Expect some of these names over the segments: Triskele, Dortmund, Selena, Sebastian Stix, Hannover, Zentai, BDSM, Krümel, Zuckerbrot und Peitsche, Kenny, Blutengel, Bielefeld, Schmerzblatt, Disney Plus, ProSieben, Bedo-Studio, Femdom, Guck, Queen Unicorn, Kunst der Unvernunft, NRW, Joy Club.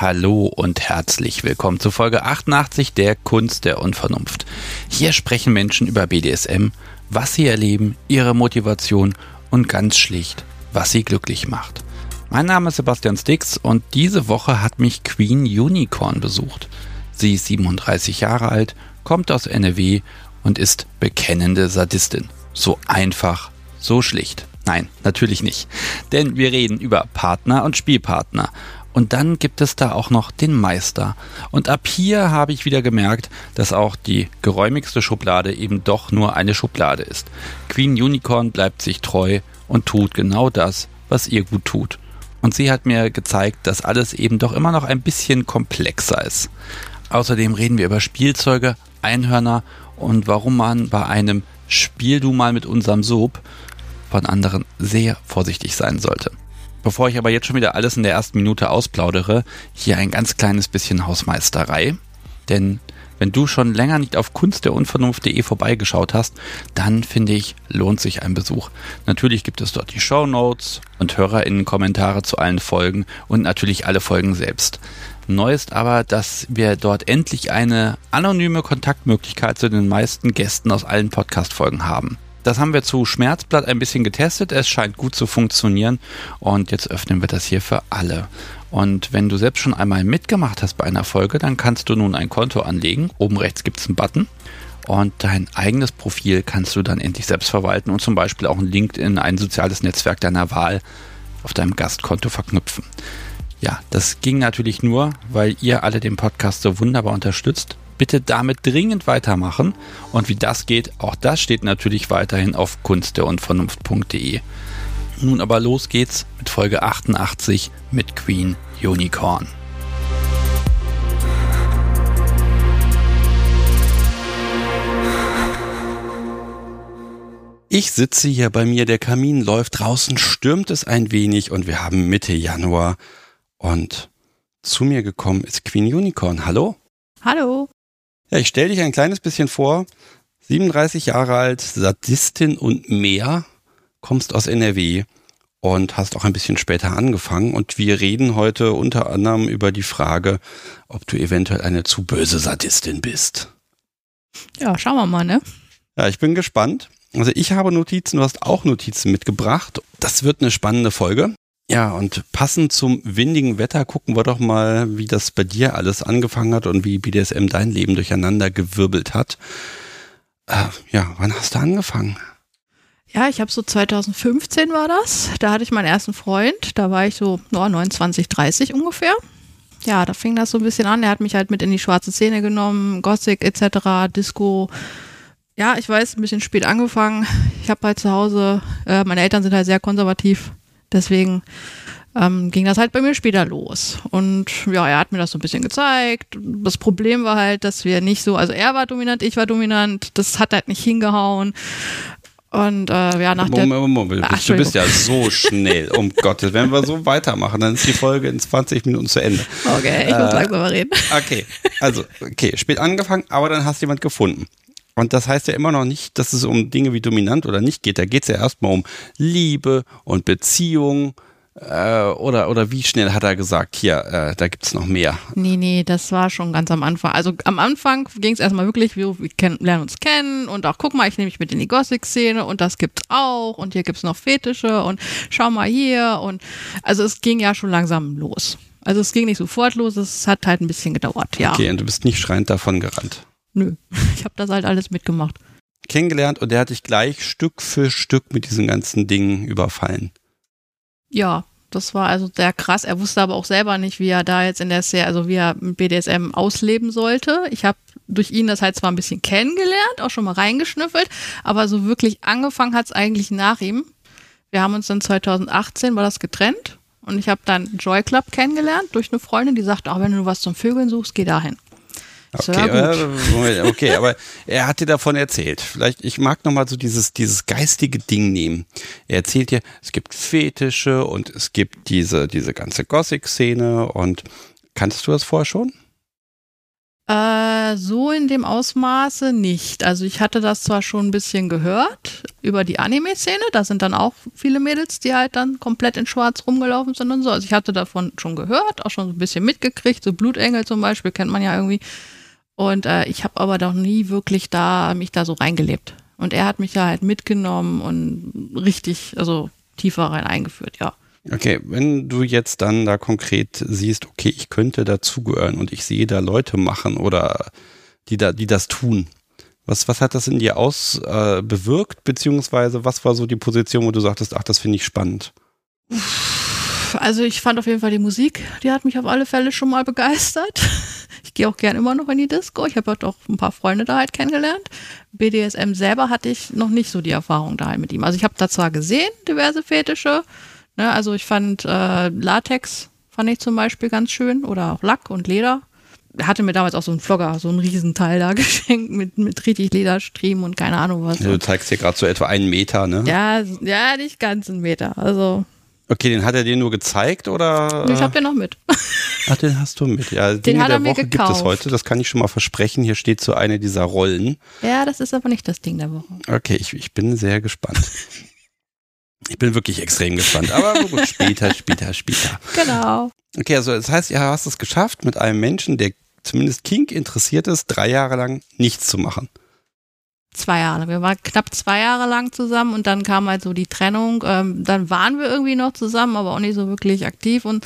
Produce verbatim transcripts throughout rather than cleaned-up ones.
Hallo und herzlich willkommen zu Folge achtundachtzig der Kunst der Unvernunft. Hier sprechen Menschen über B D S M, was sie erleben, ihre Motivation und ganz schlicht, was sie glücklich macht. Mein Name ist Sebastian Stix und diese Woche hat mich Queen Unicorn besucht. Sie ist siebenunddreißig Jahre alt, kommt aus N R W und ist bekennende Sadistin. So einfach, so schlicht. Nein, natürlich nicht. Denn wir reden über Partner und Spielpartner. Und dann gibt es da auch noch den Meister. Und ab hier habe ich wieder gemerkt, dass auch die geräumigste Schublade eben doch nur eine Schublade ist. Queen Unicorn bleibt sich treu und tut genau das, was ihr gut tut. Und sie hat mir gezeigt, dass alles eben doch immer noch ein bisschen komplexer ist. Außerdem reden wir über Spielzeuge, Einhörner und warum man bei einem Spiel du mal mit unserem Sob von anderen sehr vorsichtig sein sollte. Bevor ich aber jetzt schon wieder alles in der ersten Minute ausplaudere, hier ein ganz kleines bisschen Hausmeisterei. Denn wenn du schon länger nicht auf kunst der unvernunft punkt de vorbeigeschaut hast, dann finde ich, lohnt sich ein Besuch. Natürlich gibt es dort die Shownotes und HörerInnen-Kommentare zu allen Folgen und natürlich alle Folgen selbst. Neu ist aber, dass wir dort endlich eine anonyme Kontaktmöglichkeit zu den meisten Gästen aus allen Podcast-Folgen haben. Das haben wir zu Schmerzblatt ein bisschen getestet. Es scheint gut zu funktionieren und jetzt öffnen wir das hier für alle. Und wenn du selbst schon einmal mitgemacht hast bei einer Folge, dann kannst du nun ein Konto anlegen. Oben rechts gibt es einen Button und dein eigenes Profil kannst du dann endlich selbst verwalten und zum Beispiel auch einen Link in ein soziales Netzwerk deiner Wahl auf deinem Gastkonto verknüpfen. Ja, das ging natürlich nur, weil ihr alle den Podcast so wunderbar unterstützt. Bitte damit dringend weitermachen und wie das geht, auch das steht natürlich weiterhin auf kunst der unvernunft punkt de. Nun aber los geht's mit Folge achtundachtzig mit Queen Unicorn. Ich sitze hier bei mir, der Kamin läuft, draußen stürmt es ein wenig und wir haben Mitte Januar und zu mir gekommen ist Queen Unicorn. Hallo? Hallo. Ja, ich stelle dich ein kleines bisschen vor, siebenunddreißig Jahre alt, Sadistin und mehr, kommst aus N R W und hast auch ein bisschen später angefangen und wir reden heute unter anderem über die Frage, ob du eventuell eine zu böse Sadistin bist. Ja, schauen wir mal, ne? Ja, ich bin gespannt. Also ich habe Notizen, du hast auch Notizen mitgebracht. Das wird eine spannende Folge. Ja, und passend zum windigen Wetter gucken wir doch mal, wie das bei dir alles angefangen hat und wie B D S M dein Leben durcheinander gewirbelt hat. Äh, ja, wann hast du angefangen? Ja, ich habe so zweitausendfünfzehn war das. Da hatte ich meinen ersten Freund. Da war ich so oh, neunundzwanzig, dreißig ungefähr. Ja, da fing das so ein bisschen an. Er hat mich halt mit in die schwarze Szene genommen, Gothic et cetera, Disco. Ja, ich weiß, ein bisschen spät angefangen. Ich habe halt zu Hause, äh, meine Eltern sind halt sehr konservativ. Deswegen ähm, ging das halt bei mir später los. Und ja, er hat mir das so ein bisschen gezeigt. Das Problem war halt, dass wir nicht so, also er war dominant, ich war dominant. Das hat halt nicht hingehauen. Und äh, ja, nach Moment, der... Moment, Moment. Ach, du bist ja so schnell, um Gottes Willen. Wenn wir so weitermachen, dann ist die Folge in zwanzig Minuten zu Ende. Okay, ich äh, muss langsamer reden. Okay, also, okay, spät angefangen, aber dann hast du jemand gefunden. Und das heißt ja immer noch nicht, dass es um Dinge wie dominant oder nicht geht. Da geht es ja erstmal um Liebe und Beziehung. Äh, oder, oder wie schnell hat er gesagt, hier, äh, da gibt es noch mehr? Nee, nee, das war schon ganz am Anfang. Also am Anfang ging es erstmal wirklich, wir, wir kenn, lernen uns kennen und auch guck mal, ich nehme mich mit in die Gothic-Szene und das gibt's auch und hier gibt es noch Fetische und schau mal hier. Und also es ging ja schon langsam los. Also es ging nicht sofort los, es hat halt ein bisschen gedauert, ja. Okay, und du bist nicht schreiend davon gerannt. Nö, ich habe das halt alles mitgemacht. Kennengelernt und der hat dich gleich Stück für Stück mit diesen ganzen Dingen überfallen. Ja, das war also sehr krass. Er wusste aber auch selber nicht, wie er da jetzt in der Serie, also wie er B D S M ausleben sollte. Ich habe durch ihn das halt zwar ein bisschen kennengelernt, auch schon mal reingeschnüffelt, aber so wirklich angefangen hat es eigentlich nach ihm. Wir haben uns dann zweitausendachtzehn, war das getrennt und ich habe dann Joy Club kennengelernt durch eine Freundin, die sagte, oh, wenn du was zum Vögeln suchst, geh dahin. Okay, äh, okay, aber er hat dir davon erzählt. Vielleicht, ich mag nochmal so dieses, dieses geistige Ding nehmen. Er erzählt dir, es gibt Fetische und es gibt diese, diese ganze Gothic-Szene und kanntest du das vorher schon? Äh, so in dem Ausmaße nicht. Also ich hatte das zwar schon ein bisschen gehört, über die Anime-Szene. Da sind dann auch viele Mädels, die halt dann komplett in schwarz rumgelaufen sind und so. Also ich hatte davon schon gehört, auch schon ein bisschen mitgekriegt. So Blutengel zum Beispiel kennt man ja irgendwie. Und äh, ich habe aber noch nie wirklich da mich da so reingelebt. Und er hat mich da halt mitgenommen und richtig, also tiefer rein eingeführt, ja. Okay, wenn du jetzt dann da konkret siehst, okay, ich könnte dazugehören und ich sehe da Leute machen oder die da, die das tun. Was, was hat das in dir aus äh, bewirkt, beziehungsweise was war so die Position, wo du sagtest, ach, das finde ich spannend? Also ich fand auf jeden Fall die Musik, die hat mich auf alle Fälle schon mal begeistert. Ich gehe auch gern immer noch in die Disco. Ich habe halt auch ein paar Freunde da halt kennengelernt. B D S M selber hatte ich noch nicht so die Erfahrung da halt mit ihm. Also ich habe da zwar gesehen, diverse Fetische, ne, also ich fand äh, Latex fand ich zum Beispiel ganz schön oder auch Lack und Leder. Er hatte mir damals auch so einen Vlogger, so einen Riesenteil da geschenkt mit, mit richtig Lederstriemen und keine Ahnung was. Ja, du zeigst hier gerade so etwa einen Meter, ne? Ja, ja, nicht ganz einen Meter, also. Okay, den hat er dir nur gezeigt oder? Ich habe den noch mit. Ach, den hast du mit. Ja, den Dinge hat er der mir Woche gekauft. Gibt es heute, das kann ich schon mal versprechen. Hier steht so eine dieser Rollen. Ja, das ist aber nicht das Ding der Woche. Okay, ich, ich bin sehr gespannt. Ich bin wirklich extrem gespannt, aber so gut, später, später, später. Genau. Okay, also das heißt, ihr hast es geschafft, mit einem Menschen, der zumindest Kink interessiert ist, drei Jahre lang nichts zu machen. Zwei Jahre. Wir waren knapp zwei Jahre lang zusammen und dann kam halt so die Trennung. Ähm, dann waren wir irgendwie noch zusammen, aber auch nicht so wirklich aktiv. Und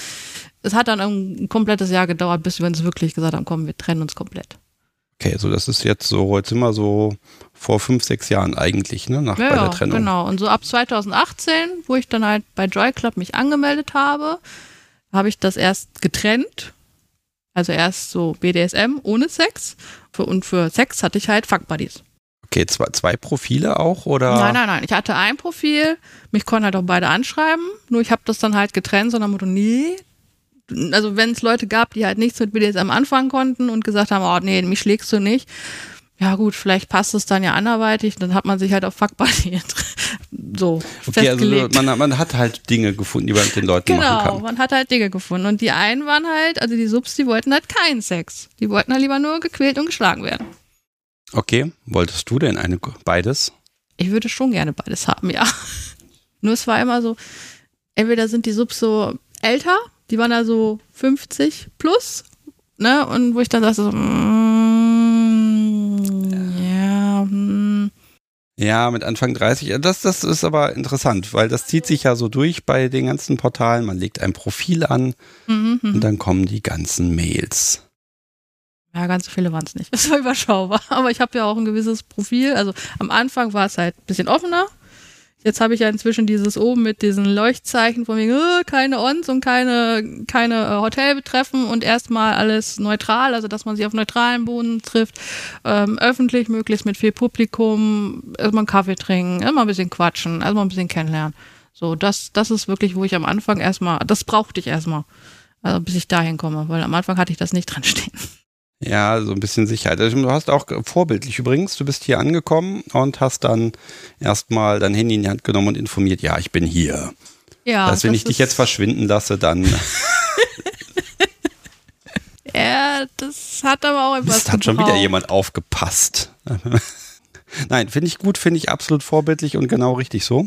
es hat dann ein komplettes Jahr gedauert, bis wir uns wirklich gesagt haben, komm, wir trennen uns komplett. Okay, so das ist jetzt so, heute sind wir so vor fünf, sechs Jahren eigentlich, ne, nach ja, bei der Trennung. Ja, genau. Und so ab zweitausendachtzehn, wo ich dann halt bei Joy Club mich angemeldet habe, habe ich das erst getrennt. Also erst so B D S M ohne Sex. Für, und für Sex hatte ich halt Fuckbuddies. Okay, zwei, zwei Profile auch, oder? Nein, nein, nein. Ich hatte ein Profil, mich konnten halt auch beide anschreiben, nur ich habe das dann halt getrennt, sondern Motto, nee. Also wenn es Leute gab, die halt nichts mit B D S M anfangen konnten und gesagt haben, oh nee, mich schlägst du nicht. Ja gut, vielleicht passt es dann ja anderweitig, dann hat man sich halt auf Fuckbuddy so okay, festgelegt. Also man, man hat halt Dinge gefunden, die man mit den Leuten genau, machen kann. Genau, man hat halt Dinge gefunden und die einen waren halt, also die Subs, die wollten halt keinen Sex. Die wollten halt lieber nur gequält und geschlagen werden. Okay, wolltest du denn eine, beides? Ich würde schon gerne beides haben, ja. Nur es war immer so, entweder sind die Subs so älter, die waren da so fünfzig plus, ne, und wo ich dann dachte so, mm, ja, mm. Ja, mit Anfang dreißig, das, das ist aber interessant, weil das zieht sich ja so durch bei den ganzen Portalen, man legt ein Profil an mhm, und dann kommen die ganzen Mails. Ja, ganz so viele waren es nicht, es war überschaubar, aber ich habe ja auch ein gewisses Profil, also am Anfang war es halt ein bisschen offener. Jetzt habe ich ja inzwischen dieses oben mit diesen Leuchtzeichen von wegen, oh, keine Ons und keine, keine Hotelbetreffen und erstmal alles neutral, also dass man sich auf neutralen Boden trifft, ähm, öffentlich, möglichst mit viel Publikum, erstmal einen Kaffee trinken, immer ein bisschen quatschen, erstmal ein bisschen kennenlernen. So, das, das ist wirklich, wo ich am Anfang erstmal, das brauchte ich erstmal, also bis ich dahin komme, weil am Anfang hatte ich das nicht dran stehen. Ja, so ein bisschen Sicherheit. Du hast auch vorbildlich übrigens, du bist hier angekommen und hast dann erstmal dein Handy in die Hand genommen und informiert, ja, ich bin hier. Ja. Das heißt, wenn das ich dich jetzt verschwinden lasse, dann... Ja, das hat aber auch etwas gebraucht. Das hat schon wieder jemand aufgepasst. Nein, finde ich gut, finde ich absolut vorbildlich und genau richtig so.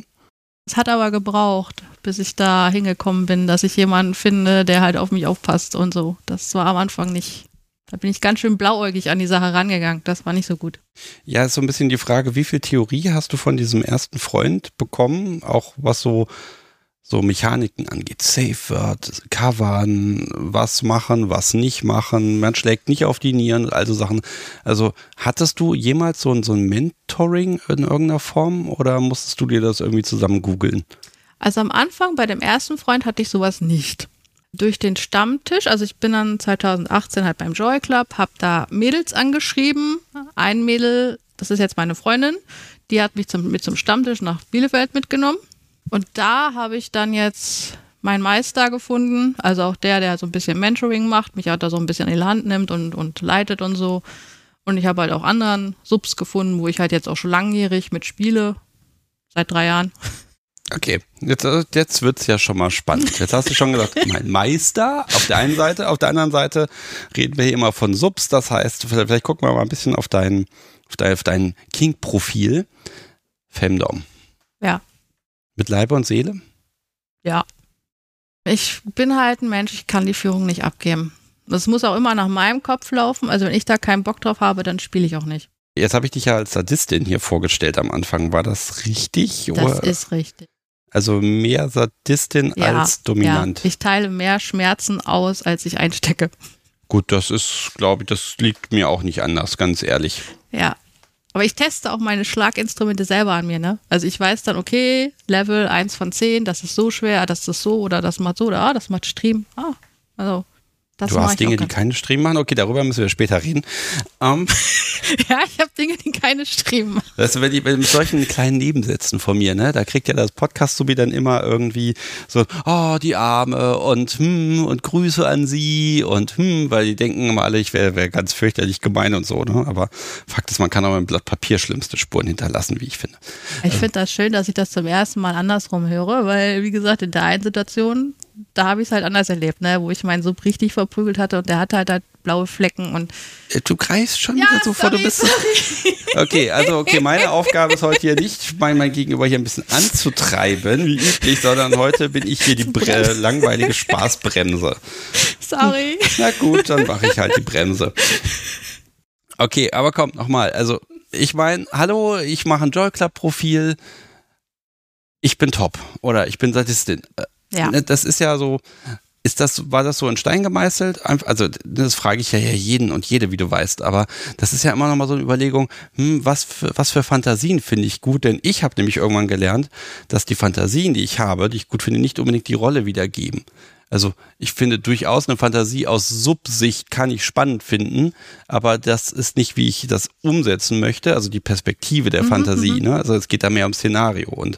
Es hat aber gebraucht, bis ich da hingekommen bin, dass ich jemanden finde, der halt auf mich aufpasst und so. Das war am Anfang nicht... Da bin ich ganz schön blauäugig an die Sache rangegangen. Das war nicht so gut. Ja, ist so ein bisschen die Frage, wie viel Theorie hast du von diesem ersten Freund bekommen? Auch was so, so Mechaniken angeht. Safe Word, Covern, was machen, was nicht machen. Man schlägt nicht auf die Nieren, all so Sachen. Also hattest du jemals so ein, so ein Mentoring in irgendeiner Form oder musstest du dir das irgendwie zusammen googeln? Also am Anfang bei dem ersten Freund hatte ich sowas nicht. Durch den Stammtisch, also ich bin dann zweitausendachtzehn halt beim Joy Club, hab da Mädels angeschrieben, ein Mädel, das ist jetzt meine Freundin, die hat mich zum, mit zum Stammtisch nach Bielefeld mitgenommen und da habe ich dann jetzt meinen Meister gefunden, also auch der, der so ein bisschen Mentoring macht, mich halt da so ein bisschen in die Hand nimmt und, und leitet und so und ich habe halt auch anderen Subs gefunden, wo ich halt jetzt auch schon langjährig mitspiele, seit drei Jahren. Okay, jetzt, jetzt wird es ja schon mal spannend. Jetzt hast du schon gesagt, mein Meister auf der einen Seite, auf der anderen Seite reden wir hier immer von Subs, das heißt, vielleicht gucken wir mal ein bisschen auf dein, auf dein, auf dein Kink-Profil. Femdom. Ja. Mit Leib und Seele? Ja. Ich bin halt ein Mensch, ich kann die Führung nicht abgeben. Das muss auch immer nach meinem Kopf laufen. Also wenn ich da keinen Bock drauf habe, dann spiele ich auch nicht. Jetzt habe ich dich ja als Sadistin hier vorgestellt am Anfang. War das richtig? Das oder? Ist richtig. Also mehr Sadistin ja, als dominant. Ja. Ich teile mehr Schmerzen aus, als ich einstecke. Gut, das ist, glaube ich, das liegt mir auch nicht anders, ganz ehrlich. Ja, aber ich teste auch meine Schlaginstrumente selber an mir, ne? Also ich weiß dann, okay, Level eins von zehn, das ist so schwer, das ist so oder das macht so oder ah, das macht Stream. Ah, also... Das du hast Dinge, die keine Stream machen? Okay, darüber müssen wir später reden. Ähm, ja, ich habe Dinge, die keine Stream machen. Weißt du, wenn ich, mit solchen kleinen Nebensätzen von mir, ne, da kriegt ja das Podcast-Subi dann immer irgendwie so, oh, die Arme und hm, und Grüße an sie und hm, weil die denken immer alle, ich wäre wär ganz fürchterlich gemein und so, ne? Aber Fakt ist, man kann auch mit einem Blatt Papier schlimmste Spuren hinterlassen, wie ich finde. Ich ähm, finde das schön, dass ich das zum ersten Mal andersrum höre, weil, wie gesagt, in der einen Situation... Da habe ich es halt anders erlebt, ne? Wo ich meinen Sub richtig verprügelt hatte und der hatte halt, halt blaue Flecken und... Du greifst schon ja, wieder so vor, du bist... Sorry. Okay, also okay, meine Aufgabe ist heute hier nicht, mein, mein Gegenüber hier ein bisschen anzutreiben, wie üblich, sondern heute bin ich hier die Bre- langweilige Spaßbremse. Sorry. Na gut, dann mache ich halt die Bremse. Okay, aber komm, nochmal. Also ich meine, hallo, ich mache ein Joy Club Profil, ich bin top oder ich bin Sadistin. Ja. Das ist ja so, ist das, war das so in Stein gemeißelt? Also das frage ich ja jeden und jede, wie du weißt, aber das ist ja immer nochmal so eine Überlegung, hm, was für, was für Fantasien finde ich gut, denn ich habe nämlich irgendwann gelernt, dass die Fantasien, die ich habe, die ich gut finde, nicht unbedingt die Rolle wiedergeben. Also ich finde durchaus eine Fantasie aus Subsicht kann ich spannend finden, aber das ist nicht, wie ich das umsetzen möchte, also die Perspektive der mhm, Fantasie, ne? Also es geht da mehr um Szenario und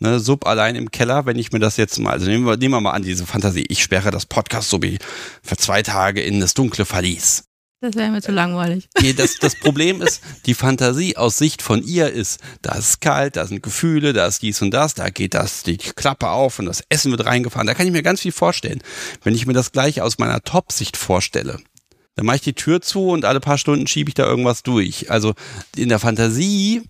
Ne, Sub allein im Keller, wenn ich mir das jetzt mal, also nehmen wir, nehmen wir mal an, diese Fantasie, ich sperre das Podcast-Subi für zwei Tage in das dunkle Verlies. Das wäre mir zu langweilig. Das, das Problem ist, die Fantasie aus Sicht von ihr ist, da ist es kalt, da sind Gefühle, da ist dies und das, da geht das, die Klappe auf und das Essen wird reingefahren, da kann ich mir ganz viel vorstellen. Wenn ich mir das gleiche aus meiner Top-Sicht vorstelle, dann mache ich die Tür zu und alle paar Stunden schiebe ich da irgendwas durch. Also in der Fantasie...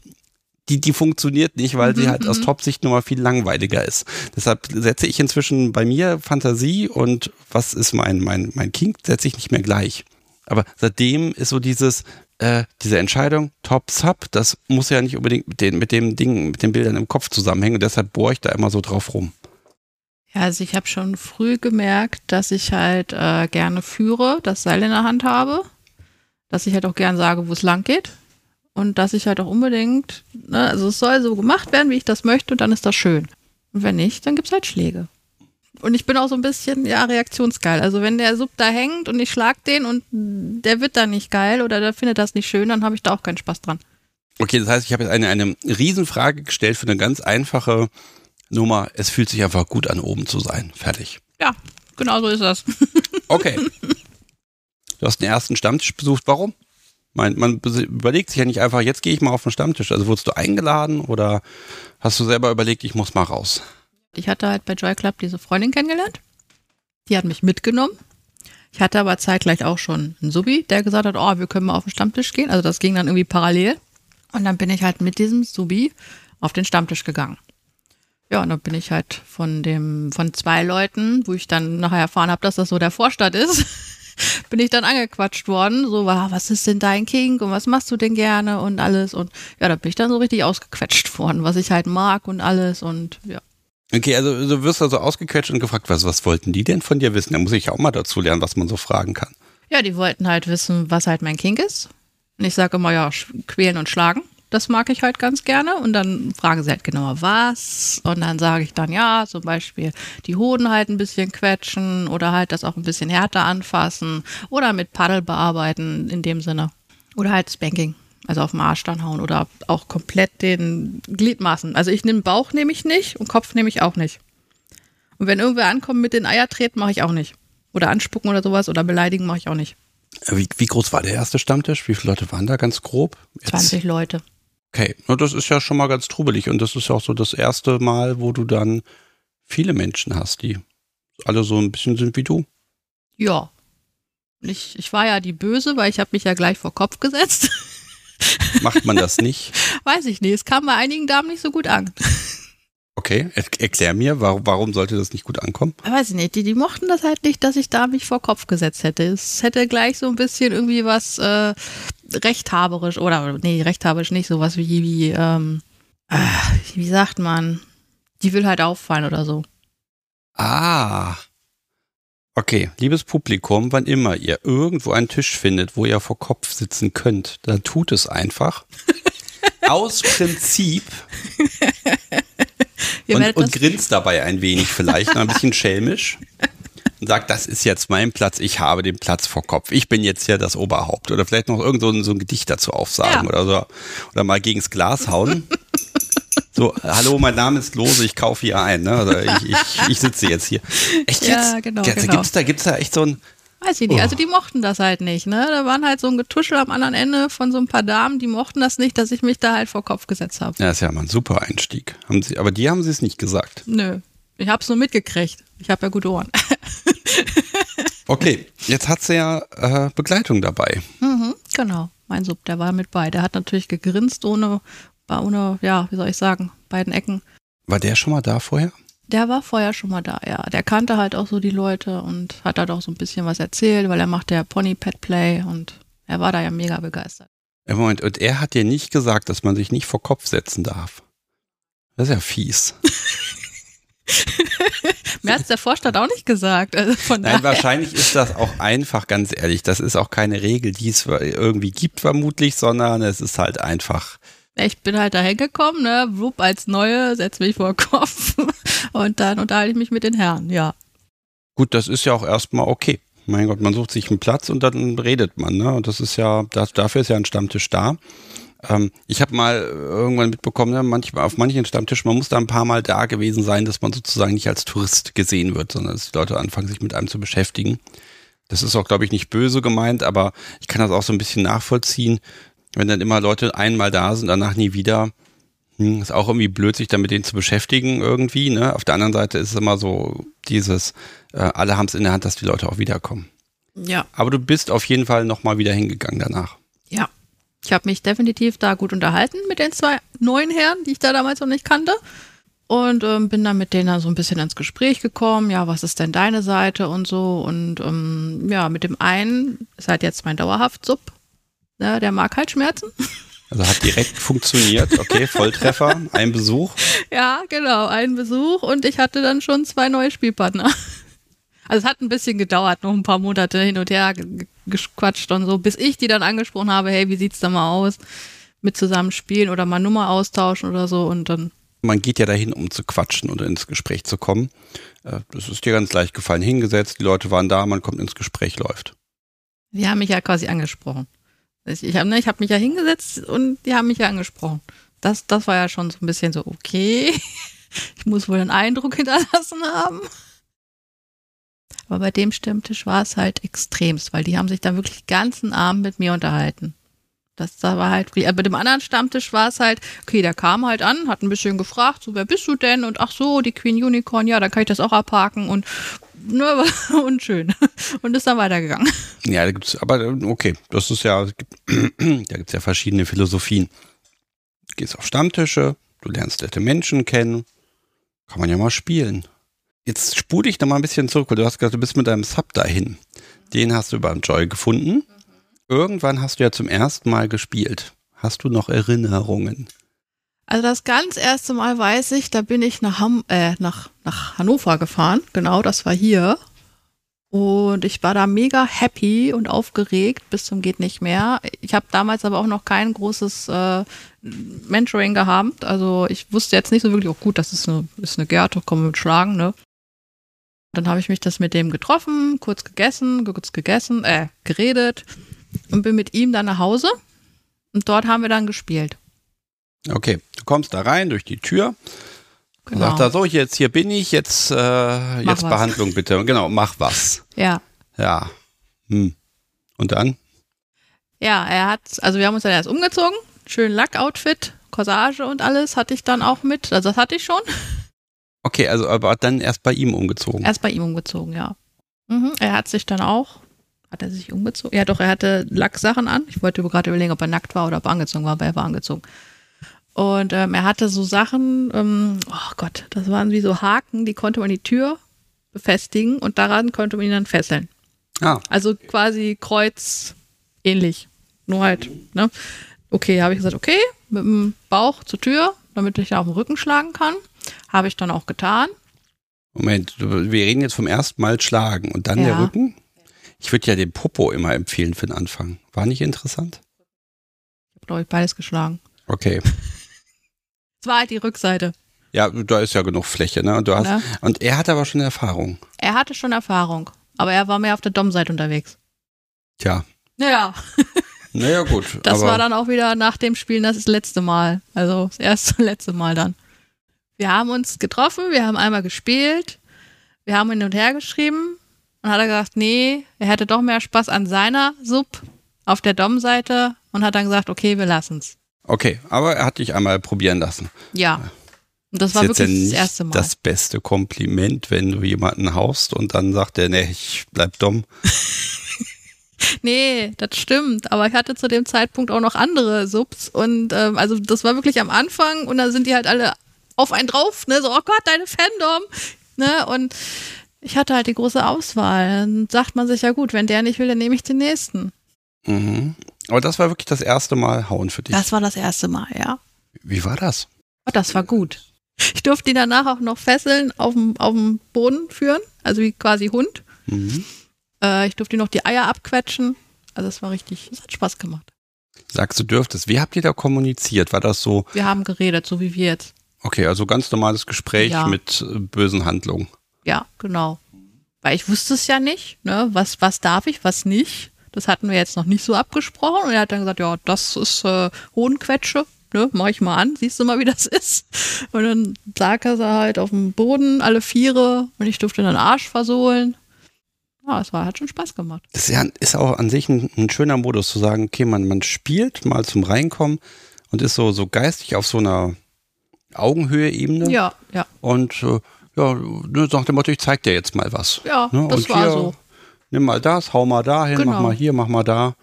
Die, die funktioniert nicht, weil sie halt aus Top-Sicht nochmal viel langweiliger ist. Deshalb setze ich inzwischen bei mir Fantasie und was ist mein, mein, mein Kink, setze ich nicht mehr gleich. Aber seitdem ist so dieses, äh, diese Entscheidung, Top-Sub, das muss ja nicht unbedingt mit den, mit dem Ding, mit den Bildern im Kopf zusammenhängen und deshalb bohre ich da immer so drauf rum. Ja, also ich habe schon früh gemerkt, dass ich halt äh, gerne führe, das Seil in der Hand habe, dass ich halt auch gern sage, wo es lang geht. Und dass ich halt auch unbedingt, ne, also es soll so gemacht werden, wie ich das möchte und dann ist das schön. Und wenn nicht, dann gibt's halt Schläge. Und ich bin auch so ein bisschen, ja, reaktionsgeil. Also wenn der Sub da hängt und ich schlag den und der wird da nicht geil oder der findet das nicht schön, dann habe ich da auch keinen Spaß dran. Okay, das heißt, ich habe jetzt eine, eine Riesenfrage gestellt für eine ganz einfache Nummer. Es fühlt sich einfach gut an, oben zu sein. Fertig. Ja, genau so ist das. Okay. Du hast den ersten Stammtisch besucht. Warum? Man, man überlegt sich ja nicht einfach, jetzt gehe ich mal auf den Stammtisch. Also wurdest du eingeladen oder hast du selber überlegt, ich muss mal raus? Ich hatte halt bei Joy Club diese Freundin kennengelernt. Die hat mich mitgenommen. Ich hatte aber zeitgleich auch schon einen Subi, der gesagt hat, oh, wir können mal auf den Stammtisch gehen. Also das ging dann irgendwie parallel. Und dann bin ich halt mit diesem Subi auf den Stammtisch gegangen. Ja, und dann bin ich halt von dem, von zwei Leuten, wo ich dann nachher erfahren habe, dass das so der Vorstadt ist, bin ich dann angequatscht worden, so war, was ist denn dein Kink und was machst du denn gerne und alles und ja, da bin ich dann so richtig ausgequetscht worden, was ich halt mag und alles und ja. Okay, also du wirst also ausgequetscht und gefragt, was, was wollten die denn von dir wissen? Da muss ich ja auch mal dazu lernen, was man so fragen kann. Ja, die wollten halt wissen, was halt mein Kink ist und ich sage immer, ja, quälen und schlagen, das mag ich halt ganz gerne und dann fragen sie halt genauer was und dann sage ich dann, ja, zum Beispiel die Hoden halt ein bisschen quetschen oder halt das auch ein bisschen härter anfassen oder mit Paddel bearbeiten in dem Sinne oder halt Spanking, also auf den Arsch dann hauen oder auch komplett den Gliedmaßen, also ich nehme Bauch nehme ich nicht und Kopf nehme ich auch nicht und wenn irgendwer ankommt mit den Eier treten, mache ich auch nicht oder anspucken oder sowas oder beleidigen mache ich auch nicht. Wie, wie groß war der erste Stammtisch? Wie viele Leute waren da ganz grob? Jetzt. zwanzig Leute. Okay, das ist ja schon mal ganz trubelig und das ist ja auch so das erste Mal, wo du dann viele Menschen hast, die alle so ein bisschen sind wie du. Ja, ich, ich war ja die Böse, weil ich habe mich ja gleich vor Kopf gesetzt. Macht man das nicht? Weiß ich nicht, es kam bei einigen Damen nicht so gut an. Okay, erklär mir, warum, warum sollte das nicht gut ankommen? Ich weiß nicht, die, die mochten das halt nicht, dass ich da mich vor Kopf gesetzt hätte. Es hätte gleich so ein bisschen irgendwie was äh, rechthaberisch, oder nee, rechthaberisch nicht, sowas wie, wie, ähm, äh, wie sagt man, die will halt auffallen oder so. Ah, okay, liebes Publikum, wann immer ihr irgendwo einen Tisch findet, wo ihr vor Kopf sitzen könnt, dann tut es einfach. Aus Prinzip. und, und grinst dabei ein wenig vielleicht, ein bisschen schelmisch. Und sagt, das ist jetzt mein Platz, ich habe den Platz vor Kopf. Ich bin jetzt hier das Oberhaupt. Oder vielleicht noch irgend so ein, so ein Gedicht dazu aufsagen, ja, oder so. Oder mal gegens Glas hauen. So, hallo, mein Name ist Lose, ich kaufe hier ein. Ne? Also ich, ich, ich sitze jetzt hier. Echt jetzt? Ja, genau, jetzt genau. Gibt's da, gibt's da echt so ein... Weiß ich nicht, oh. Also die mochten das halt nicht. Ne? Da waren halt so ein Getuschel am anderen Ende von so ein paar Damen, die mochten das nicht, dass ich mich da halt vor Kopf gesetzt habe. Ja, das ist ja mal ein super Einstieg. Haben sie, aber die haben sie es nicht gesagt. Nö, ich habe es nur mitgekriegt. Ich habe ja gute Ohren. Okay, jetzt hat sie ja äh, Begleitung dabei. Mhm, genau, mein Sub, der war mit bei. Der hat natürlich gegrinst ohne... War ohne, ja, wie soll ich sagen, beiden Ecken. War der schon mal da vorher? Der war vorher schon mal da, ja. Der kannte halt auch so die Leute und hat halt auch so ein bisschen was erzählt, weil er macht ja Pony-Pet-Play und er war da ja mega begeistert. Ja, Moment, und er hat dir nicht gesagt, dass man sich nicht vor Kopf setzen darf. Das ist ja fies. Mir hat es der Vorstand auch nicht gesagt. Also von Nein, daher. Wahrscheinlich ist das auch einfach, ganz ehrlich. Das ist auch keine Regel, die es irgendwie gibt vermutlich, sondern es ist halt einfach... Ich bin halt da hingekommen, ne, wupp, als Neue, setz mich vor den Kopf und dann unterhalte ich mich mit den Herren, ja. Gut, das ist ja auch erstmal okay. Mein Gott, man sucht sich einen Platz und dann redet man, ne, und das ist ja, das, dafür ist ja ein Stammtisch da. Ähm, ich habe mal irgendwann mitbekommen, ne, manchmal, auf manchen Stammtischen, man muss da ein paar Mal da gewesen sein, dass man sozusagen nicht als Tourist gesehen wird, sondern dass die Leute anfangen, sich mit einem zu beschäftigen. Das ist auch, glaube ich, nicht böse gemeint, aber ich kann das auch so ein bisschen nachvollziehen. Wenn dann immer Leute einmal da sind, danach nie wieder, ist auch irgendwie blöd, sich dann mit denen zu beschäftigen irgendwie. Ne? Auf der anderen Seite ist es immer so dieses, äh, alle haben es in der Hand, dass die Leute auch wiederkommen. Ja. Aber du bist auf jeden Fall nochmal wieder hingegangen danach. Ja, ich habe mich definitiv da gut unterhalten mit den zwei neuen Herren, die ich da damals noch nicht kannte. Und ähm, bin dann mit denen dann so ein bisschen ins Gespräch gekommen. Ja, was ist denn deine Seite und so. Und ähm, ja, mit dem einen ist halt jetzt mein Dauerhaft-Sub. Ne, der mag halt Schmerzen. Also hat direkt funktioniert, okay, Volltreffer, ein Besuch. Ja, genau, ein Besuch und ich hatte dann schon zwei neue Spielpartner. Also es hat ein bisschen gedauert, noch ein paar Monate hin und her gequatscht und so, bis ich die dann angesprochen habe, hey, wie sieht's da mal aus, mit zusammen spielen oder mal Nummer austauschen oder so und dann. Man geht ja dahin, um zu quatschen oder ins Gespräch zu kommen. Das ist dir ganz leicht gefallen, hingesetzt, die Leute waren da, man kommt ins Gespräch, läuft. Die haben mich ja quasi angesprochen. Ich habe ne, ich hab mich ja hingesetzt und die haben mich ja angesprochen. Das, das war ja schon so ein bisschen so, okay, ich muss wohl einen Eindruck hinterlassen haben. Aber bei dem Stammtisch war es halt extremst, weil die haben sich dann wirklich den ganzen Abend mit mir unterhalten. Das da war halt, bei dem anderen Stammtisch war es halt, okay, der kam halt an, hat ein bisschen gefragt, so, wer bist du denn? Und ach so, die Queen Unicorn, ja, dann kann ich das auch abhaken und nur unschön. Und ist dann weitergegangen. Ja, da gibt's, aber okay, das ist ja, da gibt es ja verschiedene Philosophien. Du gehst auf Stammtische, du lernst nette Menschen kennen, kann man ja mal spielen. Jetzt spule ich noch mal ein bisschen zurück, weil du hast gesagt, du bist mit deinem Sub dahin. Den hast du über Joy gefunden. Irgendwann hast du ja zum ersten Mal gespielt. Hast du noch Erinnerungen? Also das ganz erste Mal weiß ich, da bin ich nach, Ham- äh, nach, nach Hannover gefahren. Genau, das war hier. Und ich war da mega happy und aufgeregt, bis zum geht nicht mehr. Ich habe damals aber auch noch kein großes äh, Mentoring gehabt. Also ich wusste jetzt nicht so wirklich, oh gut, das ist eine, ist eine Gerte, komm mit Schlagen, ne? Dann habe ich mich das mit dem getroffen, kurz gegessen, kurz gegessen, äh, geredet und bin mit ihm dann nach Hause. Und dort haben wir dann gespielt. Okay, du kommst da rein durch die Tür, genau. Sagt da so, jetzt hier bin ich, jetzt, äh, jetzt Behandlung bitte, genau, mach was. Ja. Ja. Hm. Und dann? Ja, er hat, also wir haben uns dann erst umgezogen, schön Lack-Outfit, Corsage und alles hatte ich dann auch mit, also das hatte ich schon. Okay, also aber dann erst bei ihm umgezogen. Erst bei ihm umgezogen, ja. Mhm, er hat sich dann auch, hat er sich umgezogen? Ja doch, er hatte Lacksachen an, ich wollte gerade überlegen, ob er nackt war oder ob er angezogen war, aber er war angezogen. Und ähm, er hatte so Sachen, ähm, oh Gott, das waren wie so Haken, die konnte man die Tür befestigen und daran konnte man ihn dann fesseln. Ah. Also quasi Kreuz ähnlich, nur halt, ne? Okay, habe ich gesagt, okay, mit dem Bauch zur Tür, damit ich da auf den Rücken schlagen kann. Habe ich dann auch getan. Moment, wir reden jetzt vom ersten Mal schlagen und dann ja. der Rücken? Ich würde ja den Popo immer empfehlen für den Anfang. War nicht interessant? Ich habe, glaube ich, beides geschlagen. Okay. Es war halt die Rückseite. Ja, da ist ja genug Fläche, ne? Und, du hast, ja. und er hatte aber schon Erfahrung. Er hatte schon Erfahrung, aber er war mehr auf der Dom-Seite unterwegs. Tja. Naja. Naja, gut. Das aber war dann auch wieder nach dem Spielen das, das letzte Mal. Also das erste und letzte Mal dann. Wir haben uns getroffen, wir haben einmal gespielt, wir haben hin und her geschrieben und hat er gesagt, nee, er hätte doch mehr Spaß an seiner Sub auf der Dom-Seite und hat dann gesagt, okay, wir lassen's. Okay, aber er hat dich einmal probieren lassen. Ja, und das, das war jetzt wirklich ja nicht das erste Mal. Das beste Kompliment, wenn du jemanden haust und dann sagt er, nee, ich bleib dumm. Nee, das stimmt, aber ich hatte zu dem Zeitpunkt auch noch andere Subs und ähm, also das war wirklich am Anfang und da sind die halt alle auf einen drauf, ne, so, oh Gott, deine Fandom, ne, und ich hatte halt die große Auswahl. Dann sagt man sich, ja gut, wenn der nicht will, dann nehme ich den nächsten. Mhm. Aber das war wirklich das erste Mal hauen für dich. Das war das erste Mal, ja. Wie war das? Oh, das war gut. Ich durfte ihn danach auch noch fesseln, auf dem, auf dem Boden führen, also wie quasi Hund. Mhm. Äh, ich durfte ihm noch die Eier abquetschen, also es war richtig, es hat Spaß gemacht. Sagst du dürftest, wie habt ihr da kommuniziert? War das so? Wir haben geredet, so wie wir jetzt. Okay, also ganz normales Gespräch ja. mit bösen Handlungen. Ja, genau. Weil ich wusste es ja nicht, ne? Was, was darf ich, was nicht. Das hatten wir jetzt noch nicht so abgesprochen. Und er hat dann gesagt, ja, das ist äh, Hodenquetsche, ne? Mach ich mal an, siehst du mal, wie das ist. Und dann lag er halt auf dem Boden, alle Viere. Und ich durfte dann Arsch versohlen. Ja, es war, hat schon Spaß gemacht. Das ist auch an sich ein, ein schöner Modus, zu sagen, okay, man, man spielt mal zum Reinkommen und ist so, so geistig auf so einer Augenhöhe-Ebene. Ja, ja. Und äh, ja, nach dem Motto, ich zeig dir jetzt mal was. Ja, ne? Das und war hier, so. Nimm mal das, hau mal da hin, genau. Mach mal hier, mach mal da.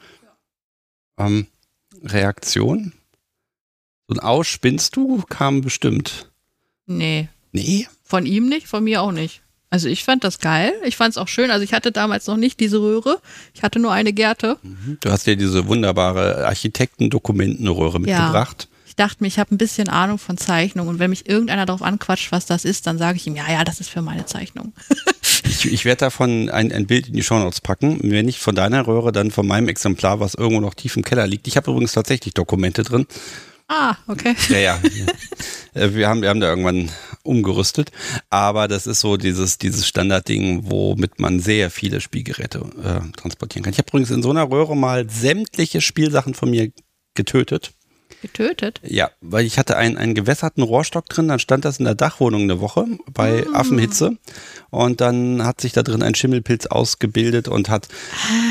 Ähm, Reaktion? So ein Aus spinnst du kam bestimmt. Nee. Nee? Von ihm nicht, von mir auch nicht. Also ich fand das geil, ich fand es auch schön. Also ich hatte damals noch nicht diese Röhre, ich hatte nur eine Gerte. Mhm. Du hast ja diese wunderbare Architektendokumentenröhre mitgebracht. Ja. Ich dachte mir, ich habe ein bisschen Ahnung von Zeichnung und wenn mich irgendeiner darauf anquatscht, was das ist, dann sage ich ihm, ja, ja, das ist für meine Zeichnung. ich ich werde davon ein, ein Bild in die Shownotes packen. Wenn nicht von deiner Röhre, dann von meinem Exemplar, was irgendwo noch tief im Keller liegt. Ich habe übrigens tatsächlich Dokumente drin. Ah, okay. Ja, ja. wir, haben, wir haben da irgendwann umgerüstet. Aber das ist so dieses, dieses Standardding, womit man sehr viele Spielgeräte äh, transportieren kann. Ich habe übrigens in so einer Röhre mal sämtliche Spielsachen von mir getötet. Getötet? Ja, weil ich hatte einen, einen gewässerten Rohrstock drin, dann stand das in der Dachwohnung eine Woche bei ah. Affenhitze und dann hat sich da drin ein Schimmelpilz ausgebildet und hat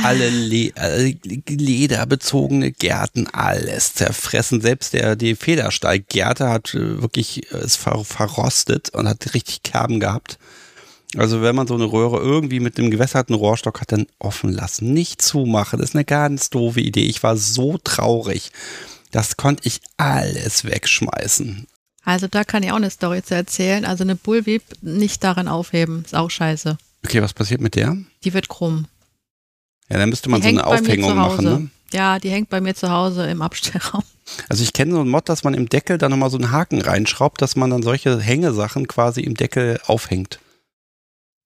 ah. alle Le- äh, lederbezogene Gärten, alles zerfressen. Selbst der die Federsteiggärte hat äh, wirklich äh, es ver- verrostet und hat richtig Kerben gehabt. Also wenn man so eine Röhre irgendwie mit einem gewässerten Rohrstock hat, dann offen lassen, nicht zumachen. Das ist eine ganz doofe Idee. Ich war so traurig. Das konnte ich alles wegschmeißen. Also da kann ich auch eine Story zu erzählen. Also eine Bullweb nicht darin aufheben, ist auch scheiße. Okay, was passiert mit der? Die wird krumm. Ja, dann müsste man die so eine Aufhängung machen, ne? Ja, die hängt bei mir zu Hause im Abstellraum. Also ich kenne so einen Mod, dass man im Deckel da nochmal so einen Haken reinschraubt, dass man dann solche Hängesachen quasi im Deckel aufhängt.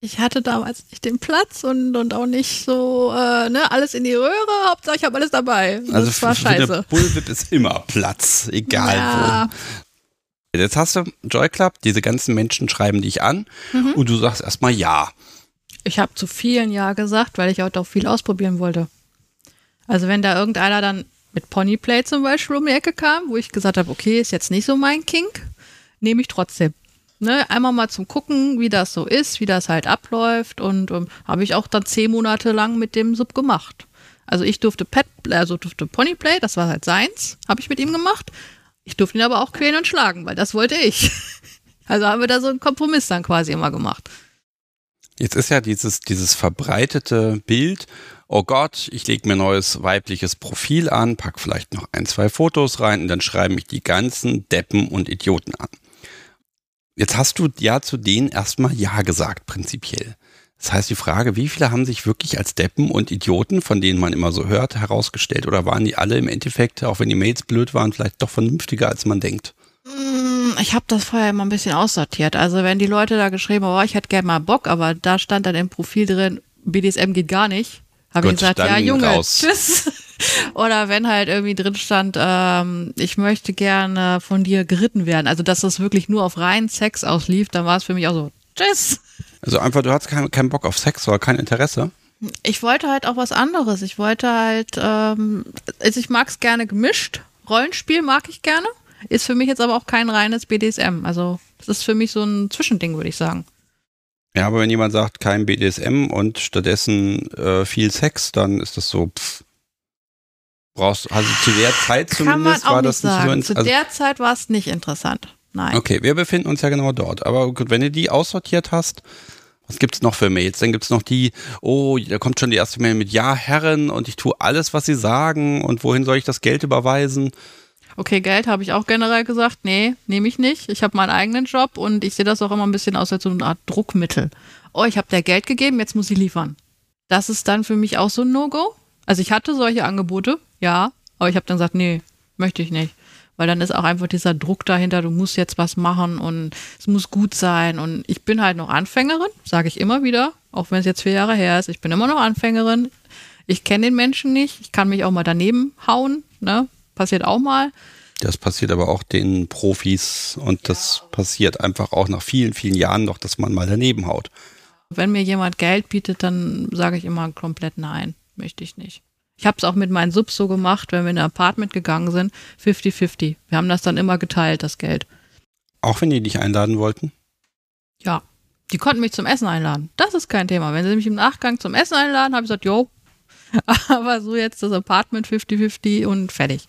Ich hatte damals nicht den Platz und, und auch nicht so, äh, ne, alles in die Röhre, Hauptsache ich habe alles dabei. Das also war scheiße. Der Bullwhip ist immer Platz, egal ja. wo. Jetzt hast du Joy Club, diese ganzen Menschen schreiben dich an mhm. und du sagst erstmal ja. Ich habe zu vielen ja gesagt, weil ich auch doch viel ausprobieren wollte. Also wenn da irgendeiner dann mit Ponyplay zum Beispiel um die Ecke kam, wo ich gesagt habe, okay, ist jetzt nicht so mein Kink, nehme ich trotzdem. Ne, einmal mal zum Gucken, wie das so ist, wie das halt abläuft und um, habe ich auch dann zehn Monate lang mit dem Sub gemacht. Also ich durfte Pet, also durfte Ponyplay, das war halt seins, habe ich mit ihm gemacht. Ich durfte ihn aber auch quälen und schlagen, weil das wollte ich. Also haben wir da so einen Kompromiss dann quasi immer gemacht. Jetzt ist ja dieses, dieses verbreitete Bild, oh Gott, ich lege mir neues weibliches Profil an, pack vielleicht noch ein, zwei Fotos rein und dann schreiben mich die ganzen Deppen und Idioten an. Jetzt hast du ja zu denen erstmal Ja gesagt, prinzipiell. Das heißt, die Frage, wie viele haben sich wirklich als Deppen und Idioten, von denen man immer so hört, herausgestellt? Oder waren die alle im Endeffekt, auch wenn die Mails blöd waren, vielleicht doch vernünftiger, als man denkt? Ich habe das vorher immer ein bisschen aussortiert. Also wenn die Leute da geschrieben haben, oh, ich hätte gerne mal Bock, aber da stand dann im Profil drin, B D S M geht gar nicht, habe ich gesagt, ja Junge, raus. Tschüss. Oder wenn halt irgendwie drin stand, ähm, ich möchte gerne von dir geritten werden. Also dass das wirklich nur auf reinen Sex auslief, dann war es für mich auch so, tschüss. Also einfach, du hattest keinen kein Bock auf Sex oder kein Interesse? Ich wollte halt auch was anderes. Ich wollte halt, ähm, also ich mag es gerne gemischt. Rollenspiel mag ich gerne. Ist für mich jetzt aber auch kein reines B D S M. Also das ist für mich so ein Zwischending, würde ich sagen. Ja, aber wenn jemand sagt, kein B D S M und stattdessen äh, viel Sex, dann ist das so, pff. Brauchst, also zu der Zeit zumindest war das nicht so interessant. Zu der Zeit war es nicht interessant. Nein. Okay, wir befinden uns ja genau dort. Aber gut, wenn du die aussortiert hast, was gibt's noch für Mails? Dann gibt's noch die, oh, da kommt schon die erste Mail mit Ja, Herren, und ich tue alles, was sie sagen, und wohin soll ich das Geld überweisen? Okay, Geld habe ich auch generell gesagt, nee, nehme ich nicht. Ich habe meinen eigenen Job und ich sehe das auch immer ein bisschen aus als so eine Art Druckmittel. Oh, ich habe der Geld gegeben, jetzt muss sie liefern. Das ist dann für mich auch so ein No-Go. Also ich hatte solche Angebote, ja, aber ich habe dann gesagt, nee, möchte ich nicht. Weil dann ist auch einfach dieser Druck dahinter, du musst jetzt was machen und es muss gut sein. Und ich bin halt noch Anfängerin, sage ich immer wieder, auch wenn es jetzt vier Jahre her ist. Ich bin immer noch Anfängerin. Ich kenne den Menschen nicht. Ich kann mich auch mal daneben hauen. Ne? Passiert auch mal. Das passiert aber auch den Profis. Und das ja. passiert einfach auch nach vielen, vielen Jahren noch, dass man mal daneben haut. Wenn mir jemand Geld bietet, dann sage ich immer komplett nein. Möchte ich nicht. Ich habe es auch mit meinen Subs so gemacht, wenn wir in ein Apartment gegangen sind, fifty fifty. Wir haben das dann immer geteilt, das Geld. Auch wenn die dich einladen wollten? Ja, die konnten mich zum Essen einladen. Das ist kein Thema. Wenn sie mich im Nachgang zum Essen einladen, habe ich gesagt, jo. Aber so jetzt das Apartment fifty fifty und fertig.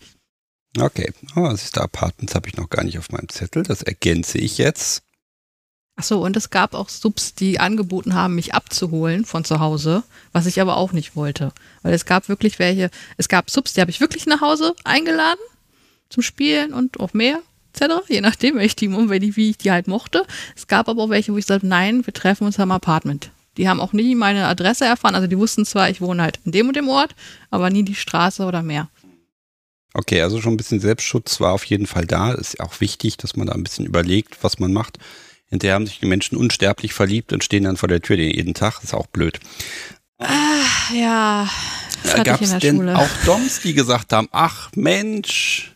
Okay, aber das ist der Apartments habe ich noch gar nicht auf meinem Zettel. Das ergänze ich jetzt. Ach so, und es gab auch Subs, die angeboten haben, mich abzuholen von zu Hause, was ich aber auch nicht wollte. Weil es gab wirklich welche, es gab Subs, die habe ich wirklich nach Hause eingeladen zum Spielen und auch mehr, et cetera. Je nachdem, welche die um, wie ich die halt mochte. Es gab aber auch welche, wo ich sagte, nein, wir treffen uns am Apartment. Die haben auch nie meine Adresse erfahren. Also die wussten zwar, ich wohne halt in dem und dem Ort, aber nie die Straße oder mehr. Okay, also schon ein bisschen Selbstschutz war auf jeden Fall da. Ist auch wichtig, dass man da ein bisschen überlegt, was man macht. Hinterher haben sich die Menschen unsterblich verliebt und stehen dann vor der Tür jeden Tag. Ist auch blöd. Ach, ja, das hatte ich in der Schule. Denn auch Doms, die gesagt haben, ach Mensch,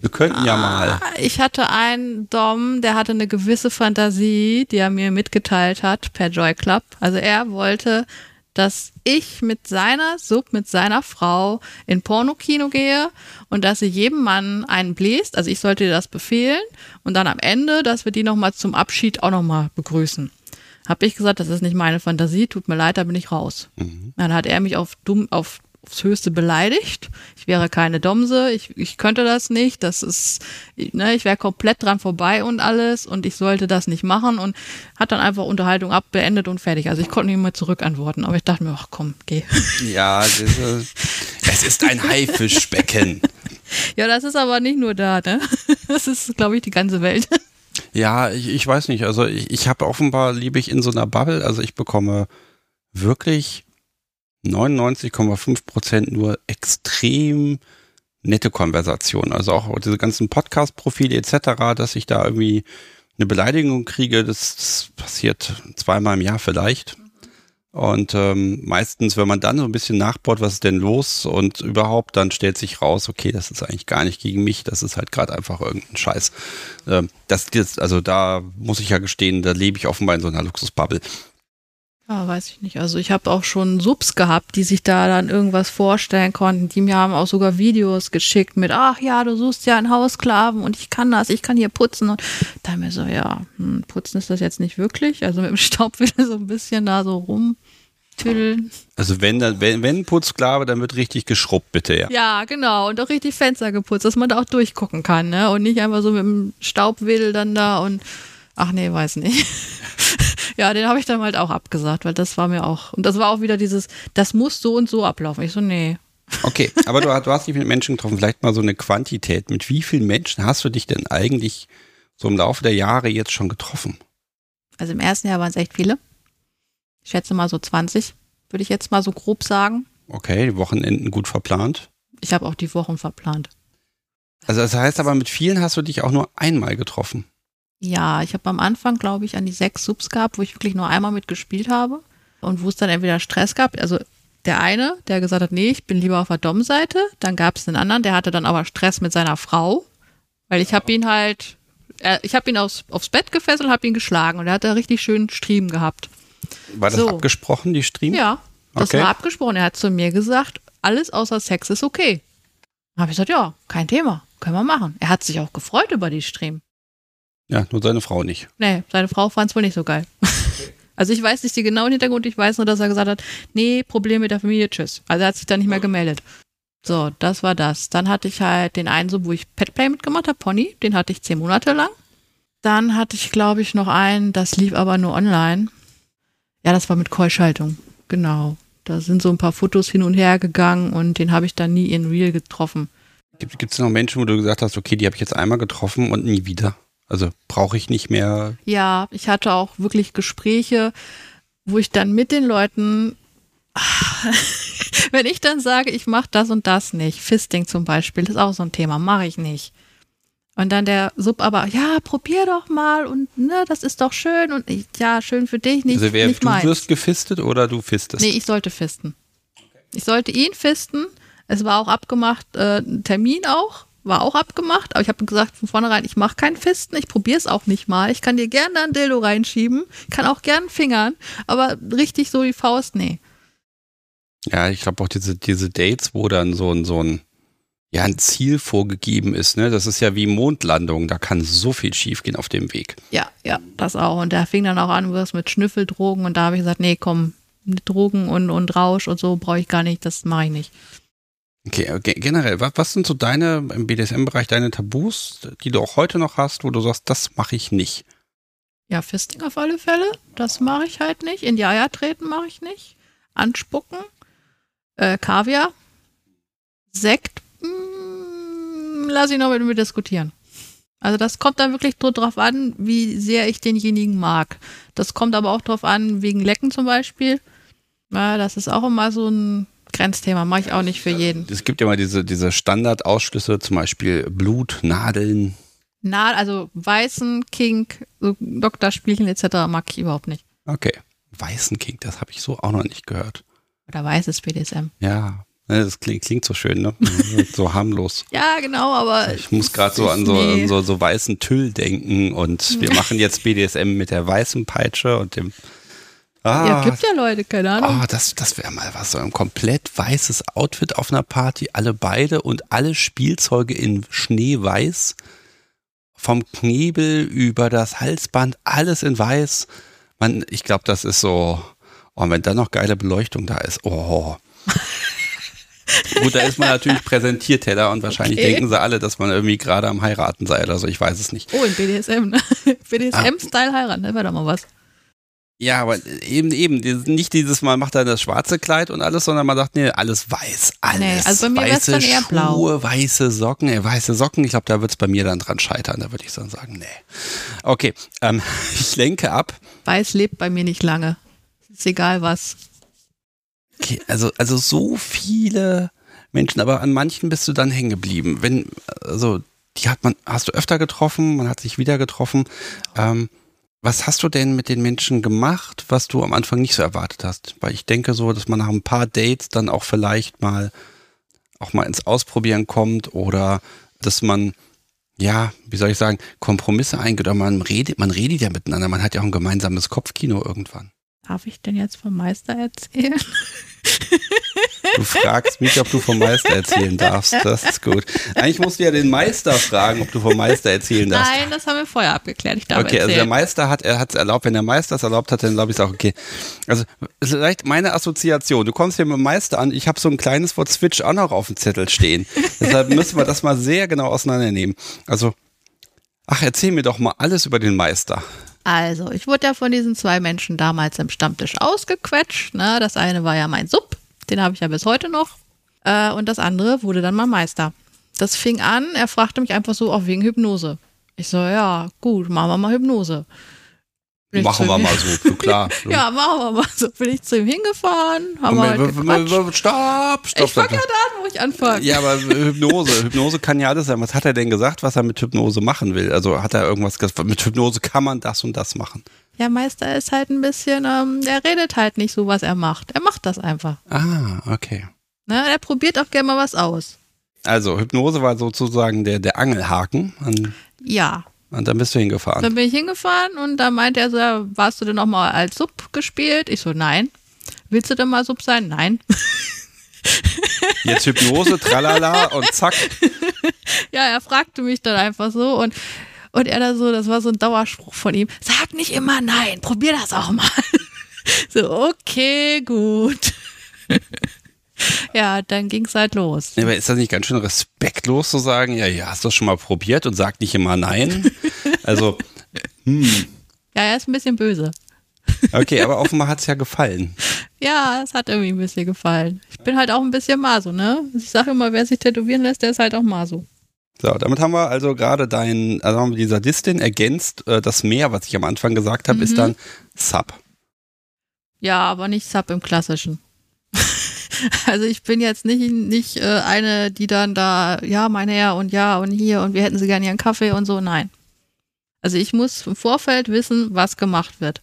wir könnten ah, ja mal. Ich hatte einen Dom, der hatte eine gewisse Fantasie, die er mir mitgeteilt hat per Joy Club. Also er wollte, dass ich mit seiner Sub, mit seiner Frau in Pornokino gehe und dass sie jedem Mann einen bläst, also ich sollte ihr das befehlen und dann am Ende, dass wir die nochmal zum Abschied auch nochmal begrüßen. Hab ich gesagt, das ist nicht meine Fantasie, tut mir leid, da bin ich raus. Mhm. Dann hat er mich auf dumm, auf, aufs Höchste beleidigt, ich wäre keine Domse, ich, ich könnte das nicht, das ist, ne, ich wäre komplett dran vorbei und alles und ich sollte das nicht machen und hat dann einfach Unterhaltung abbeendet und fertig. Also ich konnte nicht mehr zurückantworten, aber ich dachte mir, ach komm, geh. Ja, das ist, es ist ein Haifischbecken. Ja, das ist aber nicht nur da, ne? Das ist, glaube ich, die ganze Welt. Ja, ich, ich weiß nicht, also ich, ich habe offenbar, lebe ich in so einer Bubble, also ich bekomme wirklich neunundneunzig Komma fünf Prozent nur extrem nette Konversationen. Also auch diese ganzen Podcast-Profile et cetera, dass ich da irgendwie eine Beleidigung kriege, das, das passiert zweimal im Jahr vielleicht. Und ähm, meistens, wenn man dann so ein bisschen nachbohrt, was ist denn los und überhaupt, dann stellt sich raus, okay, das ist eigentlich gar nicht gegen mich, das ist halt gerade einfach irgendein Scheiß. Ähm, das, das, also da muss ich ja gestehen, da lebe ich offenbar in so einer Luxusbubble. Ja, weiß ich nicht. Also ich habe auch schon Subs gehabt, die sich da dann irgendwas vorstellen konnten. Die mir haben auch sogar Videos geschickt mit, ach ja, du suchst ja einen Haussklaven und ich kann das, ich kann hier putzen. Und da haben wir so, ja, hm, putzen ist das jetzt nicht wirklich. Also mit dem Staubwedel so ein bisschen da so rumtüdeln. Also wenn dann, wenn, wenn Putzsklave, dann wird richtig geschrubbt, bitte, ja. Ja, genau. Und auch richtig Fenster geputzt, dass man da auch durchgucken kann, ne? Und nicht einfach so mit dem Staubwedel dann da und, ach nee, weiß nicht. Ja, den habe ich dann halt auch abgesagt, weil das war mir auch, und das war auch wieder dieses, das muss so und so ablaufen. Ich so, nee. Okay, aber du, du hast dich mit Menschen getroffen, vielleicht mal so eine Quantität. Mit wie vielen Menschen hast du dich denn eigentlich so im Laufe der Jahre jetzt schon getroffen? Also im ersten Jahr waren es echt viele. Ich schätze mal so zwanzig, würde ich jetzt mal so grob sagen. Okay, die Wochenenden gut verplant. Ich habe auch die Wochen verplant. Also das heißt aber, mit vielen hast du dich auch nur einmal getroffen? Ja, ich habe am Anfang, glaube ich, an die sechs Subs gehabt, wo ich wirklich nur einmal mitgespielt habe und wo es dann entweder Stress gab. Also der eine, der gesagt hat, nee, ich bin lieber auf der Dom-Seite. Dann gab es einen anderen, der hatte dann aber Stress mit seiner Frau, weil ich habe ihn halt, ich habe ihn aufs, aufs Bett gefesselt und habe ihn geschlagen und er hat da richtig schön Striemen gehabt. War das so abgesprochen, die Striemen? Ja, das okay. war abgesprochen. Er hat zu mir gesagt, alles außer Sex ist okay. Dann habe ich gesagt, ja, kein Thema, können wir machen. Er hat sich auch gefreut über die Striemen. Ja, nur seine Frau nicht. Nee, seine Frau fand es wohl nicht so geil. Also ich weiß nicht die genauen Hintergrund, ich weiß nur, dass er gesagt hat, nee, Problem mit der Familie, tschüss. Also er hat sich dann nicht mehr gemeldet. So, das war das. Dann hatte ich halt den einen, so, wo ich Petplay mitgemacht habe, Pony, den hatte ich zehn Monate lang. Dann hatte ich, glaube ich, noch einen, das lief aber nur online. Ja, das war mit Keuschhaltung, genau. Da sind so ein paar Fotos hin und her gegangen und den habe ich dann nie in Real getroffen. Gibt es noch Menschen, wo du gesagt hast, okay, die habe ich jetzt einmal getroffen und nie wieder? Also brauche ich nicht mehr? Ja, ich hatte auch wirklich Gespräche, wo ich dann mit den Leuten, wenn ich dann sage, ich mache das und das nicht, Fisting zum Beispiel, das ist auch so ein Thema, mache ich nicht. Und dann der Sub aber, ja, probier doch mal und ne, das ist doch schön und ich, ja, schön für dich, nicht, also wer, nicht du meins. Wirst gefistet oder du fistest? Nee, ich sollte fisten. Ich sollte ihn fisten, es war auch abgemacht, äh, ein Termin auch. War auch abgemacht, aber ich habe gesagt von vornherein, ich mache keinen Fisten, ich probiere es auch nicht mal. Ich kann dir gerne einen Dildo reinschieben, kann auch gerne fingern, aber richtig so die Faust, nee. Ja, ich glaube auch diese, diese Dates, wo dann so ein, so ein, ja, ein Ziel vorgegeben ist, ne? Das ist ja wie Mondlandung, da kann so viel schief gehen auf dem Weg. Ja, ja, das auch. Und da fing dann auch an, was mit Schnüffeldrogen und da habe ich gesagt, nee, komm, Drogen und, und Rausch und so brauche ich gar nicht, das mache ich nicht. Okay, generell, was sind so deine, im B D S M-Bereich, deine Tabus, die du auch heute noch hast, wo du sagst, das mache ich nicht? Ja, Fisting auf alle Fälle, das mache ich halt nicht. In die Eier treten mache ich nicht. Anspucken, äh, Kaviar, Sekt, mh, lass ich noch mit mir diskutieren. Also das kommt dann wirklich drauf an, wie sehr ich denjenigen mag. Das kommt aber auch drauf an, wegen Lecken zum Beispiel. Ja, das ist auch immer so ein Grenzthema, mache ich auch nicht für jeden. Es gibt ja mal diese, diese Standardausschlüsse, zum Beispiel Blut, Nadeln. Na, also Weißen, Kink, so Doktorspielchen et cetera mag ich überhaupt nicht. Okay, Weißen Kink, das habe ich so auch noch nicht gehört. Oder weißes B D S M. Ja, das klingt, klingt so schön, ne? So harmlos. Ja, genau, aber... Ich muss gerade so an so, nee. an so, so weißen Tüll denken und wir machen jetzt B D S M mit der weißen Peitsche und dem... Ah, ja, gibt ja Leute, keine Ahnung. Oh, das das wäre mal was, so ein komplett weißes Outfit auf einer Party, alle beide und alle Spielzeuge in schneeweiß, vom Knebel über das Halsband, alles in weiß. Man, ich glaube, das ist so, und oh, wenn dann noch geile Beleuchtung da ist, oh. Gut, da ist man natürlich Präsentierteller und wahrscheinlich okay. Denken sie alle, dass man irgendwie gerade am Heiraten sei oder so, ich weiß es nicht. Oh, in B D S M, ne? B D S M-Style heiraten, das wäre doch mal was. Ja, aber eben, eben, nicht dieses Mal macht er das schwarze Kleid und alles, sondern man sagt, nee, alles weiß, alles. Nee, also bei mir weiße dann eher Schuhe, blau. Weiße Socken, äh, weiße Socken, ich glaube, da wird es bei mir dann dran scheitern, da würde ich dann sagen, nee. Okay, ähm, ich lenke ab. Weiß lebt bei mir nicht lange, ist egal was. Okay, also, also so viele Menschen, aber an manchen bist du dann hängen geblieben. Wenn, also, die hat man, hast du öfter getroffen, man hat sich wieder getroffen, ähm, was hast du denn mit den Menschen gemacht, was du am Anfang nicht so erwartet hast? Weil ich denke so, dass man nach ein paar Dates dann auch vielleicht mal auch mal ins Ausprobieren kommt oder dass man, ja, wie soll ich sagen, Kompromisse eingeht oder man redet, man redet ja miteinander, man hat ja auch ein gemeinsames Kopfkino irgendwann. Darf ich denn jetzt vom Meister erzählen? Du fragst mich, ob du vom Meister erzählen darfst. Das ist gut. Eigentlich musst du ja den Meister fragen, ob du vom Meister erzählen darfst. Nein, das haben wir vorher abgeklärt. Ich darf okay, erzählen. Also der Meister hat es erlaubt. Wenn der Meister es erlaubt hat, dann glaube ich es auch. Okay. Also vielleicht meine Assoziation. Du kommst hier mit dem Meister an. Ich habe so ein kleines Wort Switch auch noch auf dem Zettel stehen. Deshalb müssen wir das mal sehr genau auseinandernehmen. Also, ach, erzähl mir doch mal alles über den Meister. Also, ich wurde ja von diesen zwei Menschen damals im Stammtisch ausgequetscht. Ne? Das eine war ja mein Sub, den habe ich ja bis heute noch. Äh, und das andere wurde dann mein Meister. Das fing an, er fragte mich einfach so, auch wegen Hypnose. Ich so, ja, gut, machen wir mal Hypnose. Bin machen wir mal so, klar. Ja, machen wir mal so. Bin ich zu ihm hingefahren, haben wir halt gequatscht. Stopp, stopp, ich fang ja da an, wo ich anfange. Ja, aber Hypnose, Hypnose kann ja alles sein. Was hat er denn gesagt, was er mit Hypnose machen will? Also hat er irgendwas gesagt, mit Hypnose kann man das und das machen? Ja, Meister ist halt ein bisschen, ähm, er redet halt nicht so, was er macht. Er macht das einfach. Ah, okay. Na, er probiert auch gerne mal was aus. Also Hypnose war sozusagen der, der Angelhaken. An, ja. Und dann bist du hingefahren. Dann bin ich hingefahren und dann meinte er so, ja, warst du denn noch mal als Sub gespielt? Ich so, nein. Willst du denn mal Sub sein? Nein. Jetzt Hypnose, tralala und zack. Ja, er fragte mich dann einfach so und, und er da so, das war so ein Dauerspruch von ihm, sag nicht immer nein, probier das auch mal. So, okay, gut. Ja, dann ging es halt los. Ja, aber ist das nicht ganz schön respektlos zu sagen, ja, ja, hast du das schon mal probiert und sag nicht immer nein? Also, hm. Ja, er ist ein bisschen böse. Okay, aber offenbar hat es ja gefallen. Ja, es hat irgendwie ein bisschen gefallen. Ich bin halt auch ein bisschen Maso, ne? Ich sage immer, wer sich tätowieren lässt, der ist halt auch Maso. So, damit haben wir also gerade deinen, also haben wir die Sadistin ergänzt, das Mehr, was ich am Anfang gesagt habe, mhm. ist dann Sub. Ja, aber nicht Sub im Klassischen. Also ich bin jetzt nicht, nicht äh, eine, die dann da, ja, mein Herr und ja und hier und wir hätten sie gerne ihren Kaffee und so, nein. Also ich muss im Vorfeld wissen, was gemacht wird.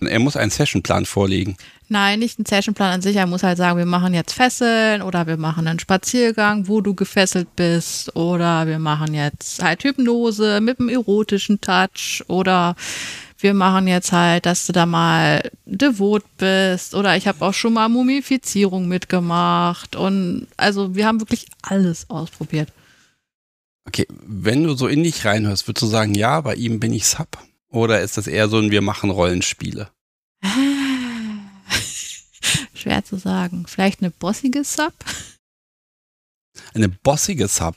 Er muss einen Sessionplan vorlegen. Nein, nicht einen Sessionplan an sich, er muss halt sagen, wir machen jetzt Fesseln oder wir machen einen Spaziergang, wo du gefesselt bist oder wir machen jetzt halt Hypnose mit einem erotischen Touch oder... Wir machen jetzt halt, dass du da mal devot bist oder ich habe auch schon mal Mumifizierung mitgemacht und also wir haben wirklich alles ausprobiert. Okay, wenn du so in dich reinhörst, würdest du sagen, ja, bei ihm bin ich Sub oder ist das eher so ein wir machen Rollenspiele? Schwer zu sagen. Vielleicht eine bossige Sub? Eine bossige Sub?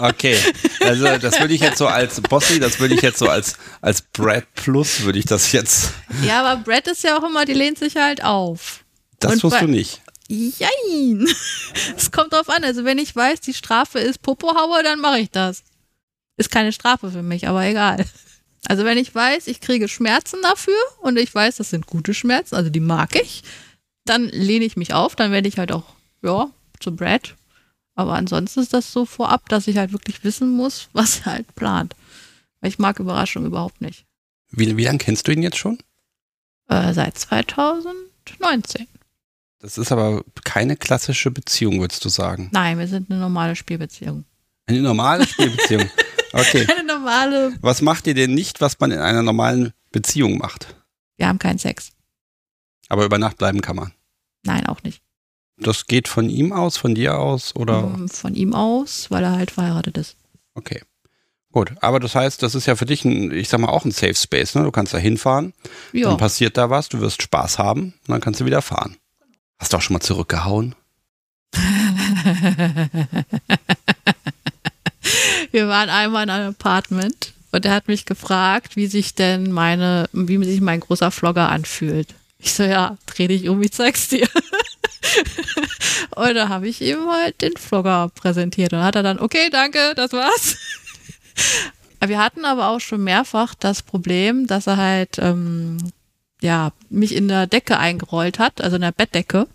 Okay, also das würde ich jetzt so als Bossy, das würde ich jetzt so als, als Brad Plus würde ich das jetzt. Ja, aber Brad ist ja auch immer, die lehnt sich halt auf. Das Und tust du nicht. Jein, es kommt drauf an, also wenn ich weiß, die Strafe ist Popohaue, dann mache ich das. Ist keine Strafe für mich, aber egal. Also wenn ich weiß, ich kriege Schmerzen dafür und ich weiß, das sind gute Schmerzen, also die mag ich, dann lehne ich mich auf, dann werde ich halt auch, ja, zu Brad. Aber ansonsten ist das so vorab, dass ich halt wirklich wissen muss, was er halt plant. Weil ich mag Überraschungen überhaupt nicht. Wie, wie lange kennst du ihn jetzt schon? Äh, seit zwanzig neunzehn. Das ist aber keine klassische Beziehung, würdest du sagen? Nein, wir sind eine normale Spielbeziehung. Eine normale Spielbeziehung? Okay. Eine normale. Was macht ihr denn nicht, was man in einer normalen Beziehung macht? Wir haben keinen Sex. Aber über Nacht bleiben kann man? Nein, auch nicht. Das geht von ihm aus, von dir aus oder? Von ihm aus, weil er halt verheiratet ist. Okay, gut. Aber das heißt, das ist ja für dich, ein, ich sag mal, auch ein Safe Space. Ne? Du kannst da hinfahren, ja. Dann passiert da was, du wirst Spaß haben und dann kannst du wieder fahren. Hast du auch schon mal zurückgehauen? Wir waren einmal in einem Apartment und er hat mich gefragt, wie sich denn meine, wie sich mein großer Vlogger anfühlt. Ich so, ja, dreh dich um, ich zeig's dir. Und da habe ich ihm halt den Vlogger präsentiert und hat er dann, okay, danke, das war's. Wir hatten aber auch schon mehrfach das Problem, dass er halt ähm, ja, mich in der Decke eingerollt hat, also in der Bettdecke.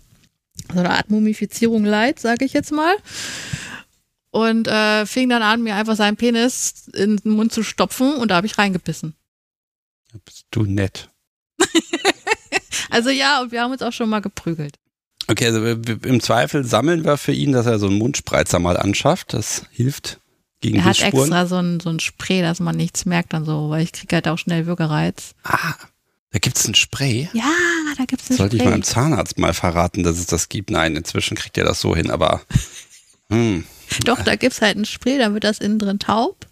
So eine Art Mumifizierung light, sage ich jetzt mal. Und äh, fing dann an, mir einfach seinen Penis in den Mund zu stopfen und da habe ich reingebissen. Da bist du nett. Also ja, und wir haben uns auch schon mal geprügelt. Okay, also im Zweifel sammeln wir für ihn, dass er so einen Mundspreizer mal anschafft. Das hilft gegen Bissspuren. Er hat extra so ein, so ein Spray, dass man nichts merkt und so, weil ich kriege halt auch schnell Würgereiz. Ah, da gibt's ein Spray? Ja, da gibt's ein Spray. Sollte ich meinem Zahnarzt mal verraten, dass es das gibt? Nein, inzwischen kriegt er das so hin, aber hm. Doch, da gibt's halt ein Spray, dann wird das innen drin taub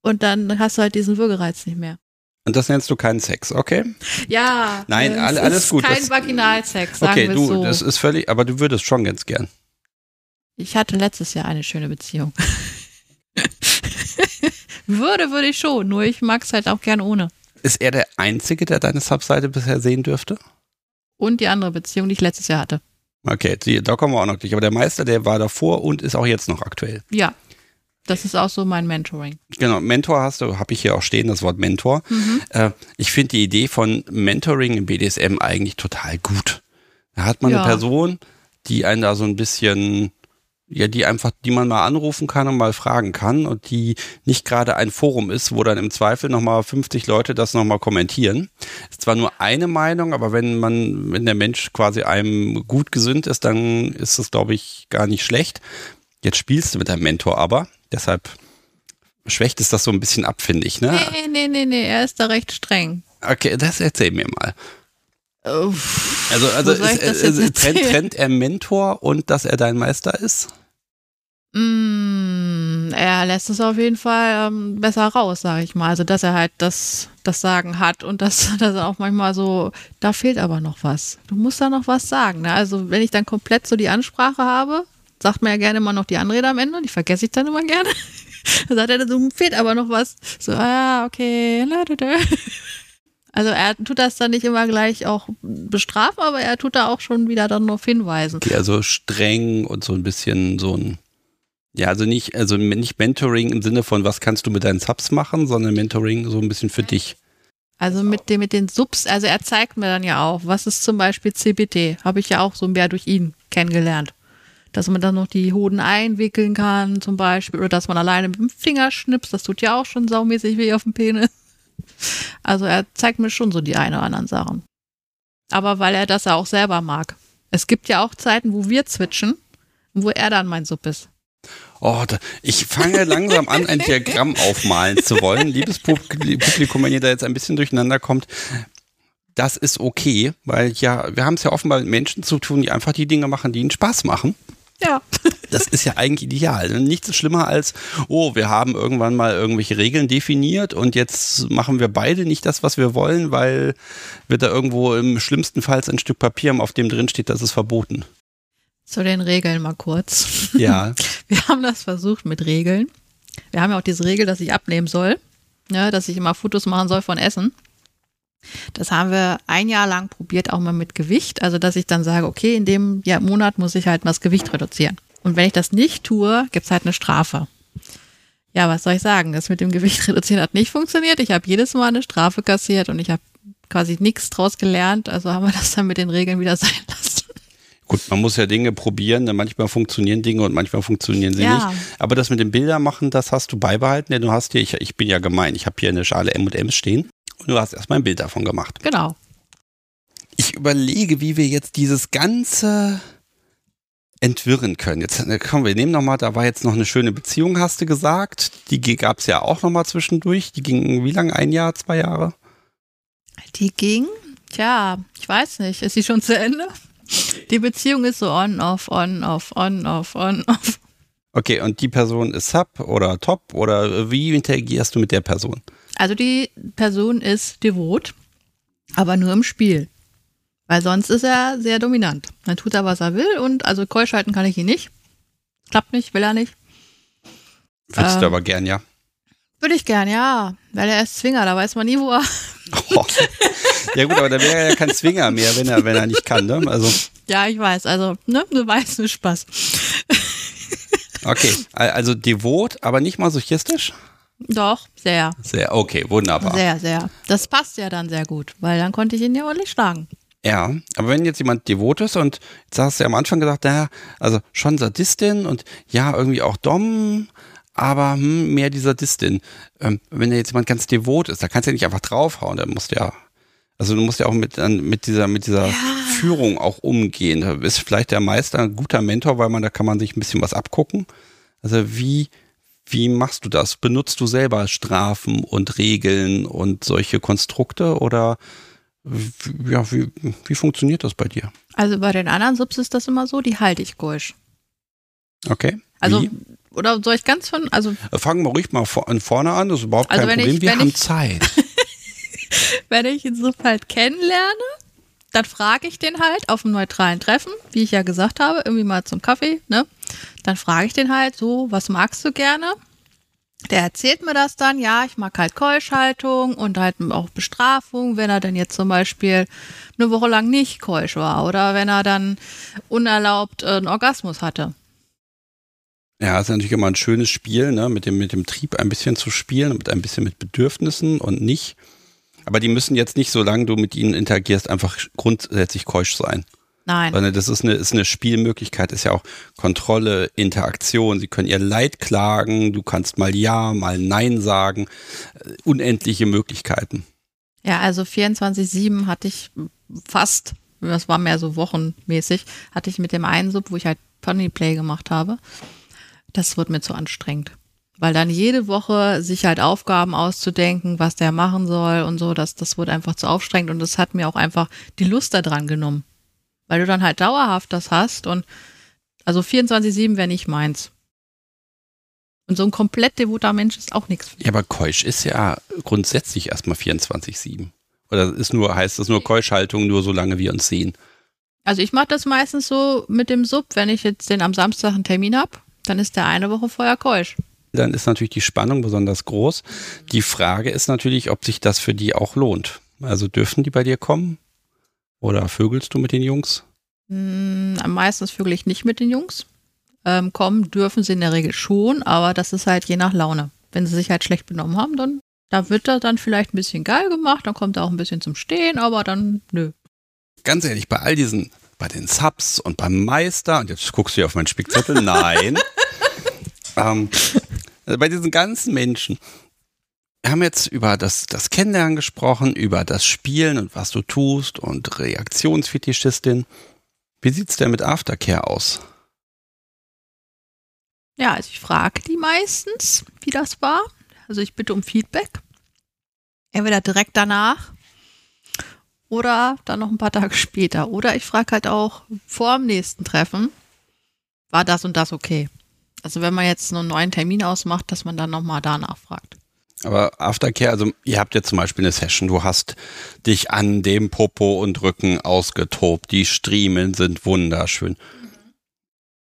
und dann hast du halt diesen Würgereiz nicht mehr. Und das nennst du keinen Sex, okay? Ja, nein, all, alles ist gut. Kein das, Vaginalsex, sagen okay, wir du, so. Okay, das ist völlig, aber du würdest schon ganz gern. Ich hatte letztes Jahr eine schöne Beziehung. Würde, würde ich schon, nur ich mag es halt auch gern ohne. Ist er der Einzige, der deine Subseite bisher sehen dürfte? Und die andere Beziehung, die ich letztes Jahr hatte. Okay, die, da kommen wir auch noch gleich. Aber der Meister, der war davor und ist auch jetzt noch aktuell. Ja, das ist auch so mein Mentoring. Genau, Mentor hast du, habe ich hier auch stehen, das Wort Mentor. Mhm. Äh, ich finde die Idee von Mentoring im B D S M eigentlich total gut. Da hat man ja eine Person, die einen da so ein bisschen, ja, die einfach, die man mal anrufen kann und mal fragen kann und die nicht gerade ein Forum ist, wo dann im Zweifel nochmal fünfzig Leute das nochmal kommentieren. Ist zwar nur eine Meinung, aber wenn man, wenn der Mensch quasi einem gut gesinnt ist, dann ist das, glaube ich, gar nicht schlecht. Jetzt spielst du mit deinem Mentor aber, deshalb schwächt es das so ein bisschen ab, finde ich, ne? Nee, nee, nee, nee, er ist da recht streng. Okay, das erzähl mir mal. Uff, also, also ist, ist, trennt, trennt er Mentor und dass er dein Meister ist? Mm, er lässt es auf jeden Fall ähm, besser raus, sage ich mal. Also, dass er halt das, das Sagen hat und dass, dass er auch manchmal so, da fehlt aber noch was. Du musst da noch was sagen, ne? Also, wenn ich dann komplett so die Ansprache habe, sagt mir ja gerne immer noch die Anrede am Ende, die vergesse ich dann immer gerne. Dann sagt er, so fehlt aber noch was. So, ah, okay. Also er tut das dann nicht immer gleich auch bestrafen, aber er tut da auch schon wieder dann darauf hinweisen. Okay, also streng und so ein bisschen so ein, ja, also nicht, also nicht Mentoring im Sinne von, was kannst du mit deinen Subs machen, sondern Mentoring so ein bisschen für dich. Also mit den, mit den Subs, also er zeigt mir dann ja auch, was ist zum Beispiel C B D, habe ich ja auch so mehr durch ihn kennengelernt. Dass man dann noch die Hoden einwickeln kann zum Beispiel oder dass man alleine mit dem Finger schnipst, das tut ja auch schon saumäßig weh auf dem Penis. Also er zeigt mir schon so die eine oder anderen Sachen. Aber weil er das ja auch selber mag. Es gibt ja auch Zeiten, wo wir zwitschen, wo er dann mein Sub ist. Oh, da, ich fange langsam an, ein Diagramm aufmalen zu wollen. Liebes Publikum, wenn ihr da jetzt ein bisschen durcheinander kommt, das ist okay, weil ja, wir haben es ja offenbar mit Menschen zu tun, die einfach die Dinge machen, die ihnen Spaß machen. Ja. Das ist ja eigentlich ideal. Nichts schlimmer als, oh, wir haben irgendwann mal irgendwelche Regeln definiert und jetzt machen wir beide nicht das, was wir wollen, weil wir da irgendwo im schlimmsten Fall ein Stück Papier haben, auf dem drin steht, das ist verboten. Zu den Regeln mal kurz. Ja. Wir haben das versucht mit Regeln. Wir haben ja auch diese Regel, dass ich abnehmen soll, ne, dass ich immer Fotos machen soll von Essen. Das haben wir ein Jahr lang probiert, auch mal mit Gewicht. Also, dass ich dann sage, okay, in dem Jahr, Monat muss ich halt mal das Gewicht reduzieren. Und wenn ich das nicht tue, gibt es halt eine Strafe. Ja, was soll ich sagen? Das mit dem Gewicht reduzieren hat nicht funktioniert. Ich habe jedes Mal eine Strafe kassiert und ich habe quasi nichts draus gelernt. Also haben wir das dann mit den Regeln wieder sein lassen. Gut, man muss ja Dinge probieren. Manchmal funktionieren Dinge und manchmal funktionieren sie ja nicht. Aber das mit den Bildern machen, das hast du beibehalten. Denn du hast hier, ich, ich bin ja gemein, ich habe hier eine Schale M und M's stehen. Du hast erstmal ein Bild davon gemacht. Genau. Ich überlege, wie wir jetzt dieses Ganze entwirren können. Jetzt komm, wir nehmen nochmal, da war jetzt noch eine schöne Beziehung, hast du gesagt. Die gab es ja auch nochmal zwischendurch. Die ging wie lange? Ein Jahr, zwei Jahre? Die ging, tja, ich weiß nicht. Ist sie schon zu Ende? Die Beziehung ist so on, off, on, off, on, off, on, off. Okay, und die Person ist Sub oder Top oder wie interagierst du mit der Person? Also die Person ist devot, aber nur im Spiel, weil sonst ist er sehr dominant. Dann tut er, was er will und also keusch halten kann ich ihn nicht. Klappt nicht, will er nicht. Würdest ähm, du aber gern, ja? Würde ich gern, ja, weil er ist Zwinger, da weiß man nie, wo er... Oh. Ja gut, aber da wäre er ja kein Zwinger mehr, wenn er, wenn er nicht kann, ne? Also. Ja, ich weiß, also, ne, du weißt, nur Spaß. Okay, also devot, aber nicht masochistisch? Doch, sehr. Sehr, okay, wunderbar. Sehr, sehr. Das passt ja dann sehr gut, weil dann konnte ich ihn ja ordentlich schlagen. Ja, aber wenn jetzt jemand devot ist und jetzt hast du ja am Anfang gesagt, naja, also schon Sadistin und ja, irgendwie auch Dom, aber hm, mehr die Sadistin. Ähm, wenn da jetzt jemand ganz devot ist, da kannst du ja nicht einfach draufhauen, da musst du ja, also du musst ja auch mit, mit dieser, mit dieser ja. Führung auch umgehen. Da ist vielleicht der Meister ein guter Mentor, weil man, da kann man sich ein bisschen was abgucken. Also wie... Wie machst du das? Benutzt du selber Strafen und Regeln und solche Konstrukte oder ja, wie, wie funktioniert das bei dir? Also bei den anderen Subs ist das immer so, die halte ich keusch. Okay. Also wie? Oder soll ich ganz von, also fangen wir ruhig mal von vorne an, das ist überhaupt also kein Problem, ich, wir haben ich, Zeit. Wenn ich einen Sub halt kennenlerne, dann frage ich den halt auf einem neutralen Treffen, wie ich ja gesagt habe, irgendwie mal zum Kaffee, ne? Dann frage ich den halt so, was magst du gerne? Der erzählt mir das dann, ja, ich mag halt Keuschhaltung und halt auch Bestrafung, wenn er dann jetzt zum Beispiel eine Woche lang nicht keusch war oder wenn er dann unerlaubt einen Orgasmus hatte. Ja, das ist natürlich immer ein schönes Spiel, ne, mit dem, mit dem Trieb ein bisschen zu spielen, mit ein bisschen mit Bedürfnissen und nicht. Aber die müssen jetzt nicht, solange du mit ihnen interagierst, einfach grundsätzlich keusch sein. Nein. Sondern das ist eine, ist eine Spielmöglichkeit, ist ja auch Kontrolle, Interaktion. Sie können ihr Leid klagen, du kannst mal Ja, mal Nein sagen. Unendliche Möglichkeiten. Ja, also vierundzwanzig sieben hatte ich fast, das war mehr so wochenmäßig, hatte ich mit dem einen Sub, wo ich halt Ponyplay gemacht habe. Das wird mir zu anstrengend. Weil dann jede Woche sich halt Aufgaben auszudenken, was der machen soll und so, das, das wurde einfach zu aufstrengend und das hat mir auch einfach die Lust daran genommen. Weil du dann halt dauerhaft das hast und also vierundzwanzig sieben wäre nicht meins. Und so ein komplett devoter Mensch ist auch nichts. Ja, aber keusch ist ja grundsätzlich erstmal vierundzwanzig sieben. Oder ist nur, heißt das nur Keuschhaltung, nur solange wir uns sehen? Also ich mache das meistens so mit dem Sub, wenn ich jetzt den am Samstag einen Termin habe, dann ist der eine Woche vorher keusch. Dann ist natürlich die Spannung besonders groß. Die Frage ist natürlich, ob sich das für die auch lohnt. Also dürfen die bei dir kommen? Oder vögelst du mit den Jungs? Hm, meistens vögel ich nicht mit den Jungs. Ähm, kommen dürfen sie in der Regel schon, aber das ist halt je nach Laune. Wenn sie sich halt schlecht benommen haben, dann da wird das dann vielleicht ein bisschen geil gemacht, dann kommt er auch ein bisschen zum Stehen, aber dann nö. Ganz ehrlich, bei all diesen, bei den Subs und beim Meister, und jetzt guckst du ja auf meinen Spickzettel, nein. ähm, also bei diesen ganzen Menschen. Wir haben jetzt über das, das Kennenlernen gesprochen, über das Spielen und was du tust und Reaktionsfetischistin. Wie sieht's denn mit Aftercare aus? Ja, also ich frage die meistens, wie das war. Also ich bitte um Feedback. Entweder direkt danach oder dann noch ein paar Tage später. Oder ich frage halt auch vor dem nächsten Treffen, war das und das okay? Also wenn man jetzt einen neuen Termin ausmacht, dass man dann nochmal danach fragt. Aber Aftercare, also ihr habt ja zum Beispiel eine Session, du hast dich an dem Popo und Rücken ausgetobt, die Striemen sind wunderschön.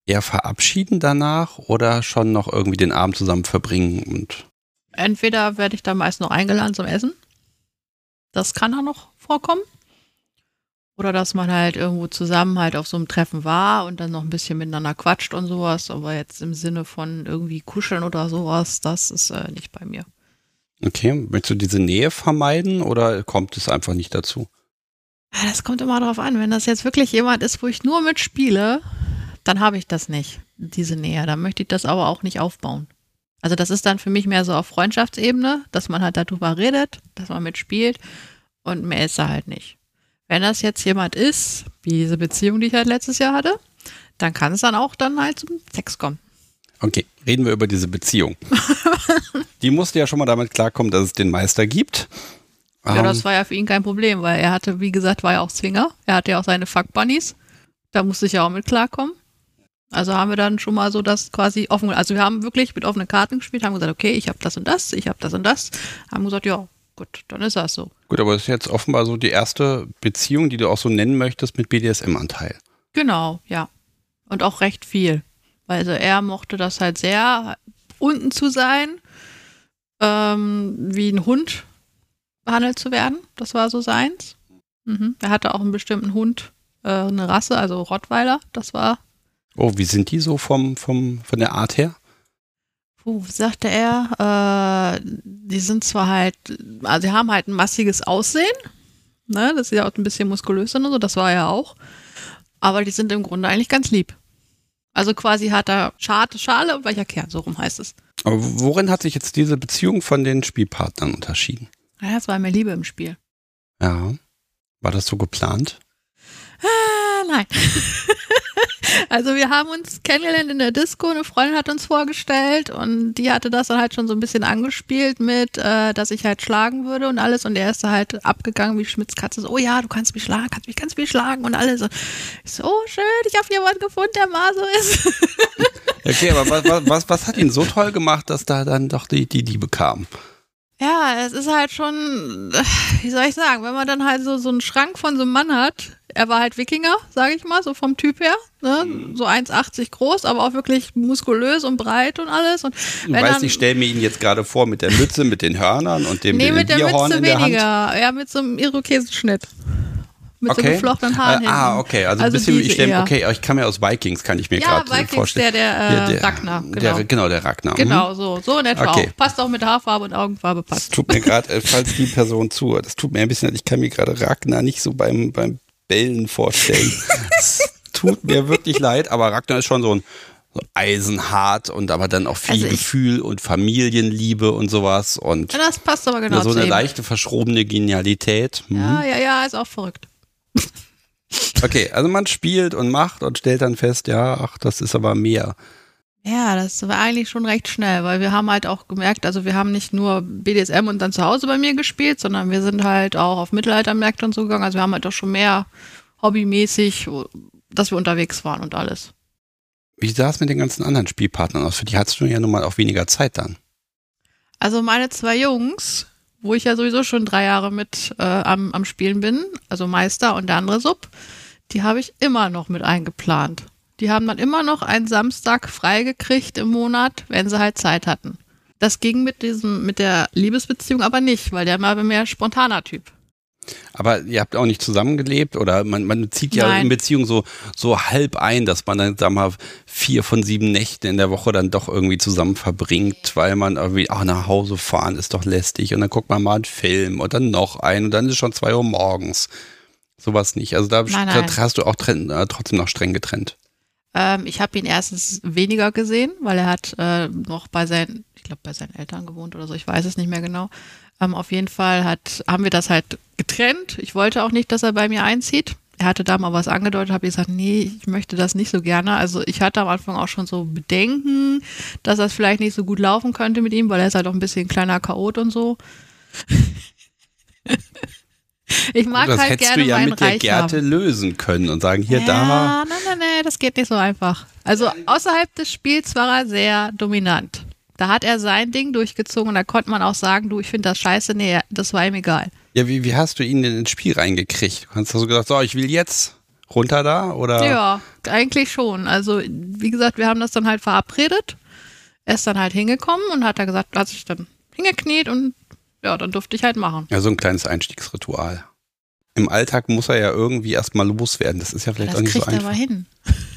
Eher verabschieden danach oder schon noch irgendwie den Abend zusammen verbringen? Und entweder werde ich dann meist noch eingeladen zum Essen, das kann auch noch vorkommen. Oder dass man halt irgendwo zusammen halt auf so einem Treffen war und dann noch ein bisschen miteinander quatscht und sowas. Aber jetzt im Sinne von irgendwie kuscheln oder sowas, das ist äh, nicht bei mir. Okay, möchtest du diese Nähe vermeiden oder kommt es einfach nicht dazu? Das kommt immer drauf an. Wenn das jetzt wirklich jemand ist, wo ich nur mitspiele, dann habe ich das nicht, diese Nähe. Dann möchte ich das aber auch nicht aufbauen. Also das ist dann für mich mehr so auf Freundschaftsebene, dass man halt darüber redet, dass man mitspielt und mehr ist da halt nicht. Wenn das jetzt jemand ist, wie diese Beziehung, die ich halt letztes Jahr hatte, dann kann es dann auch dann halt zum Sex kommen. Okay, reden wir über diese Beziehung. Die musste ja schon mal damit klarkommen, dass es den Meister gibt. Ja, das war ja für ihn kein Problem, weil er hatte, wie gesagt, war ja auch Zwinger. Er hatte ja auch seine Fuck-Bunnies. Da musste ich ja auch mit klarkommen. Also haben wir dann schon mal so das quasi offen, also wir haben wirklich mit offenen Karten gespielt, haben gesagt, okay, ich habe das und das, ich habe das und das. Haben gesagt, ja, gut, dann ist das so. Gut, aber das ist jetzt offenbar so die erste Beziehung, die du auch so nennen möchtest mit B D S M-Anteil. Genau, ja. Und auch recht viel. Also er mochte das halt sehr, unten zu sein, ähm, wie ein Hund behandelt zu werden. Das war so seins. Mhm. Er hatte auch einen bestimmten Hund, äh, eine Rasse, also Rottweiler. Das war. Oh, wie sind die so vom, vom, von der Art her? Puh, sagte er, äh, die sind zwar halt, also sie haben halt ein massiges Aussehen, ne? Das ist ja auch ein bisschen muskulös und so, das war ja auch. Aber die sind im Grunde eigentlich ganz lieb. Also quasi hat er Schale, Schale und weicher Kern, so rum heißt es. Aber worin hat sich jetzt diese Beziehung von den Spielpartnern unterschieden? Ja, es war mehr Liebe im Spiel. Ja. War das so geplant? Ah, nein. Also wir haben uns kennengelernt in der Disco, eine Freundin hat uns vorgestellt und die hatte das dann halt schon so ein bisschen angespielt mit, äh, dass ich halt schlagen würde und alles und er ist da halt abgegangen wie Schmitz Katze, so, oh ja, du kannst mich schlagen, kannst mich ganz viel schlagen und alles. Und ich so, oh schön, ich habe jemanden gefunden, der mal so ist. Okay, aber was, was, was hat ihn so toll gemacht, dass da dann doch die, die Liebe kam? Ja, es ist halt schon, wie soll ich sagen, wenn man dann halt so, so einen Schrank von so einem Mann hat, er war halt Wikinger, sage ich mal, so vom Typ her, ne? Mhm. So eins achtzig groß, aber auch wirklich muskulös und breit und alles. Und wenn du weißt, dann, ich stelle mir ihn jetzt gerade vor mit der Mütze, mit den Hörnern und dem Bierhorn in der Hand. Nee, mit der Mütze weniger, ja, mit so einem Irokesenschnitt. Mit okay. so geflochtenen Haaren äh, Ah, okay. Also, also ein bisschen, ich stelle, okay, ich kann mir aus Vikings, kann ich mir ja, gerade Vikings, vorstellen. Ja, Vikings, der, der äh, Ragnar. Genau, der, genau, der Ragnar. Genau, so, so in etwa okay. auch. Passt auch mit Haarfarbe und Augenfarbe, passt. Das tut mir gerade, falls die Person zuhört, das tut mir ein bisschen, ich kann mir gerade Ragnar nicht so beim, beim Bellen vorstellen. Das tut mir wirklich leid, aber Ragnar ist schon so ein eisenhart und aber dann auch viel also Gefühl und Familienliebe und sowas. Und ja, das passt aber genau so eine eben. leichte, verschrobene Genialität. Mhm. Ja, ja, ja, ist auch verrückt. Okay, also man spielt und macht und stellt dann fest, ja, ach, das ist aber mehr. Ja, das war eigentlich schon recht schnell, weil wir haben halt auch gemerkt, also wir haben nicht nur B D S M und dann zu Hause bei mir gespielt, sondern wir sind halt auch auf Mittelaltermärkte und so gegangen, also wir haben halt auch schon mehr hobbymäßig, dass wir unterwegs waren und alles. Wie sah es mit den ganzen anderen Spielpartnern aus? Für die hattest du ja nun mal auch weniger Zeit dann. Also meine zwei Jungs, wo ich ja sowieso schon drei Jahre mit äh, am, am Spielen bin, also Meister und der andere Sub, die habe ich immer noch mit eingeplant. Die haben dann immer noch einen Samstag freigekriegt im Monat, wenn sie halt Zeit hatten. Das ging mit diesem, mit der Liebesbeziehung aber nicht, weil der mal mehr spontaner Typ. Aber ihr habt auch nicht zusammengelebt oder man, man zieht ja Nein. in Beziehung so, so halb ein, dass man dann sag mal vier von sieben Nächten in der Woche dann doch irgendwie zusammen verbringt, weil man irgendwie, ach, nach Hause fahren ist doch lästig und dann guckt man mal einen Film und dann noch einen und dann ist es schon zwei Uhr morgens. Sowas nicht. Also da nein, nein. hast du auch trenn, äh, trotzdem noch streng getrennt. Ähm, ich habe ihn erstens weniger gesehen, weil er hat äh, noch bei seinen, ich glaube bei seinen Eltern gewohnt oder so, ich weiß es nicht mehr genau. Ähm, auf jeden Fall hat, haben wir das halt getrennt. Ich wollte auch nicht, dass er bei mir einzieht. Er hatte da mal was angedeutet, habe ich gesagt, nee, ich möchte das nicht so gerne. Also ich hatte am Anfang auch schon so Bedenken, dass das vielleicht nicht so gut laufen könnte mit ihm, weil er ist halt auch ein bisschen ein kleiner Chaot und so. Ich mag das halt gerne meinen Reich haben. Das hättest du ja mit der Gerte lösen können und sagen, hier, ja, da. Nein, nein, nein, das geht nicht so einfach. Also außerhalb des Spiels war er sehr dominant. Da hat er sein Ding durchgezogen und da konnte man auch sagen, du, ich finde das scheiße, nee, das war ihm egal. Ja, wie, wie hast du ihn denn ins Spiel reingekriegt? Hast du so gesagt, so, ich will jetzt runter da? Oder? Ja, eigentlich schon. Also, wie gesagt, wir haben das dann halt verabredet. Er ist dann halt hingekommen und hat da gesagt, hat sich dann hingekniet und ja, dann durfte ich halt machen. Ja, so ein kleines Einstiegsritual. Im Alltag muss er ja irgendwie erstmal loswerden. Das ist ja vielleicht ja, auch nicht so einfach. Das kriegt er aber hin.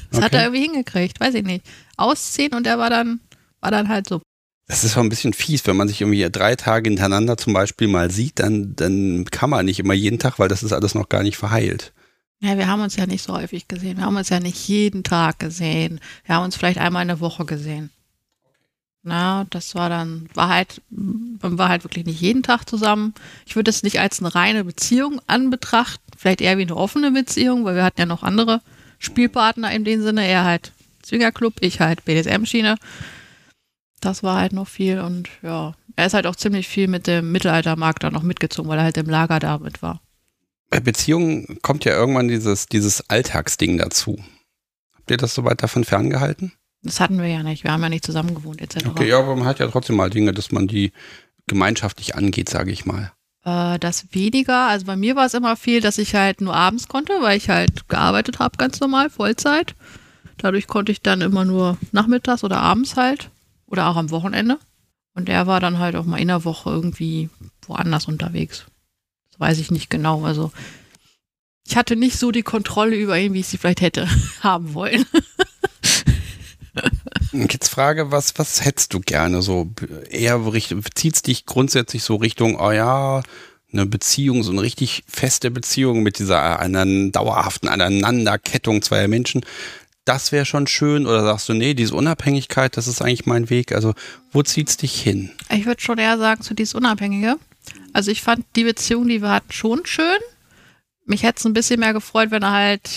Das okay. hat er irgendwie hingekriegt, weiß ich nicht. Ausziehen und er war dann, war dann halt so. Das ist auch ein bisschen fies, wenn man sich irgendwie drei Tage hintereinander zum Beispiel mal sieht, dann, dann kann man nicht immer jeden Tag, weil das ist alles noch gar nicht verheilt. Ja, wir haben uns ja nicht so häufig gesehen. Wir haben uns ja nicht jeden Tag gesehen. Wir haben uns vielleicht einmal eine Woche gesehen. Na, das war dann, war halt, man war halt wirklich nicht jeden Tag zusammen. Ich würde es nicht als eine reine Beziehung anbetrachten, vielleicht eher wie eine offene Beziehung, weil wir hatten ja noch andere Spielpartner in dem Sinne. Er halt Zwingerclub, ich halt B D S M-Schiene. Das war halt noch viel und ja, er ist halt auch ziemlich viel mit dem Mittelaltermarkt da noch mitgezogen, weil er halt im Lager da mit war. Bei Beziehungen kommt ja irgendwann dieses, dieses Alltagsding dazu. Habt ihr das soweit davon ferngehalten? Das hatten wir ja nicht, wir haben ja nicht zusammen gewohnt et cetera. Okay, ja, aber man hat ja trotzdem mal Dinge, dass man die gemeinschaftlich angeht, sage ich mal. Äh, das weniger, also bei mir war es immer viel, dass ich halt nur abends konnte, weil ich halt gearbeitet habe ganz normal, Vollzeit. Dadurch konnte ich dann immer nur nachmittags oder abends halt. Oder auch am Wochenende. Und er war dann halt auch mal in der Woche irgendwie woanders unterwegs. Das weiß ich nicht genau. Also ich hatte nicht so die Kontrolle über ihn, wie ich sie vielleicht hätte haben wollen. Jetzt Frage, was, was hättest du gerne? So eher bezieht es dich grundsätzlich so Richtung, oh ja, eine Beziehung, so eine richtig feste Beziehung mit dieser anderen, dauerhaften Aneinanderkettung zweier Menschen. Das wäre schon schön, oder sagst du, nee, diese Unabhängigkeit, das ist eigentlich mein Weg, also wo zieht's dich hin? Ich würde schon eher sagen, so dieses Unabhängige. Also ich fand die Beziehung, die wir hatten, schon schön. Mich hätte es ein bisschen mehr gefreut, wenn er halt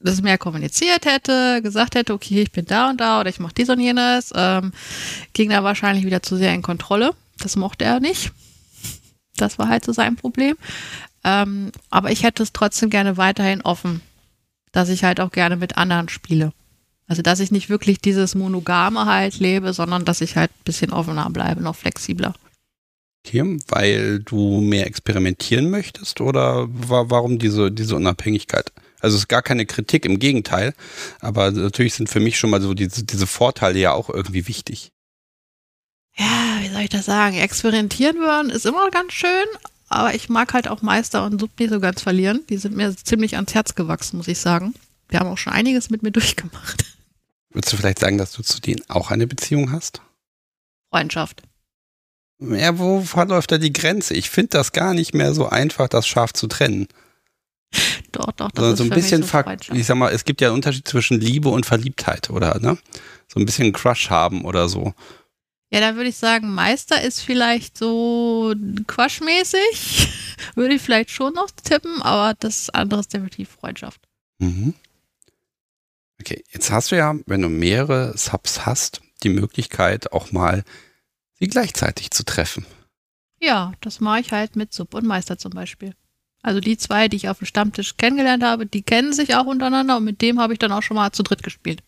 das mehr kommuniziert hätte, gesagt hätte, okay, ich bin da und da oder ich mache dies und jenes. Ähm, ging da wahrscheinlich wieder zu sehr in Kontrolle. Das mochte er nicht. Das war halt so sein Problem. Ähm, aber ich hätte es trotzdem gerne weiterhin offen, dass ich halt auch gerne mit anderen spiele. Also, dass ich nicht wirklich dieses Monogame halt lebe, sondern dass ich halt ein bisschen offener bleibe, noch flexibler. Okay, weil du mehr experimentieren möchtest oder wa- warum diese, diese Unabhängigkeit? Also es ist gar keine Kritik, im Gegenteil, aber natürlich sind für mich schon mal so diese, diese Vorteile ja auch irgendwie wichtig. Ja, wie soll ich das sagen? Experimentieren würden ist immer ganz schön, aber ich mag halt auch Meister und Sub nicht so ganz verlieren. Die sind mir ziemlich ans Herz gewachsen, muss ich sagen. Wir haben auch schon einiges mit mir durchgemacht. Würdest du vielleicht sagen, dass du zu denen auch eine Beziehung hast? Freundschaft. Ja, wo verläuft da die Grenze? Ich finde das gar nicht mehr so einfach, das scharf zu trennen. Doch, doch, das ist so ein bisschen, so Ver- ich sag mal, es gibt ja einen Unterschied zwischen Liebe und Verliebtheit, oder, ne? So ein bisschen Crush haben oder so. Ja, dann würde ich sagen, Meister ist vielleicht so Crush-mäßig. Würde ich vielleicht schon noch tippen, aber das andere ist definitiv Freundschaft. Mhm. Okay, jetzt hast du ja, wenn du mehrere Subs hast, die Möglichkeit auch mal sie gleichzeitig zu treffen. Ja, das mache ich halt mit Sub und Meister zum Beispiel. Also die zwei, die ich auf dem Stammtisch kennengelernt habe, die kennen sich auch untereinander und mit dem habe ich dann auch schon mal zu dritt gespielt.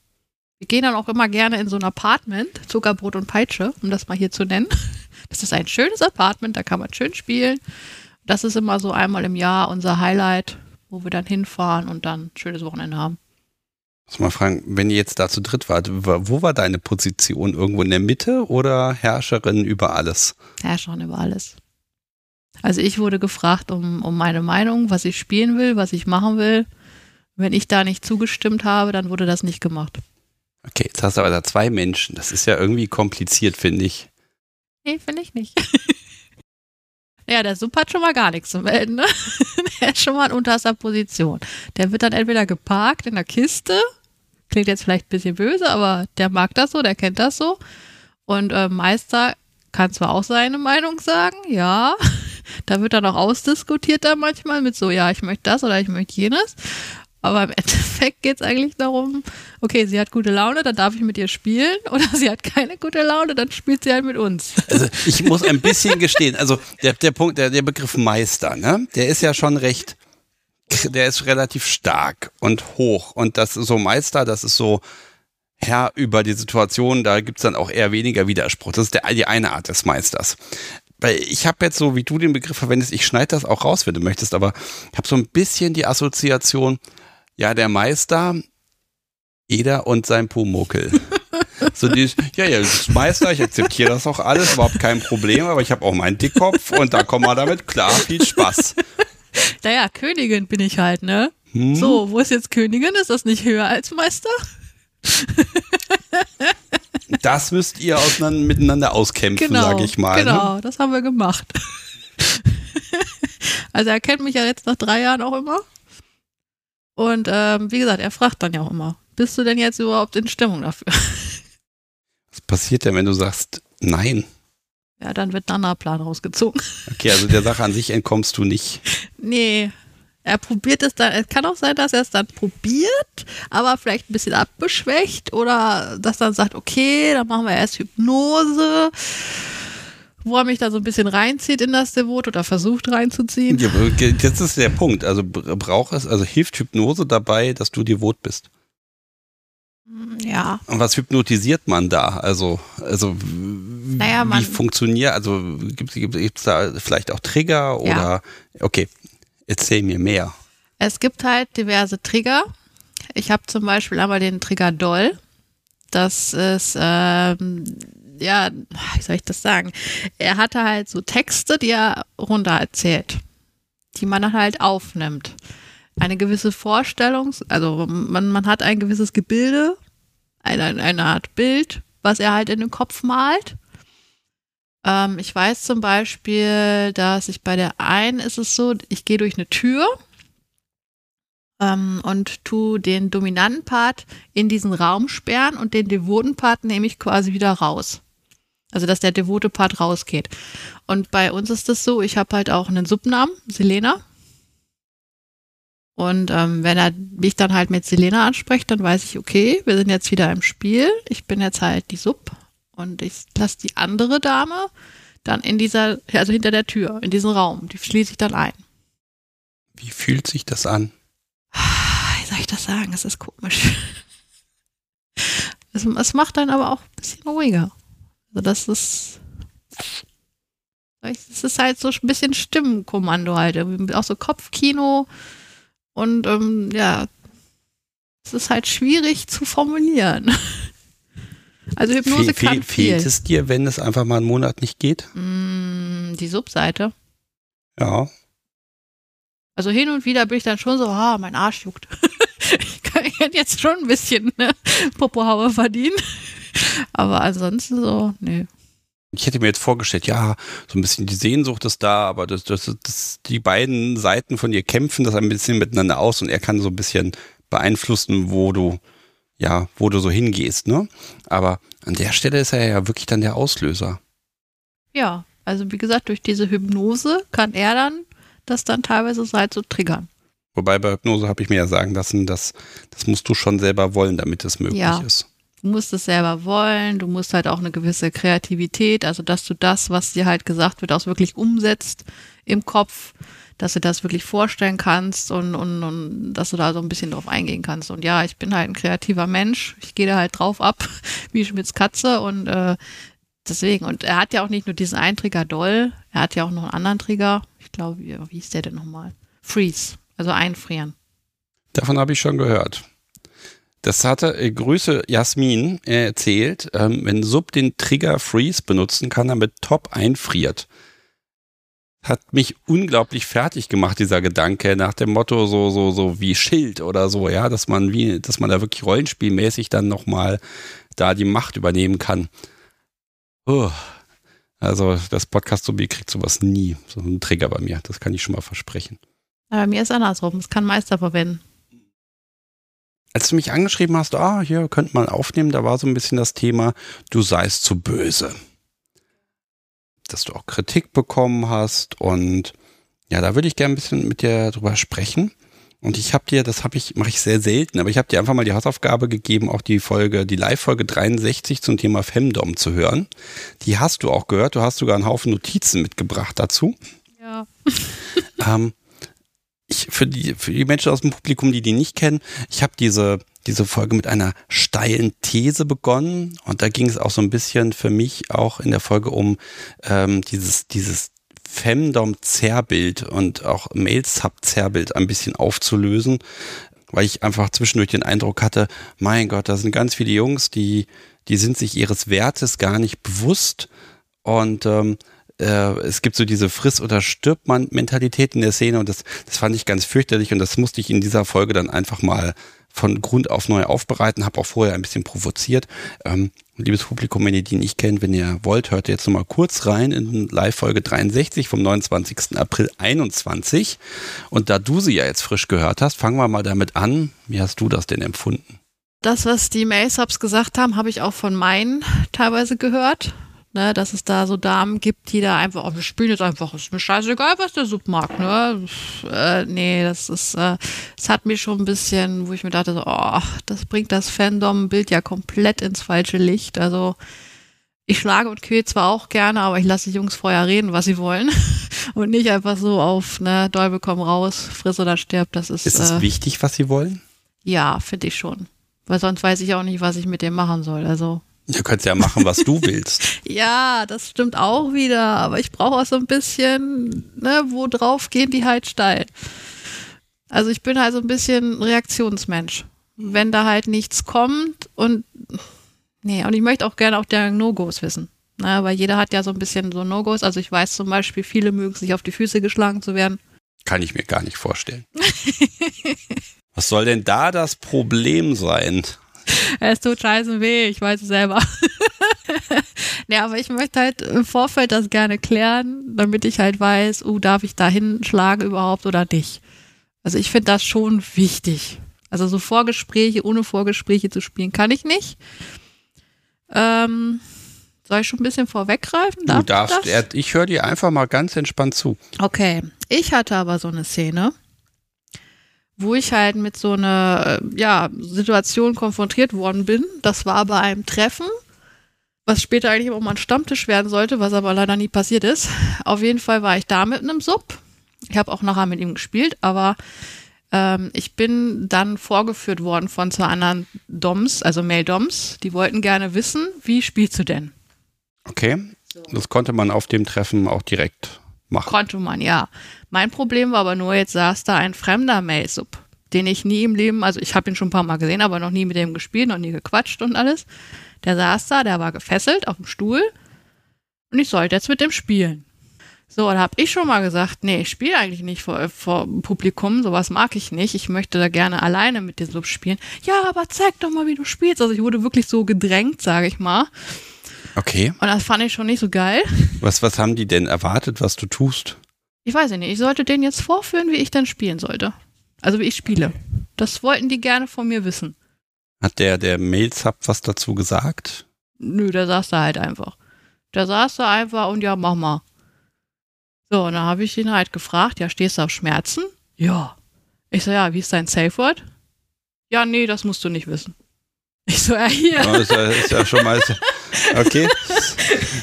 Wir gehen dann auch immer gerne in so ein Apartment, Zuckerbrot und Peitsche, um das mal hier zu nennen. Das ist ein schönes Apartment, da kann man schön spielen. Das ist immer so einmal im Jahr unser Highlight, wo wir dann hinfahren und dann ein schönes Wochenende haben. Ich muss mal fragen, wenn ihr jetzt da zu dritt wart, wo war deine Position? Irgendwo in der Mitte oder Herrscherin über alles? Herrscherin über alles. Also ich wurde gefragt um, um meine Meinung, was ich spielen will, was ich machen will. Wenn ich da nicht zugestimmt habe, dann wurde das nicht gemacht. Okay, jetzt hast du aber da zwei Menschen. Das ist ja irgendwie kompliziert, finde ich. Nee, finde ich nicht. Ja, der Sub hat schon mal gar nichts zu melden, ne? Der ist schon mal in unterster Position. Der wird dann entweder geparkt in der Kiste. Klingt jetzt vielleicht ein bisschen böse, aber der mag das so, der kennt das so. Und äh, Meister kann zwar auch seine Meinung sagen, ja. Da wird dann auch ausdiskutiert da manchmal mit so, ja, ich möchte das oder ich möchte jenes. Aber im Endeffekt geht es eigentlich darum, okay, sie hat gute Laune, dann darf ich mit ihr spielen. Oder sie hat keine gute Laune, dann spielt sie halt mit uns. Also ich muss ein bisschen gestehen, also der, der Punkt, der, der Begriff Meister, ne, der ist ja schon recht, der ist relativ stark und hoch. Und das ist so Meister, das ist so Herr über die Situation, da gibt es dann auch eher weniger Widerspruch. Das ist der, die eine Art des Meisters. Weil ich habe jetzt so, wie du den Begriff verwendest, ich schneide das auch raus, wenn du möchtest, aber ich habe so ein bisschen die Assoziation, ja, der Meister, jeder und sein Pumuckel. So dieses, ja, ja, das ist Meister, ich akzeptiere das auch alles, überhaupt kein Problem, aber ich habe auch meinen Dickkopf und da kommen wir damit klar, viel Spaß. Naja, Königin bin ich halt, ne? Hm? So, wo ist jetzt Königin? Ist das nicht höher als Meister? Das müsst ihr miteinander auskämpfen, genau, sage ich mal. Genau, ne? Das haben wir gemacht. Also er kennt mich ja jetzt nach drei Jahren auch immer. Und ähm, wie gesagt, er fragt dann ja auch immer, bist du denn jetzt überhaupt in Stimmung dafür? Was passiert denn, wenn du sagst, nein? Ja, dann wird ein anderer Plan rausgezogen. Okay, also der Sache an sich entkommst du nicht. Nee. Er probiert es dann, es kann auch sein, dass er es dann probiert, aber vielleicht ein bisschen abgeschwächt oder dass dann sagt, okay, dann machen wir erst Hypnose, wo er mich da so ein bisschen reinzieht in das Devot oder versucht reinzuziehen. Ja, das ist der Punkt, also braucht es, also hilft Hypnose dabei, dass du Devot bist? Ja. Und was hypnotisiert man da? Also, also naja, wie funktioniert, also gibt es da vielleicht auch Trigger oder, ja. Okay. Erzähl mir mehr. Es gibt halt diverse Trigger. Ich habe zum Beispiel einmal den Trigger Doll. Das ist, ähm, ja, wie soll ich das sagen? Er hatte halt so Texte, die er runter erzählt, die man dann halt aufnimmt. Eine gewisse Vorstellung, also man, man hat ein gewisses Gebilde, eine, eine Art Bild, was er halt in den Kopf malt. Ich weiß zum Beispiel, dass ich bei der einen ist es so, ich gehe durch eine Tür ähm, und tue den dominanten Part in diesen Raum sperren und den devoten Part nehme ich quasi wieder raus. Also, dass der devote Part rausgeht. Und bei uns ist das so, ich habe halt auch einen Subnamen, Selena. Und ähm, wenn er mich dann halt mit Selena anspricht, dann weiß ich, okay, wir sind jetzt wieder im Spiel. Ich bin jetzt halt die Sub. Und ich lasse die andere Dame dann in dieser, also hinter der Tür, in diesem Raum. Die schließe ich dann ein. Wie fühlt sich das an? Wie soll ich das sagen? Es ist komisch. Es macht dann aber auch ein bisschen ruhiger. Also das ist, Es ist halt so ein bisschen Stimmenkommando halt. Irgendwie auch so Kopfkino. Und ähm, ja, es ist halt schwierig zu formulieren. Also Hypnose fe fe kann viel. Fehlt es dir, wenn es einfach mal einen Monat nicht geht? Mm, die Subseite. Ja. Also hin und wieder bin ich dann schon so, ah, mein Arsch juckt. Ich könnte jetzt schon ein bisschen, ne, Popohaue verdienen. Aber ansonsten so, nee. Ich hätte mir jetzt vorgestellt, ja, so ein bisschen die Sehnsucht ist da, aber das, das, das, die beiden Seiten von ihr kämpfen das ein bisschen miteinander aus und er kann so ein bisschen beeinflussen, wo du, ja, wo du so hingehst, ne? Aber an der Stelle ist er ja wirklich dann der Auslöser. Ja, also wie gesagt, durch diese Hypnose kann er dann das dann teilweise halt so triggern. Wobei bei Hypnose habe ich mir ja sagen lassen, dass, das musst du schon selber wollen, damit es möglich ja. ist. Du musst es selber wollen, du musst halt auch eine gewisse Kreativität, also dass du das, was dir halt gesagt wird, auch wirklich umsetzt im Kopf, dass du das wirklich vorstellen kannst und, und, und dass du da so ein bisschen drauf eingehen kannst. Und ja, ich bin halt ein kreativer Mensch, ich gehe da halt drauf ab, wie Schmitz Katze und äh, deswegen. Und er hat ja auch nicht nur diesen einen Trigger doll, er hat ja auch noch einen anderen Trigger, ich glaube, wie, wie hieß der denn nochmal? Freeze, also einfrieren. Davon habe ich schon gehört. Das hatte, äh, Grüße Jasmin, äh, erzählt, ähm, wenn Sub den Trigger Freeze benutzen kann, damit Top einfriert. Hat mich unglaublich fertig gemacht, dieser Gedanke, nach dem Motto so, so, so wie Schild oder so, ja, dass man wie, dass man da wirklich rollenspielmäßig dann nochmal da die Macht übernehmen kann. Oh. Also, das Podcast-Subi kriegt sowas nie. So einen Trigger bei mir, das kann ich schon mal versprechen. Aber bei mir ist andersrum, es kann Meister verwenden. Als du mich angeschrieben hast, ah, hier könnte man aufnehmen, da war so ein bisschen das Thema, du seist zu böse. Dass du auch Kritik bekommen hast und ja, da würde ich gerne ein bisschen mit dir drüber sprechen. Und ich habe dir, das habe ich, mache ich sehr selten, aber ich habe dir einfach mal die Hausaufgabe gegeben, auch die Folge, die Live-Folge dreiundsechzig zum Thema Femdom zu hören. Die hast du auch gehört, du hast sogar einen Haufen Notizen mitgebracht dazu. Ja. ähm, Ich, für die, für die Menschen aus dem Publikum, die die nicht kennen, ich habe diese, diese Folge mit einer steilen These begonnen und da ging es auch so ein bisschen für mich auch in der Folge um ähm, dieses, dieses Femdom-Zerrbild und auch Mail-Sub-Zerrbild ein bisschen aufzulösen, weil ich einfach zwischendurch den Eindruck hatte, mein Gott, da sind ganz viele Jungs, die, die sind sich ihres Wertes gar nicht bewusst und ähm, es gibt so diese Friss- oder Stirb-Mentalität in der Szene und das, das fand ich ganz fürchterlich und das musste ich in dieser Folge dann einfach mal von Grund auf neu aufbereiten, habe auch vorher ein bisschen provoziert. Ähm, liebes Publikum, wenn ihr die nicht kennt, wenn ihr wollt, hört jetzt nochmal kurz rein in Live-Folge dreiundsechzig vom neunundzwanzigsten April einundzwanzig und da du sie ja jetzt frisch gehört hast, fangen wir mal damit an. Wie hast du das denn empfunden? Das, was die Mail-Subs gesagt haben, habe ich auch von meinen teilweise gehört. Ne, dass es da so Damen gibt, die da einfach, oh, wir spielen jetzt einfach, ist mir scheißegal, was der Sub mag, ne? Äh, nee, das ist, äh, das hat mich schon ein bisschen, wo ich mir dachte, so, oh, das bringt das Fandom-Bild ja komplett ins falsche Licht. Also, ich schlage und quäle zwar auch gerne, aber ich lasse die Jungs vorher reden, was sie wollen. Und nicht einfach so auf, ne, Däubel komm raus, friss oder stirb, das ist. Ist es äh, wichtig, was sie wollen? Ja, finde ich schon. Weil sonst weiß ich auch nicht, was ich mit dem machen soll, also. Du kannst ja machen, was du willst. Ja, das stimmt auch wieder. Aber ich brauche auch so ein bisschen, ne, wo drauf gehen die halt steil. Also ich bin halt so ein bisschen Reaktionsmensch. Wenn da halt nichts kommt und nee, und ich möchte auch gerne auch der No-Gos wissen. Ne, weil jeder hat ja so ein bisschen so No-Gos. Also ich weiß zum Beispiel, viele mögen sich auf die Füße geschlagen zu werden. Kann ich mir gar nicht vorstellen. Was soll denn da das Problem sein? Es tut scheißen weh, ich weiß es selber. Ja, aber ich möchte halt im Vorfeld das gerne klären, damit ich halt weiß, uh, darf ich da hinschlagen überhaupt oder nicht. Also ich finde das schon wichtig. Also so Vorgespräche, ohne Vorgespräche zu spielen, kann ich nicht. Ähm, soll ich schon ein bisschen vorweggreifen? Darf du darfst, das? Ich höre dir einfach mal ganz entspannt zu. Okay, ich hatte aber so eine Szene, wo ich halt mit so einer ja, Situation konfrontiert worden bin. Das war bei einem Treffen, was später eigentlich auch mal ein Stammtisch werden sollte, was aber leider nie passiert ist. Auf jeden Fall war ich da mit einem Sub. Ich habe auch nachher mit ihm gespielt, aber ähm, ich bin dann vorgeführt worden von zwei anderen Doms, also Male Doms. Die wollten gerne wissen, wie spielst du denn? Okay, So. Das konnte man auf dem Treffen auch direkt machen. Konnte man, ja. Mein Problem war aber nur, jetzt saß da ein fremder Mail-Sub, den ich nie im Leben, also ich habe ihn schon ein paar Mal gesehen, aber noch nie mit dem gespielt, noch nie gequatscht und alles. Der saß da, der war gefesselt auf dem Stuhl und ich sollte jetzt mit dem spielen. So, da habe ich schon mal gesagt, nee, ich spiele eigentlich nicht vor, vor Publikum, sowas mag ich nicht. Ich möchte da gerne alleine mit dir so spielen. Ja, aber zeig doch mal, wie du spielst. Also ich wurde wirklich so gedrängt, sage ich mal. Okay. Und das fand ich schon nicht so geil. Was, was haben die denn erwartet, was du tust? Ich weiß nicht, ich sollte denen jetzt vorführen, wie ich dann spielen sollte. Also wie ich spiele. Das wollten die gerne von mir wissen. Hat der, der Mail-Sub was dazu gesagt? Nö, der saß da halt einfach. Der saß da einfach und ja, mach mal. So, und dann habe ich ihn halt gefragt, ja, stehst du auf Schmerzen? Ja. Ich so, ja, wie ist dein Safe Word? Ja, nee, das musst du nicht wissen. Ich so, ja, hier. Ja, ist, ja, ist ja schon mal, okay,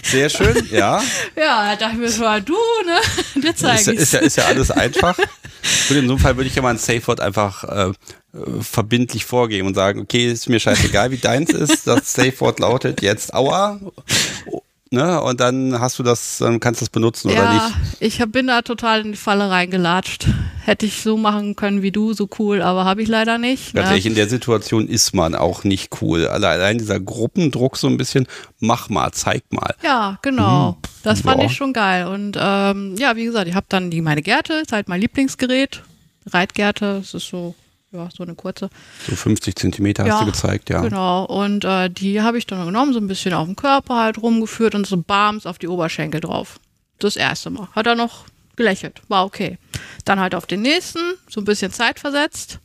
sehr schön, ja. Ja, da dachte ich mir so, du, ne, dir zeig ich's. Ist, ist, ja, ist ja alles einfach. Und in so einem Fall würde ich ja mal ein Safe Word einfach äh, verbindlich vorgeben und sagen, okay, ist mir scheißegal, wie deins ist, das Safe Word lautet jetzt aua. Ne, und dann hast du das, dann kannst du das benutzen, ja, oder nicht? Ich hab, bin da total in die Falle reingelatscht. Hätte ich so machen können wie du, so cool, aber habe ich leider nicht. Ganz ne? ehrlich, in der Situation ist man auch nicht cool. Allein dieser Gruppendruck so ein bisschen, mach mal, zeig mal. Ja, genau. Hm. Das fand Boah. ich schon geil. Und ähm, ja, wie gesagt, ich habe dann die meine Gerte, ist halt mein Lieblingsgerät. Reitgerte, das ist so... Ja, so eine kurze. So fünfzig Zentimeter hast ja, du gezeigt, ja. Genau, und äh, die habe ich dann genommen, so ein bisschen auf dem Körper halt rumgeführt und so bams auf die Oberschenkel drauf. Das erste Mal. Hat er noch gelächelt, war okay. Dann halt auf den nächsten, so ein bisschen Zeit versetzt.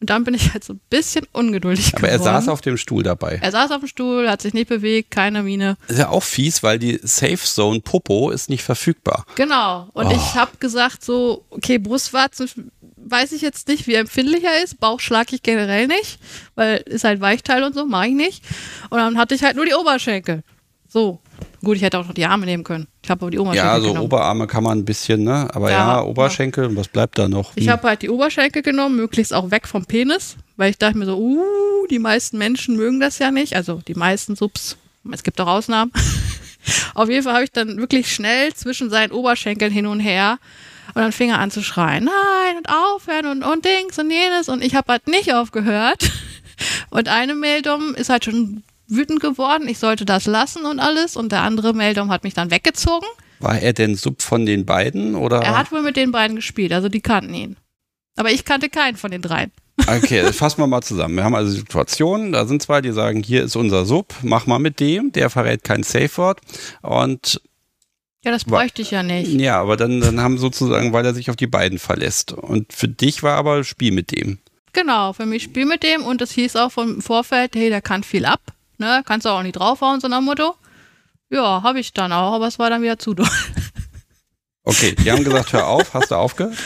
Und dann bin ich halt so ein bisschen ungeduldig geworden. Aber er saß auf dem Stuhl dabei. Er saß auf dem Stuhl, hat sich nicht bewegt, keine Miene. Ist ja auch fies, weil die Safe Zone Popo ist nicht verfügbar. Genau. Und oh. ich habe gesagt so, okay, Brustwarzen weiß ich jetzt nicht, wie empfindlich er ist. Bauch schlage ich generell nicht, weil ist halt Weichteil und so, mache ich nicht. Und dann hatte ich halt nur die Oberschenkel. So. Gut, ich hätte auch noch die Arme nehmen können. Ich habe aber die Oberschenkel genommen. Ja, so genommen. Oberarme kann man ein bisschen, ne? Aber ja, ja Oberschenkel, ja. Und was bleibt da noch? Hm. Ich habe halt die Oberschenkel genommen, möglichst auch weg vom Penis, weil ich dachte mir so, uh, die meisten Menschen mögen das ja nicht. Also die meisten Subs, es gibt auch Ausnahmen. Auf jeden Fall habe ich dann wirklich schnell zwischen seinen Oberschenkeln hin und her und dann fing er an zu schreien, nein, und aufhören und, und Dings und jenes. Und ich habe halt nicht aufgehört. Und eine Meldung ist halt schon wütend geworden, ich sollte das lassen und alles, und der andere Meldom hat mich dann weggezogen. War er denn Sub von den beiden, oder? Er hat wohl mit den beiden gespielt, also die kannten ihn. Aber ich kannte keinen von den dreien. Okay, das fassen wir mal zusammen. Wir haben also Situationen, da sind zwei, die sagen, hier ist unser Sub, mach mal mit dem, der verrät kein Safe-Word und... Ja, das bräuchte ich ja nicht. Ja, aber dann, dann haben sozusagen, weil er sich auf die beiden verlässt. Und für dich war aber Spiel mit dem. Genau, für mich Spiel mit dem, und das hieß auch vom Vorfeld, hey, der kann viel ab. Ne, kannst du auch nicht draufhauen, so nach dem Motto. Ja, habe ich dann auch, aber es war dann wieder zu doll. Okay, die haben gesagt, hör auf, hast du aufgehört?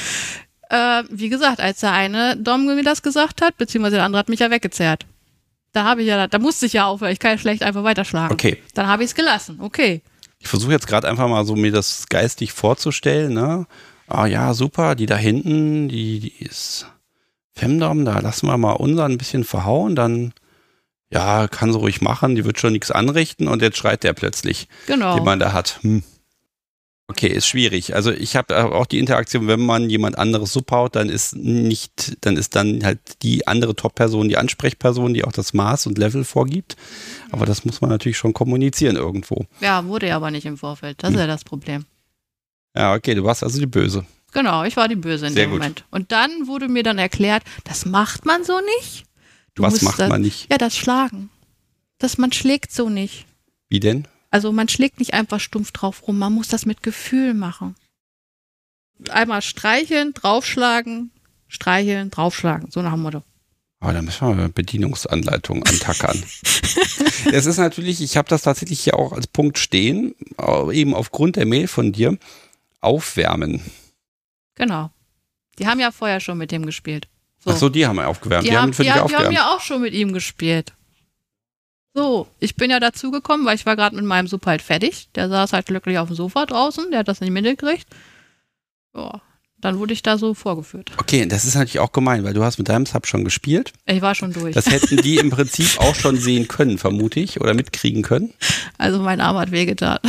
Äh, wie gesagt, als der eine Dom mir das gesagt hat, beziehungsweise der andere hat mich ja weggezerrt. Da habe ich ja, da musste ich ja aufhören, ich kann ja schlecht einfach weiterschlagen. Okay. Dann habe ich es gelassen, okay. Ich versuche jetzt gerade einfach mal so, mir das geistig vorzustellen, ne? Ah ja, super, die da hinten, die, die ist Femdom, da lassen wir mal unseren ein bisschen verhauen, dann... Ja, kann sie ruhig machen, die wird schon nichts anrichten, und jetzt schreit der plötzlich, genau. den man da hat. Hm. Okay, ist schwierig. Also ich habe auch die Interaktion, wenn man jemand anderes subhaut, dann ist nicht, dann ist dann halt die andere Top-Person, die Ansprechperson, die auch das Maß und Level vorgibt. Mhm. Aber das muss man natürlich schon kommunizieren irgendwo. Ja, wurde ja aber nicht im Vorfeld. Das hm. ist ja das Problem. Ja, okay, du warst also die Böse. Genau, ich war die Böse in Sehr dem gut. Moment. Und dann wurde mir dann erklärt, das macht man so nicht. Du Was macht das, man nicht? Ja, das Schlagen. Das, man schlägt so nicht. Wie denn? Also man schlägt nicht einfach stumpf drauf rum, man muss das mit Gefühl machen. Einmal streicheln, draufschlagen, streicheln, draufschlagen, so nach dem Motto. Aber da müssen wir eine Bedienungsanleitung antackern. Das ist natürlich, ich habe das tatsächlich hier auch als Punkt stehen, eben aufgrund der Mail von dir, aufwärmen. Genau. Die haben ja vorher schon mit dem gespielt. So. Ach so, die haben ja aufgewärmt. Die, die, haben, haben, die, haben, aufgewärmt. Die haben ja auch schon mit ihm gespielt. So, ich bin ja dazugekommen, weil ich war gerade mit meinem Sub halt fertig. Der saß halt glücklich auf dem Sofa draußen, der hat das nicht mitgekriegt. Ja, Dann wurde ich da so vorgeführt. Okay, das ist natürlich auch gemein, weil du hast mit deinem Sub schon gespielt. Ich war schon durch. Das hätten die im Prinzip auch schon sehen können, vermute ich, oder mitkriegen können. Also mein Arm hat wehgetan.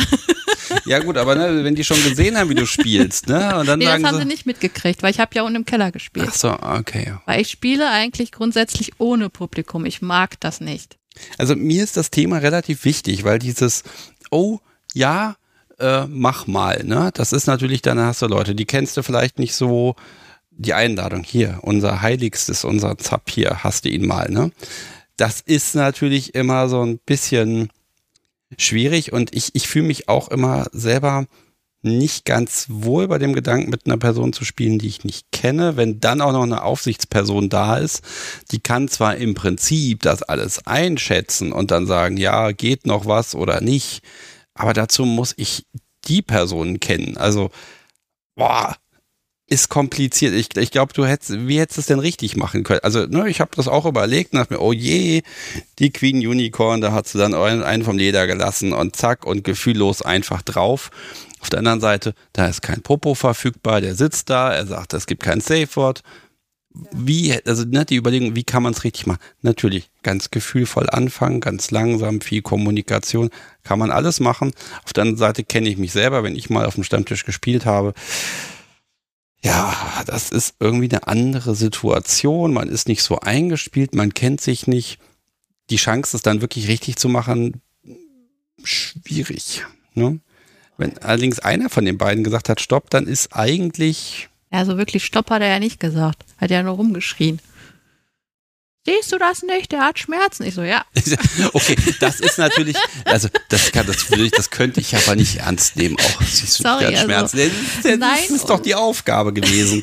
Ja gut, aber ne, wenn die schon gesehen haben, wie du spielst, ne? Und dann nee, das haben so, sie nicht mitgekriegt, weil ich habe ja unten im Keller gespielt. Ach so, okay. Weil ich spiele eigentlich grundsätzlich ohne Publikum. Ich mag das nicht. Also mir ist das Thema relativ wichtig, weil dieses, oh ja, Äh, mach mal, ne? Das ist natürlich, dann hast du Leute, die kennst du vielleicht nicht so, die Einladung hier, unser Heiligstes, unser Zapp hier, hast du ihn mal, ne? Das ist natürlich immer so ein bisschen schwierig und ich, ich fühle mich auch immer selber nicht ganz wohl bei dem Gedanken, mit einer Person zu spielen, die ich nicht kenne. Wenn dann auch noch eine Aufsichtsperson da ist, die kann zwar im Prinzip das alles einschätzen und dann sagen, ja, geht noch was oder nicht, aber dazu muss ich die Personen kennen. Also, boah, ist kompliziert. Ich, ich glaube, du hättest, wie hättest du es denn richtig machen können? Also, ne, ich habe das auch überlegt und dachte mir, oh je, die Queen Unicorn, da hat sie dann einen vom Leder gelassen und zack und gefühllos einfach drauf. Auf der anderen Seite, da ist kein Popo verfügbar, der sitzt da, er sagt, es gibt kein Safe-Word. Wie, also ne, die Überlegung, wie kann man es richtig machen? Natürlich, ganz gefühlvoll anfangen, ganz langsam, viel Kommunikation, kann man alles machen. Auf der anderen Seite kenne ich mich selber, wenn ich mal auf dem Stammtisch gespielt habe. Ja, das ist irgendwie eine andere Situation, man ist nicht so eingespielt, man kennt sich nicht. Die Chance, es dann wirklich richtig zu machen, schwierig. Ne? Wenn allerdings einer von den beiden gesagt hat, stopp, dann ist eigentlich... Also wirklich Stopp hat er ja nicht gesagt. Hat ja nur rumgeschrien. Siehst du das nicht? Der hat Schmerzen. Ich so, ja. Okay, das ist natürlich, also das, kann, das, das könnte ich aber nicht ernst nehmen. Auch siehst du, Sorry, der hat also, Schmerzen. Das, das ist doch die Aufgabe gewesen.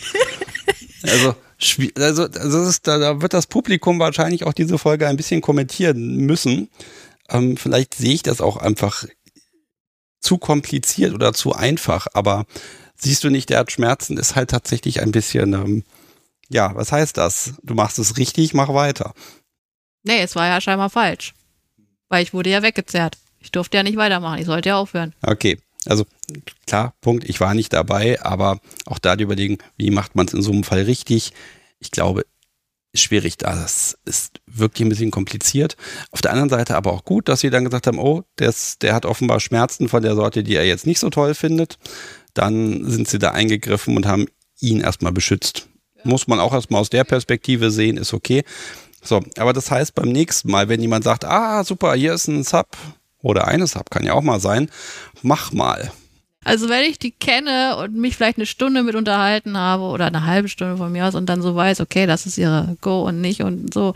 Also, also das ist, da wird das Publikum wahrscheinlich auch diese Folge ein bisschen kommentieren müssen. Ähm, vielleicht sehe ich das auch einfach zu kompliziert oder zu einfach, aber siehst du nicht, der hat Schmerzen, ist halt tatsächlich ein bisschen, ähm, ja, was heißt das? Du machst es richtig, mach weiter. Nee, es war ja scheinbar falsch, weil ich wurde ja weggezerrt. Ich durfte ja nicht weitermachen, ich sollte ja aufhören. Okay, also klar, Punkt, ich war nicht dabei, aber auch da die Überlegung, wie macht man es in so einem Fall richtig? Ich glaube, schwierig, das ist wirklich ein bisschen kompliziert. Auf der anderen Seite aber auch gut, dass sie dann gesagt haben, oh, das, der hat offenbar Schmerzen von der Sorte, die er jetzt nicht so toll findet. Dann sind sie da eingegriffen und haben ihn erstmal beschützt. Ja. Muss man auch erstmal aus der Perspektive sehen, ist okay. So, aber das heißt beim nächsten Mal, wenn jemand sagt, ah super, hier ist ein Sub oder eine Sub, kann ja auch mal sein, mach mal. Also wenn ich die kenne und mich vielleicht eine Stunde mit unterhalten habe oder eine halbe Stunde von mir aus und dann so weiß, okay, das ist ihre Go und nicht und so.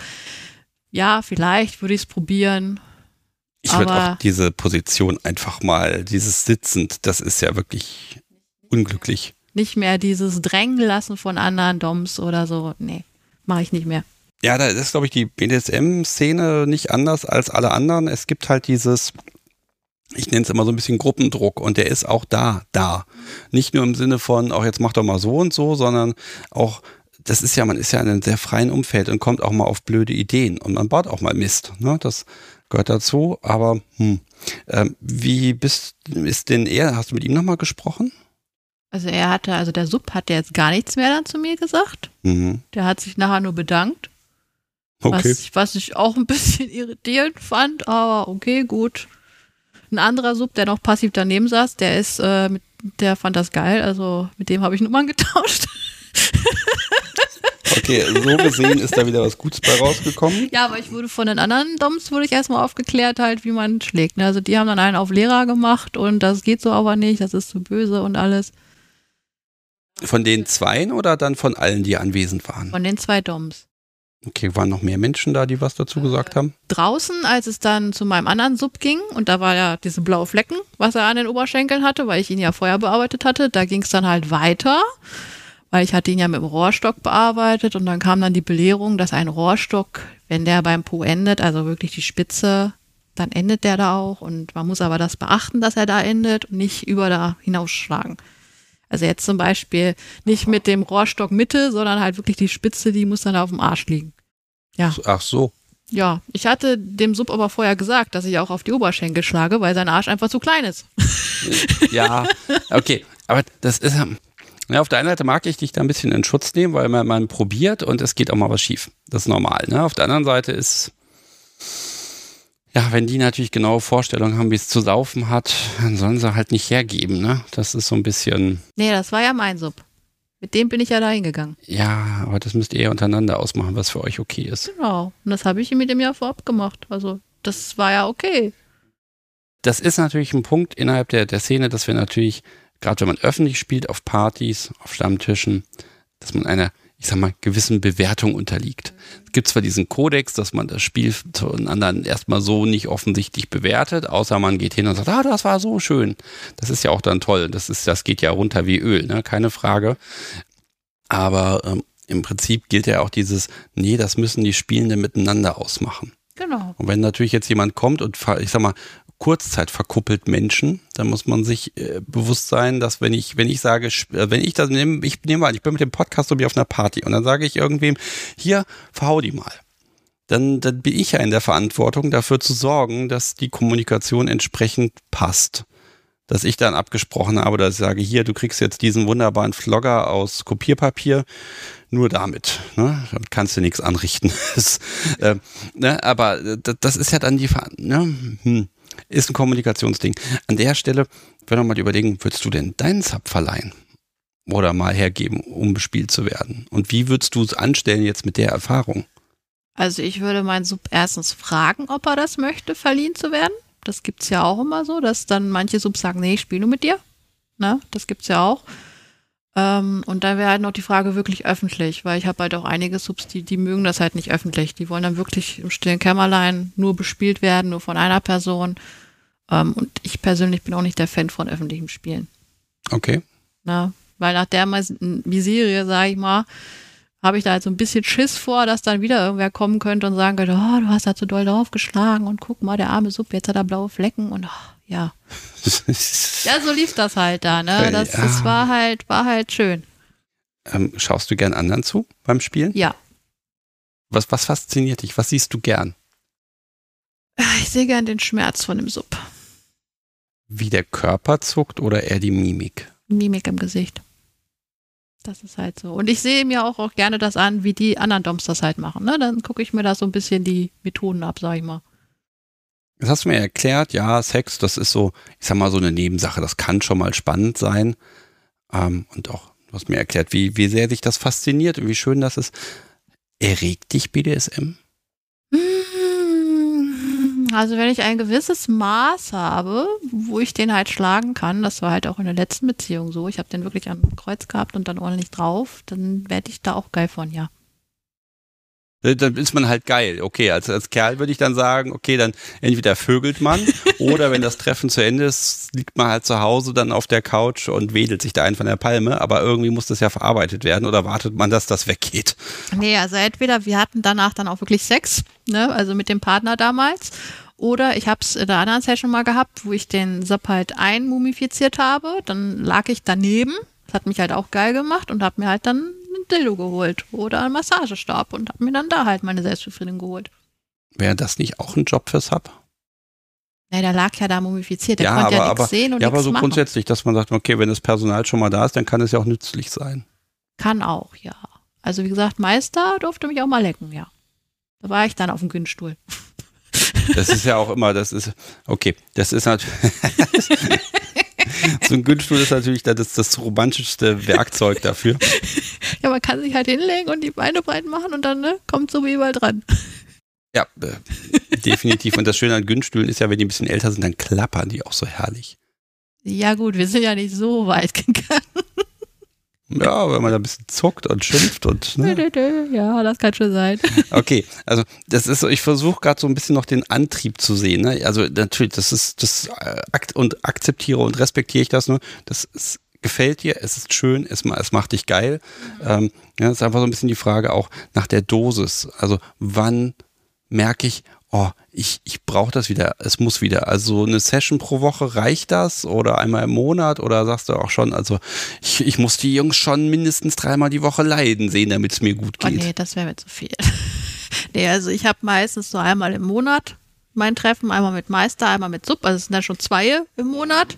Ja, vielleicht würde ich es probieren. Ich würde auch diese Position einfach mal, dieses Sitzend, das ist ja wirklich unglücklich. Nicht mehr dieses Drängen lassen von anderen Doms oder so, nee, mache ich nicht mehr. Ja, da ist, glaube ich, die B D S M-Szene nicht anders als alle anderen. Es gibt halt dieses... Ich nenne es immer so ein bisschen Gruppendruck und der ist auch da, da. Nicht nur im Sinne von, auch jetzt mach doch mal so und so, sondern auch, das ist ja, man ist ja in einem sehr freien Umfeld und kommt auch mal auf blöde Ideen und man baut auch mal Mist, ne? Das gehört dazu, aber hm. Ähm, wie bist, ist denn er, hast du mit ihm nochmal gesprochen? Also er hatte, also der Sub hat ja jetzt gar nichts mehr dann zu mir gesagt. Mhm. Der hat sich nachher nur bedankt, okay. was, was ich auch ein bisschen irritierend fand, aber okay, gut. Ein anderer Sub, der noch passiv daneben saß, der ist, äh, mit, der fand das geil, also mit dem habe ich Nummern getauscht. Okay, so gesehen ist da wieder was Gutes bei rausgekommen. Ja, aber ich wurde von den anderen Doms, wurde ich erstmal aufgeklärt halt, wie man schlägt. Also die haben dann einen auf Lehrer gemacht und das geht so aber nicht, das ist zu böse und alles. Von den Zweien oder dann von allen, die anwesend waren? Von den zwei Doms. Okay, waren noch mehr Menschen da, die was dazu gesagt haben? Draußen, als es dann zu meinem anderen Sub ging, und da war ja diese blaue Flecken, was er an den Oberschenkeln hatte, weil ich ihn ja vorher bearbeitet hatte, da ging es dann halt weiter, weil ich hatte ihn ja mit dem Rohrstock bearbeitet und dann kam dann die Belehrung, dass ein Rohrstock, wenn der beim Po endet, also wirklich die Spitze, dann endet der da auch und man muss aber das beachten, dass er da endet und nicht über da hinausschlagen. Also jetzt zum Beispiel nicht mit dem Rohrstock Mitte, sondern halt wirklich die Spitze, die muss dann auf dem Arsch liegen. Ja. Ach so. Ja, ich hatte dem Sub aber vorher gesagt, dass ich auch auf die Oberschenkel schlage, weil sein Arsch einfach zu klein ist. Ja, okay, aber das ist, Ja, auf der einen Seite mag ich dich da ein bisschen in Schutz nehmen, weil man, man probiert und es geht auch mal was schief. Das ist normal. Ne? Auf der anderen Seite ist, ja, wenn die natürlich genaue Vorstellungen haben, wie es zu saufen hat, dann sollen sie halt nicht hergeben. Ne? Das ist so ein bisschen... Nee, das war ja mein Sub. Mit dem bin ich ja da hingegangen. Ja, aber das müsst ihr ja untereinander ausmachen, was für euch okay ist. Genau. Und das habe ich mit dem Jahr vorab gemacht. Also das war ja okay. Das ist natürlich ein Punkt innerhalb der, der Szene, dass wir natürlich, gerade wenn man öffentlich spielt, auf Partys, auf Stammtischen, dass man einer, ich sag mal, gewissen Bewertung unterliegt. Es gibt zwar diesen Kodex, dass man das Spiel zu einem anderen erstmal so nicht offensichtlich bewertet, außer man geht hin und sagt, ah, das war so schön. Das ist ja auch dann toll. Das ist, das geht ja runter wie Öl, ne? Keine Frage. Aber ähm, im Prinzip gilt ja auch dieses, nee, das müssen die Spielenden miteinander ausmachen. Genau. Und wenn natürlich jetzt jemand kommt und, ich sag mal, Kurzzeit verkuppelt Menschen, dann muss man sich äh, bewusst sein, dass wenn ich, wenn ich sage, wenn ich das nehme, ich nehme mal, ich bin mit dem Podcast irgendwie auf einer Party und dann sage ich irgendwem, hier, verhau die mal. Dann, dann bin ich ja in der Verantwortung, dafür zu sorgen, dass die Kommunikation entsprechend passt. Dass ich dann abgesprochen habe, dass ich sage, hier, du kriegst jetzt diesen wunderbaren Vlogger aus Kopierpapier, nur damit, ne? Damit kannst du nichts anrichten. das, äh, ne? Aber das ist ja dann die Verantwortung. Ne? Hm. Ist ein Kommunikationsding. An der Stelle, wenn wir mal überlegen, würdest du denn deinen Sub verleihen oder mal hergeben, um bespielt zu werden? Und wie würdest du es anstellen jetzt mit der Erfahrung? Also ich würde meinen Sub erstens fragen, ob er das möchte, verliehen zu werden. Das gibt es ja auch immer so, dass dann manche Subs sagen, nee, ich spiele nur mit dir. Na, das gibt es ja auch. Ähm, und dann wäre halt noch die Frage wirklich öffentlich, weil ich habe halt auch einige Subs, die, die mögen das halt nicht öffentlich. Die wollen dann wirklich im stillen Kämmerlein nur bespielt werden, nur von einer Person. Ähm, und ich persönlich bin auch nicht der Fan von öffentlichem Spielen. Okay. Na, weil nach der Miserie, sage ich mal, habe ich da halt so ein bisschen Schiss vor, dass dann wieder irgendwer kommen könnte und sagen könnte, oh, du hast da zu doll draufgeschlagen und guck mal, der arme Sub, jetzt hat er blaue Flecken und oh, ja. Ja, so lief das halt da, ne? Das, ja. das war halt, war halt schön. Ähm, schaust du gern anderen zu beim Spielen? Ja. Was, was fasziniert dich? Was siehst du gern? Ich sehe gern den Schmerz von dem Sub. Wie der Körper zuckt oder eher die Mimik? Mimik im Gesicht. Das ist halt so. Und ich sehe mir auch, auch gerne das an, wie die anderen Doms das halt machen. Ne? Dann gucke ich mir da so ein bisschen die Methoden ab, sag ich mal. Das hast du mir erklärt, ja, Sex, das ist so, ich sag mal, so eine Nebensache. Das kann schon mal spannend sein. Ähm, und auch, du hast mir erklärt, wie, wie sehr dich das fasziniert und wie schön das ist. Erregt dich B D S M? Also wenn ich ein gewisses Maß habe, wo ich den halt schlagen kann, das war halt auch in der letzten Beziehung so, ich habe den wirklich am Kreuz gehabt und dann ordentlich drauf, dann werde ich da auch geil von, ja. Dann ist man halt geil. Okay, als, als Kerl würde ich dann sagen, okay, dann entweder vögelt man oder wenn das Treffen zu Ende ist, liegt man halt zu Hause dann auf der Couch und wedelt sich da einen von der Palme. Aber irgendwie muss das ja verarbeitet werden oder wartet man, dass das weggeht? Nee, also entweder wir hatten danach dann auch wirklich Sex, ne, also mit dem Partner damals. Oder ich habe es in der anderen Session mal gehabt, wo ich den Sub halt einmumifiziert habe. Dann lag ich daneben. Das hat mich halt auch geil gemacht und habe mir halt dann ein Dildo geholt oder einen Massagestab und habe mir dann da halt meine Selbstbefriedigung geholt. Wäre das nicht auch ein Job fürs Sub? Ja, der lag ja da mumifiziert, der ja, konnte aber, ja nichts sehen und ja, nichts machen. Ja, aber so machen. Grundsätzlich, dass man sagt, okay, wenn das Personal schon mal da ist, dann kann es ja auch nützlich sein. Kann auch, ja. Also wie gesagt, Meister durfte mich auch mal lecken, ja. Da war ich dann auf dem Günststuhl. Das ist ja auch immer, das ist, okay, das ist natürlich... So ein Günststuhl ist natürlich das, das romantischste Werkzeug dafür. Ja, man kann sich halt hinlegen und die Beine breit machen und dann, ne, kommt so wie überall dran. Ja, äh, definitiv. Und das Schöne an Günststühlen ist ja, wenn die ein bisschen älter sind, dann klappern die auch so herrlich. Ja gut, wir sind ja nicht so weit gegangen. Ja, wenn man da ein bisschen zuckt und schimpft und, ne? Ja, das kann schon sein. Okay, also das ist so, ich versuche gerade so ein bisschen noch den Antrieb zu sehen, ne? Also natürlich, das ist das äh, akt und akzeptiere und respektiere ich das, ne? Das ist, gefällt dir, es ist schön, es, es macht dich geil. Mhm. Ähm, ja, das ist einfach so ein bisschen die Frage auch nach der Dosis. Also wann merke ich, oh, ich, ich brauche das wieder, es muss wieder. Also eine Session pro Woche, reicht das? Oder einmal im Monat? Oder sagst du auch schon, also ich, ich muss die Jungs schon mindestens dreimal die Woche leiden sehen, damit es mir gut geht. Oh nee, das wäre mir zu viel. Nee, also ich habe meistens so einmal im Monat mein Treffen, einmal mit Meister, einmal mit Sub. Also es sind dann schon zwei im Monat.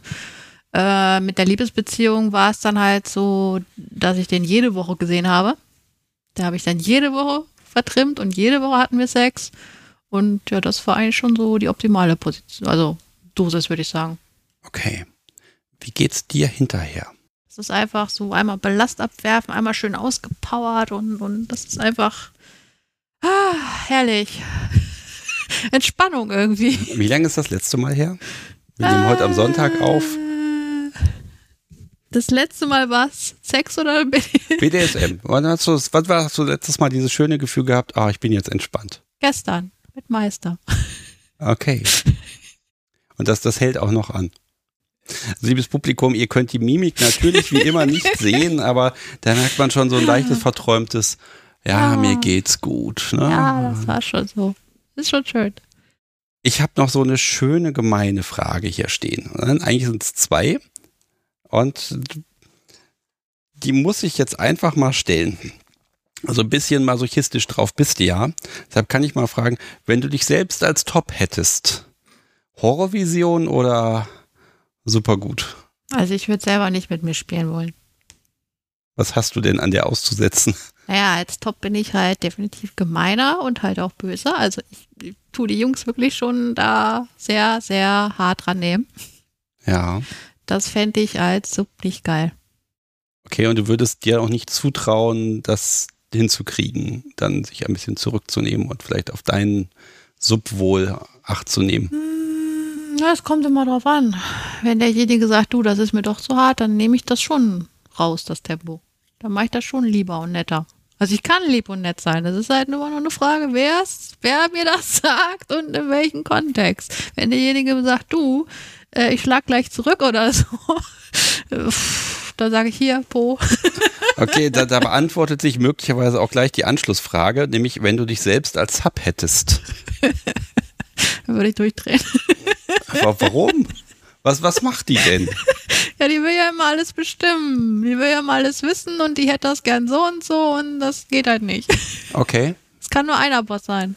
Äh, mit der Liebesbeziehung war es dann halt so, dass ich den jede Woche gesehen habe. Da habe ich dann jede Woche vertrimmt und jede Woche hatten wir Sex. Und ja, das war eigentlich schon so die optimale Position, also Dosis, würde ich sagen. Okay. Wie geht's dir hinterher? Es ist einfach so einmal Ballast abwerfen, einmal schön ausgepowert und, und das ist einfach ah, herrlich. Entspannung irgendwie. Wie lange ist das letzte Mal her? Wir nehmen äh, heute am Sonntag auf. Das letzte Mal war es Sex oder B D S M? B D S M. Wann hast du, wann hast du letztes Mal dieses schöne Gefühl gehabt, ah, ich bin jetzt entspannt? Gestern, mit Meister. Okay. Und das, das hält auch noch an. Also, liebes Publikum, ihr könnt die Mimik natürlich wie immer nicht sehen, aber da merkt man schon so ein leichtes, verträumtes, ja, ja. mir geht's gut. Ne? Ja, das war schon so. Ist schon schön. Ich habe noch so eine schöne, gemeine Frage hier stehen. Eigentlich sind es zwei und die muss ich jetzt einfach mal stellen. Also ein bisschen masochistisch drauf bist du ja. Deshalb kann ich mal fragen, wenn du dich selbst als Top hättest, Horrorvision oder super gut? Also ich würde selber nicht mit mir spielen wollen. Was hast du denn an dir auszusetzen? Naja, als Top bin ich halt definitiv gemeiner und halt auch böser. Also ich, ich tue die Jungs wirklich schon da sehr, sehr hart dran nehmen. Ja. Das fände ich als Sub nicht geil. Okay, und du würdest dir auch nicht zutrauen, das hinzukriegen, dann sich ein bisschen zurückzunehmen und vielleicht auf deinen Subwohl Acht zu nehmen? Na, es kommt immer drauf an. Wenn derjenige sagt, du, das ist mir doch zu hart, dann nehme ich das schon raus, das Tempo. Dann mache ich das schon lieber und netter. Also ich kann lieb und nett sein. Das ist halt nur noch eine Frage, wer's, wer mir das sagt und in welchem Kontext. Wenn derjenige sagt, du, äh, ich schlag gleich zurück oder so, dann sage ich hier, po. Okay, da, da beantwortet sich möglicherweise auch gleich die Anschlussfrage, nämlich wenn du dich selbst als Sub hättest. Dann würde ich durchdrehen. Aber warum? Was, was macht die denn? Ja, die will ja immer alles bestimmen. Die will ja immer alles wissen und die hätte das gern so und so und das geht halt nicht. Okay. Es kann nur einer Boss sein.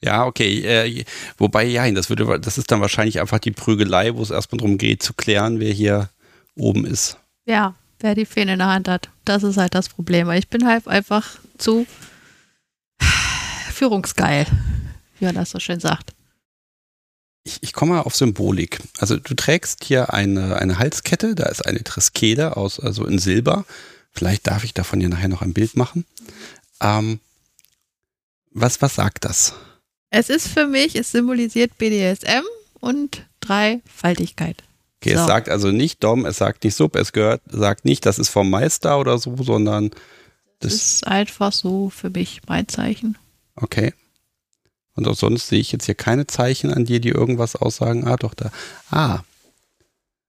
Ja, okay. Äh, wobei, ja, das würde, das ist dann wahrscheinlich einfach die Prügelei, wo es erstmal darum geht, zu klären, wer hier oben ist. Ja, wer die Fähne in der Hand hat. Das ist halt das Problem. Weil ich bin halt einfach zu führungsgeil, wie man das so schön sagt. Ich, ich komme mal auf Symbolik. Also du trägst hier eine, eine Halskette, da ist eine Triskele aus, also in Silber. Vielleicht darf ich davon ja nachher noch ein Bild machen. Ähm, was, was sagt das? Es ist für mich, es symbolisiert B D S M und Dreifaltigkeit. Okay, so. Es sagt also nicht Dom, es sagt nicht Sub, es gehört, sagt nicht, das ist vom Meister oder so, sondern das, das ist einfach so für mich mein Zeichen. Okay. Und auch sonst sehe ich jetzt hier keine Zeichen an dir, die irgendwas aussagen. Ah, doch, da. Ah,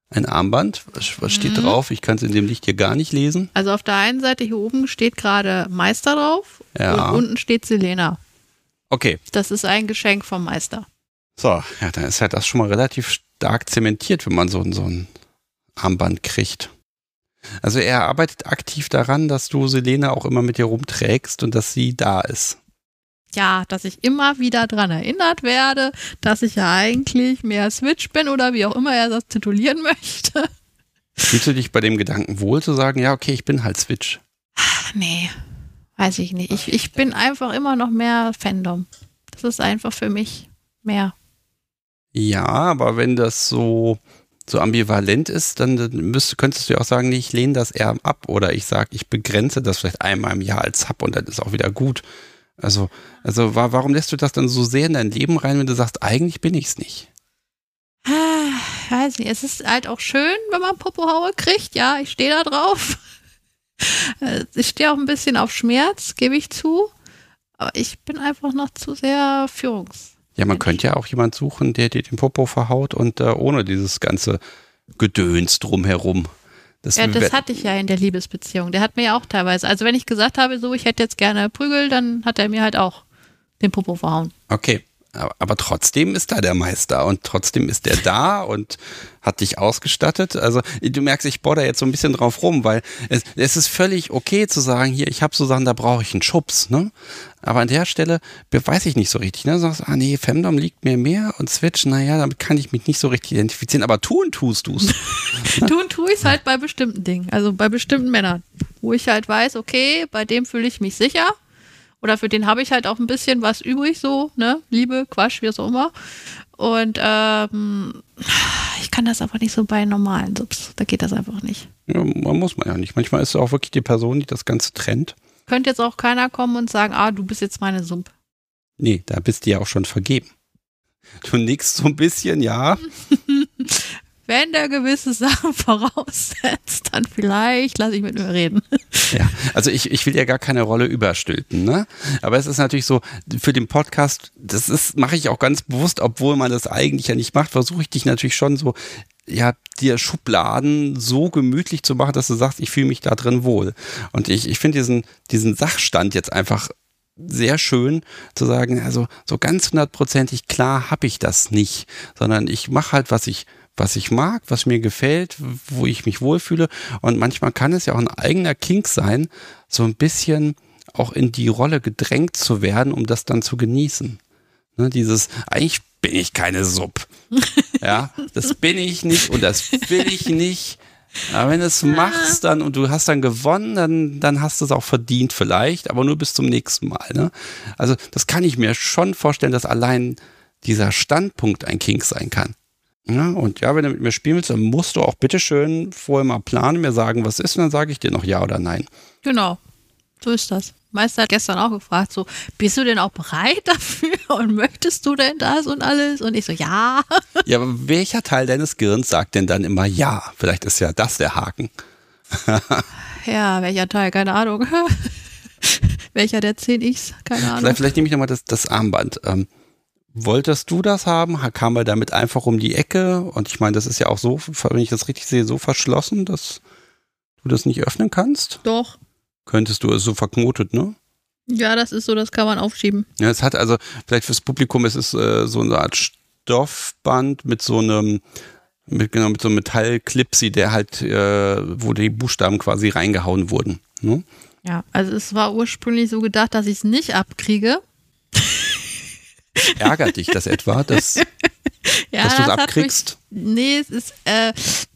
ein Armband. Was, was steht mhm. drauf? Ich kann es in dem Licht hier gar nicht lesen. Also auf der einen Seite hier oben steht gerade Meister drauf. Ja. Und unten steht Selena. Okay. Das ist ein Geschenk vom Meister. So, ja, dann ist halt das schon mal relativ stark zementiert, wenn man so, so ein Armband kriegt. Also er arbeitet aktiv daran, dass du Selena auch immer mit dir rumträgst und dass sie da ist. Ja, dass ich immer wieder dran erinnert werde, dass ich ja eigentlich mehr Switch bin oder wie auch immer er das titulieren möchte. Fühlst du dich bei dem Gedanken wohl zu sagen, ja, okay, ich bin halt Switch? Ach, nee, weiß ich nicht. Ich, ich bin einfach immer noch mehr Fandom. Das ist einfach für mich mehr. Ja, aber wenn das so, so ambivalent ist, dann müsst, könntest du ja auch sagen, nee, ich lehne das eher ab oder ich sage, ich begrenze das vielleicht einmal im Jahr als Sub und dann ist auch wieder gut. Also, also warum lässt du das dann so sehr in dein Leben rein, wenn du sagst, eigentlich bin ich es nicht? Ich weiß nicht, es ist halt auch schön, wenn man Popohaue kriegt, ja, ich stehe da drauf. Ich stehe auch ein bisschen auf Schmerz, gebe ich zu, aber ich bin einfach noch zu sehr führungs. Ja, man könnte ja auch jemanden suchen, der dir den Popo verhaut und äh, ohne dieses ganze Gedöns drumherum. Das ja, das hatte ich ja in der Liebesbeziehung. Der hat mir ja auch teilweise, also wenn ich gesagt habe, so, ich hätte jetzt gerne Prügel, dann hat er mir halt auch den Popo verhauen. Okay, aber trotzdem ist da der Meister und trotzdem ist der da und hat dich ausgestattet. Also du merkst, ich bohr da jetzt so ein bisschen drauf rum, weil es, es ist völlig okay zu sagen, hier, ich habe so Sachen, da brauche ich einen Schubs, ne? Aber an der Stelle weiß ich nicht so richtig, ne? Du sagst, ah nee, Femdom liegt mir mehr und Switch, naja, damit kann ich mich nicht so richtig identifizieren, aber tun tust du's. Tun tu ich's halt bei bestimmten Dingen, also bei bestimmten Männern, wo ich halt weiß, okay, bei dem fühle ich mich sicher. Oder für den habe ich halt auch ein bisschen was übrig, so, ne? Liebe, Quatsch, wie auch immer. Und ähm, ich kann das aber nicht so bei normalen Subs. Da geht das einfach nicht. Ja, man muss man ja nicht. Manchmal ist es auch wirklich die Person, die das Ganze trennt. Könnte jetzt auch keiner kommen und sagen, ah, du bist jetzt meine Sump. Nee, da bist du ja auch schon vergeben. Du nickst so ein bisschen, ja. Wenn der gewisse Sachen voraussetzt, dann vielleicht lasse ich mit mir reden. Ja, also ich, ich will ja gar keine Rolle überstülpen, ne? Aber es ist natürlich so, für den Podcast, das ist, mache ich auch ganz bewusst, obwohl man das eigentlich ja nicht macht, versuche ich dich natürlich schon so, ja, dir Schubladen so gemütlich zu machen, dass du sagst, ich fühle mich da drin wohl. Und ich, ich finde diesen, diesen Sachstand jetzt einfach sehr schön zu sagen, also so ganz hundertprozentig klar habe ich das nicht, sondern ich mache halt, was ich was ich mag, was mir gefällt, wo ich mich wohlfühle. Und manchmal kann es ja auch ein eigener Kink sein, so ein bisschen auch in die Rolle gedrängt zu werden, um das dann zu genießen. Ne, dieses, eigentlich bin ich keine Sub. Ja, das bin ich nicht und das will ich nicht. Aber wenn du es machst dann und du hast dann gewonnen, dann, dann hast du es auch verdient vielleicht, aber nur bis zum nächsten Mal. Ne? Also das kann ich mir schon vorstellen, dass allein dieser Standpunkt ein Kink sein kann. Ja, und ja, wenn du mit mir spielen willst, dann musst du auch bitteschön vorher mal planen, mir sagen, was ist, und dann sage ich dir noch ja oder nein. Genau, so ist das. Meister hat gestern auch gefragt, so, bist du denn auch bereit dafür und möchtest du denn das und alles? Und ich so, ja. Ja, aber welcher Teil deines Gehirns sagt denn dann immer ja? Vielleicht ist ja das der Haken. Ja, welcher Teil, keine Ahnung. Welcher der zehn Ichs, keine Ahnung. Vielleicht, vielleicht nehme ich nochmal das, das Armband. Ähm, Wolltest du das haben? Kam er damit einfach um die Ecke? Und ich meine, das ist ja auch so, wenn ich das richtig sehe, so verschlossen, dass du das nicht öffnen kannst? Doch. Könntest du, es so verknotet, ne? Ja, das ist so, das kann man aufschieben. Ja, es hat also, vielleicht fürs Publikum, es ist äh, so eine Art Stoffband mit so einem, mit, genau, mit so einem Metallclipsi, der halt, äh, wo die Buchstaben quasi reingehauen wurden, ne? Ja, also es war ursprünglich so gedacht, dass ich es nicht abkriege. Ärgert dich das etwa, dass, ja, dass du es das abkriegst? Mich, nee, es ist, äh,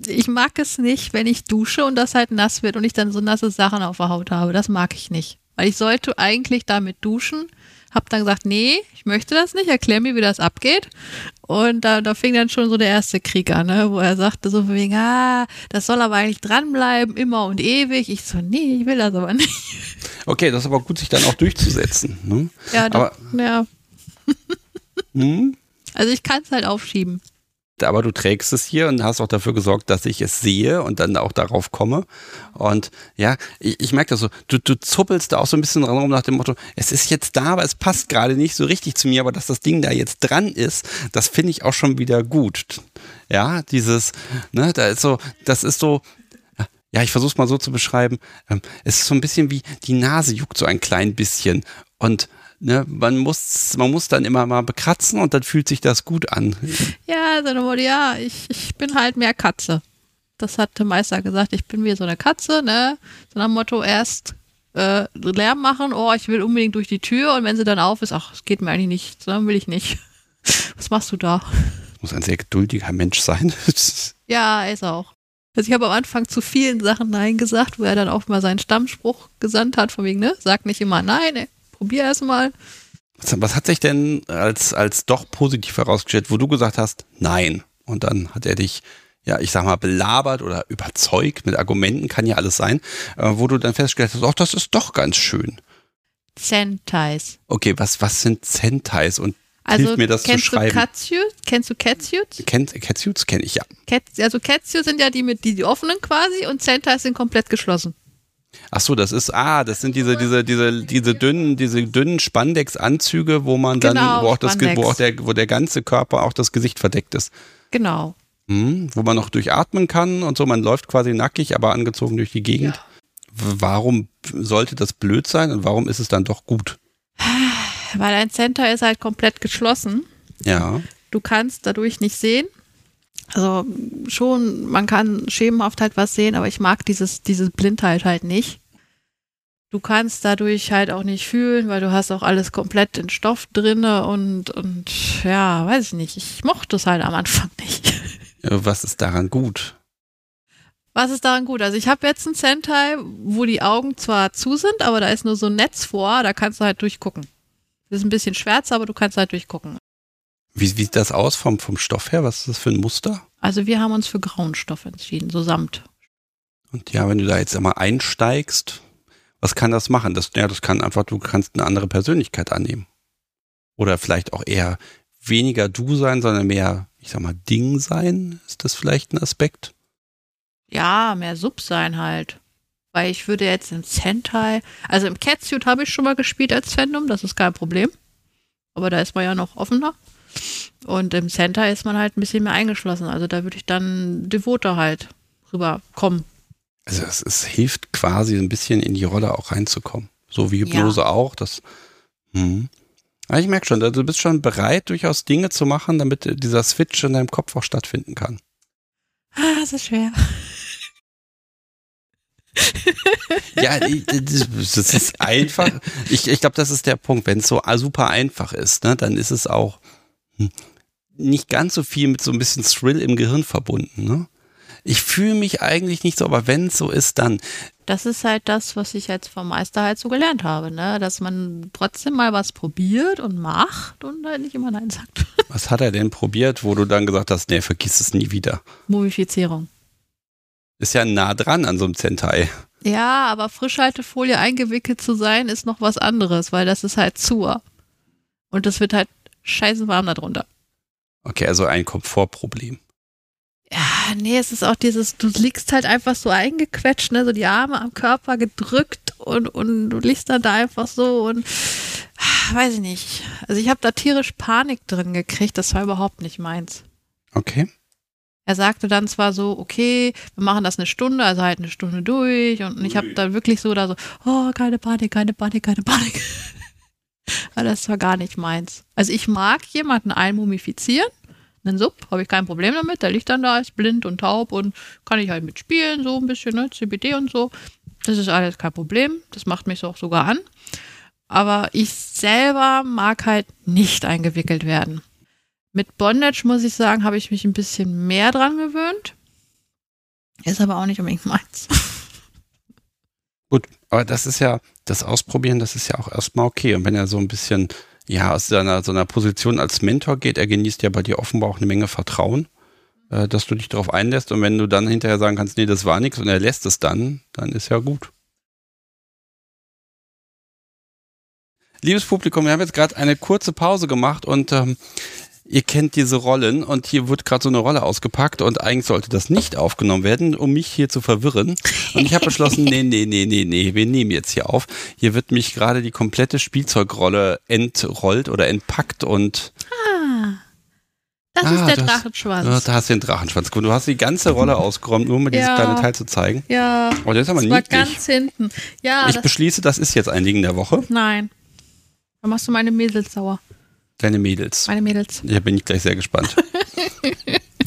ich mag es nicht, wenn ich dusche und das halt nass wird und ich dann so nasse Sachen auf der Haut habe. Das mag ich nicht. Weil ich sollte eigentlich damit duschen. Hab dann gesagt, nee, ich möchte das nicht. Erklär mir, wie das abgeht. Und da, da fing dann schon so der erste Krieg an, ne? Wo er sagte so von wegen, ah, das soll aber eigentlich dranbleiben, immer und ewig. Ich so, nee, ich will das aber nicht. Okay, das ist aber gut, sich dann auch durchzusetzen, ne? Ja, aber, da, ja. Hm? Also ich kann es halt aufschieben. Aber du trägst es hier und hast auch dafür gesorgt, dass ich es sehe und dann auch darauf komme. Und ja, ich, ich merke das so, du, du zuppelst da auch so ein bisschen dran rum nach dem Motto, es ist jetzt da, aber es passt gerade nicht so richtig zu mir, aber dass das Ding da jetzt dran ist, das finde ich auch schon wieder gut. Ja, dieses, ne, da ist so, das ist so, ja, ich versuche es mal so zu beschreiben, es ist so ein bisschen wie, die Nase juckt so ein klein bisschen und ne, man muss, man muss dann immer mal bekratzen und dann fühlt sich das gut an. Ja, so ja, ich, ich bin halt mehr Katze. Das hat der Meister gesagt, ich bin wie so eine Katze, ne? So nach dem Motto, erst äh, Lärm machen, oh, ich will unbedingt durch die Tür, und wenn sie dann auf ist, ach, es geht mir eigentlich nicht, so, dann will ich nicht. Was machst du da? Muss ein sehr geduldiger Mensch sein. Ja, er ist auch. Also ich habe am Anfang zu vielen Sachen Nein gesagt, wo er dann auch mal seinen Stammspruch gesandt hat, von wegen, ne, sag nicht immer Nein, ey. Probier erstmal. Was, was hat sich denn als, als doch positiv herausgestellt, wo du gesagt hast, nein? Und dann hat er dich, ja, ich sag mal, belabert oder überzeugt mit Argumenten, kann ja alles sein, äh, wo du dann festgestellt hast, ach, das ist doch ganz schön. Zentais. Okay, was, was sind Zentais? Und also, hilf mir das zu schreiben. Catsuits? Kennst du Catsuits? Ken, Catsuits kenne ich, ja. Cat, also Catsuits sind ja die mit die, die offenen quasi, und Zentais sind komplett geschlossen. Ach so, das ist, ah, das sind diese, diese, diese, diese dünnen, diese dünnen Spandex-Anzüge, wo man dann, genau, wo auch das, wo auch der, wo der ganze Körper, auch das Gesicht verdeckt ist. Genau. Mhm, wo man noch durchatmen kann und so, man läuft quasi nackig, aber angezogen durch die Gegend. Ja. Warum sollte das blöd sein und warum ist es dann doch gut? weil ein Center ist halt komplett geschlossen. Ja. Du kannst dadurch nicht sehen. Also schon, man kann schemenhaft halt was sehen, aber ich mag dieses, diese Blindheit halt nicht. Du kannst dadurch halt auch nicht fühlen, weil du hast auch alles komplett in Stoff drinne und, und ja, weiß ich nicht. Ich mochte es halt am Anfang nicht. Ja, was ist daran gut? Was ist daran gut? Also ich habe jetzt ein Sentai, wo die Augen zwar zu sind, aber da ist nur so ein Netz vor, da kannst du halt durchgucken. Das ist ein bisschen schwärzer, aber du kannst halt durchgucken. Wie sieht das aus vom, vom Stoff her? Was ist das für ein Muster? Also wir haben uns für grauen Stoff entschieden, so Samt. Und ja, wenn du da jetzt einmal einsteigst, was kann das machen? Das, ja, das kann einfach, du kannst eine andere Persönlichkeit annehmen. Oder vielleicht auch eher weniger du sein, sondern mehr, ich sag mal, Ding sein. Ist das vielleicht ein Aspekt? Ja, mehr Sub sein halt. Weil ich würde jetzt im Sentai, also im Catsuit habe ich schon mal gespielt als Fandom, das ist kein Problem. Aber da ist man ja noch offener. Und im Center ist man halt ein bisschen mehr eingeschlossen. Also da würde ich dann devoter halt rüberkommen. Also es, es hilft quasi ein bisschen in die Rolle auch reinzukommen. So wie Hypnose ja. auch. Das, hm. Aber ich merke schon, du bist schon bereit, durchaus Dinge zu machen, damit dieser Switch in deinem Kopf auch stattfinden kann. Ah, das ist schwer. Ja, das ist einfach. Ich, ich glaube, das ist der Punkt. Wenn es so super einfach ist, ne, dann ist es auch nicht ganz so viel mit so ein bisschen Thrill im Gehirn verbunden. Ne? Ich fühle mich eigentlich nicht so, aber wenn es so ist, dann. Das ist halt das, was ich jetzt vom Meister halt so gelernt habe, ne? Dass man trotzdem mal was probiert und macht und halt nicht immer Nein sagt. Was hat er denn probiert, wo du dann gesagt hast, nee, vergiss es nie wieder? Mumifizierung. Ist ja nah dran an so einem Zentai. Ja, aber Frischhaltefolie eingewickelt zu sein, ist noch was anderes, weil das ist halt Zur. Und das wird halt scheiße warm darunter. Okay, also ein Komfortproblem. Ja, nee, es ist auch dieses, du liegst halt einfach so eingequetscht, ne, so die Arme am Körper gedrückt und, und du liegst dann da einfach so und ach, weiß ich nicht. Also ich habe da tierisch Panik drin gekriegt, das war überhaupt nicht meins. Okay. Er sagte dann zwar so, okay, wir machen das eine Stunde, also halt eine Stunde durch und ich habe dann wirklich so da so, oh, keine Panik, keine Panik, keine Panik. Aber das war gar nicht meins. Also ich mag jemanden einmumifizieren, einen Sub, habe ich kein Problem damit, der liegt dann da, ist blind und taub und kann ich halt mitspielen, so ein bisschen, ne, C B D und so. Das ist alles kein Problem, das macht mich auch sogar an. Aber ich selber mag halt nicht eingewickelt werden. Mit Bondage, muss ich sagen, habe ich mich ein bisschen mehr dran gewöhnt. Ist aber auch nicht unbedingt meins. Gut, aber das ist ja, das Ausprobieren, das ist ja auch erstmal okay. Und wenn er so ein bisschen, ja, aus seiner, so einer Position als Mentor geht, er genießt ja bei dir offenbar auch eine Menge Vertrauen, äh, dass du dich darauf einlässt. Und wenn du dann hinterher sagen kannst, nee, das war nichts und er lässt es dann, dann ist ja gut. Liebes Publikum, wir haben jetzt gerade eine kurze Pause gemacht und ähm, ihr kennt diese Rollen und hier wird gerade so eine Rolle ausgepackt und eigentlich sollte das nicht aufgenommen werden, um mich hier zu verwirren. Und ich habe beschlossen, nee, nee, nee, nee, nee, wir nehmen jetzt hier auf. Hier wird mich gerade die komplette Spielzeugrolle entrollt oder entpackt und... Ah, das ah, ist der du Drachenschwanz. Hast, du hast den Drachenschwanz. Du hast die ganze Rolle ausgeräumt, nur um mir ja, dieses kleine Teil zu zeigen. Ja, oh, das ist aber das war ganz hinten. Ja, ich das beschließe, das ist jetzt ein Ding der Woche. Nein, dann machst du meine Mädels sauer. Deine Mädels. Meine Mädels. Da bin ich gleich sehr gespannt.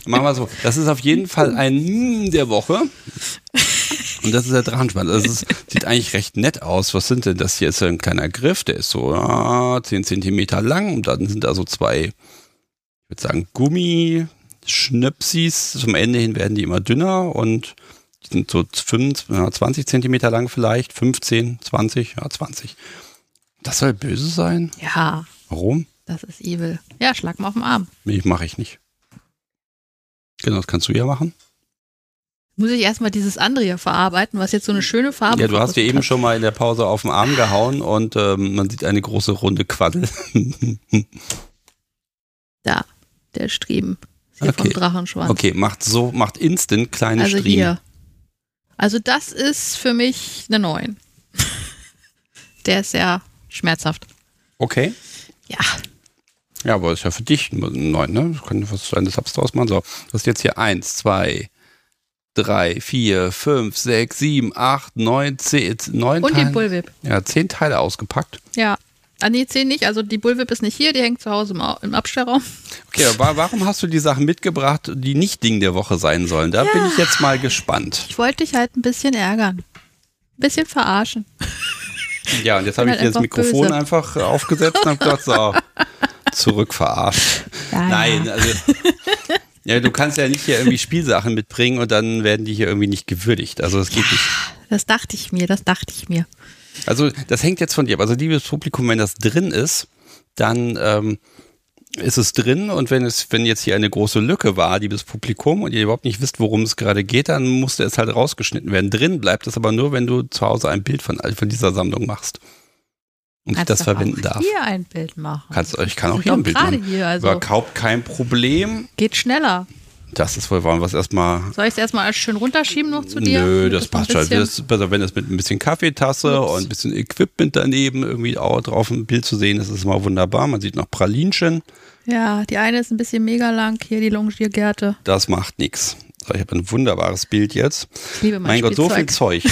Machen wir so. Das ist auf jeden Fall ein der Woche. Und das ist der Drachenschwanz. Das ist, sieht eigentlich recht nett aus. Was sind denn das hier? Ist ja ein kleiner Griff. Der ist so ah, zehn Zentimeter lang. Und dann sind da so zwei, ich würde sagen, Gummischnöpsis. Zum Ende hin werden die immer dünner. Und die sind so fünfundzwanzig Zentimeter lang vielleicht. fünfzehn, zwanzig, ja, zwanzig. Das soll böse sein? Ja. Warum? Das ist evil. Ja, schlag mal auf den Arm. Nee, mache ich nicht. Genau, das kannst du ja machen. Muss ich erstmal dieses andere hier verarbeiten, was jetzt so eine schöne Farbe hat. Ja, du hast dir eben schon mal in der Pause auf den Arm gehauen und ähm, man sieht eine große runde Quaddel. Da, der Striemen. Ist hier okay. Vom Drachenschwanz. Okay, macht so, macht instant kleine also Striemen. Also hier. Also das ist für mich eine neun. Der ist sehr schmerzhaft. Okay. Ja. Ja, aber das ist ja für dich neun, ne? Du kannst was kleines Subs draus machen. So, du hast jetzt hier eins, zwei, drei, vier, fünf, sechs, sieben, acht, neun, zehn, neun. Und Teile, den Bullwhip. Ja, zehn Teile ausgepackt. Ja. Ah, nee, zehn nicht. Also die Bullwhip ist nicht hier, die hängt zu Hause im, im Abstellraum. Okay, aber warum hast du die Sachen mitgebracht, die nicht Ding der Woche sein sollen? Da ja. bin ich jetzt mal gespannt. Ich wollte dich halt ein bisschen ärgern. Ein bisschen verarschen. Ja, und jetzt habe ich dir halt das Mikrofon böse. einfach aufgesetzt und habe gedacht, so, zurückverarscht. Ja, Nein, ja. also... Ja, du kannst ja nicht hier irgendwie Spielsachen mitbringen und dann werden die hier irgendwie nicht gewürdigt. Also das geht nicht. Das dachte ich mir, das dachte ich mir. Also das hängt jetzt von dir ab. Also liebes Publikum, wenn das drin ist, dann ähm, ist es drin. Und wenn es, wenn jetzt hier eine große Lücke war, liebes Publikum, und ihr überhaupt nicht wisst, worum es gerade geht, dann musste es halt rausgeschnitten werden. Drin bleibt es aber nur, wenn du zu Hause ein Bild von, von dieser Sammlung machst. Und kannst ich das verwenden darf. Hier ein Bild machen. Kannst, ich kann auch hier ein Bild machen. Hier, also überhaupt kein Problem. Geht schneller. Das ist wohl, wollen wir es erstmal. Soll ich es erstmal schön runterschieben noch zu dir? Nö, das, das passt schon. Das ist besser, wenn das mit ein bisschen Kaffeetasse Ups. und ein bisschen Equipment daneben irgendwie auch drauf ein Bild zu sehen. Das ist mal wunderbar. Man sieht noch Pralinchen. Ja, die eine ist ein bisschen mega lang. Hier die Longiergerte. Das macht nichts. Ich habe ein wunderbares Bild jetzt. Ich liebe mein, mein Gott, so viel Zeug.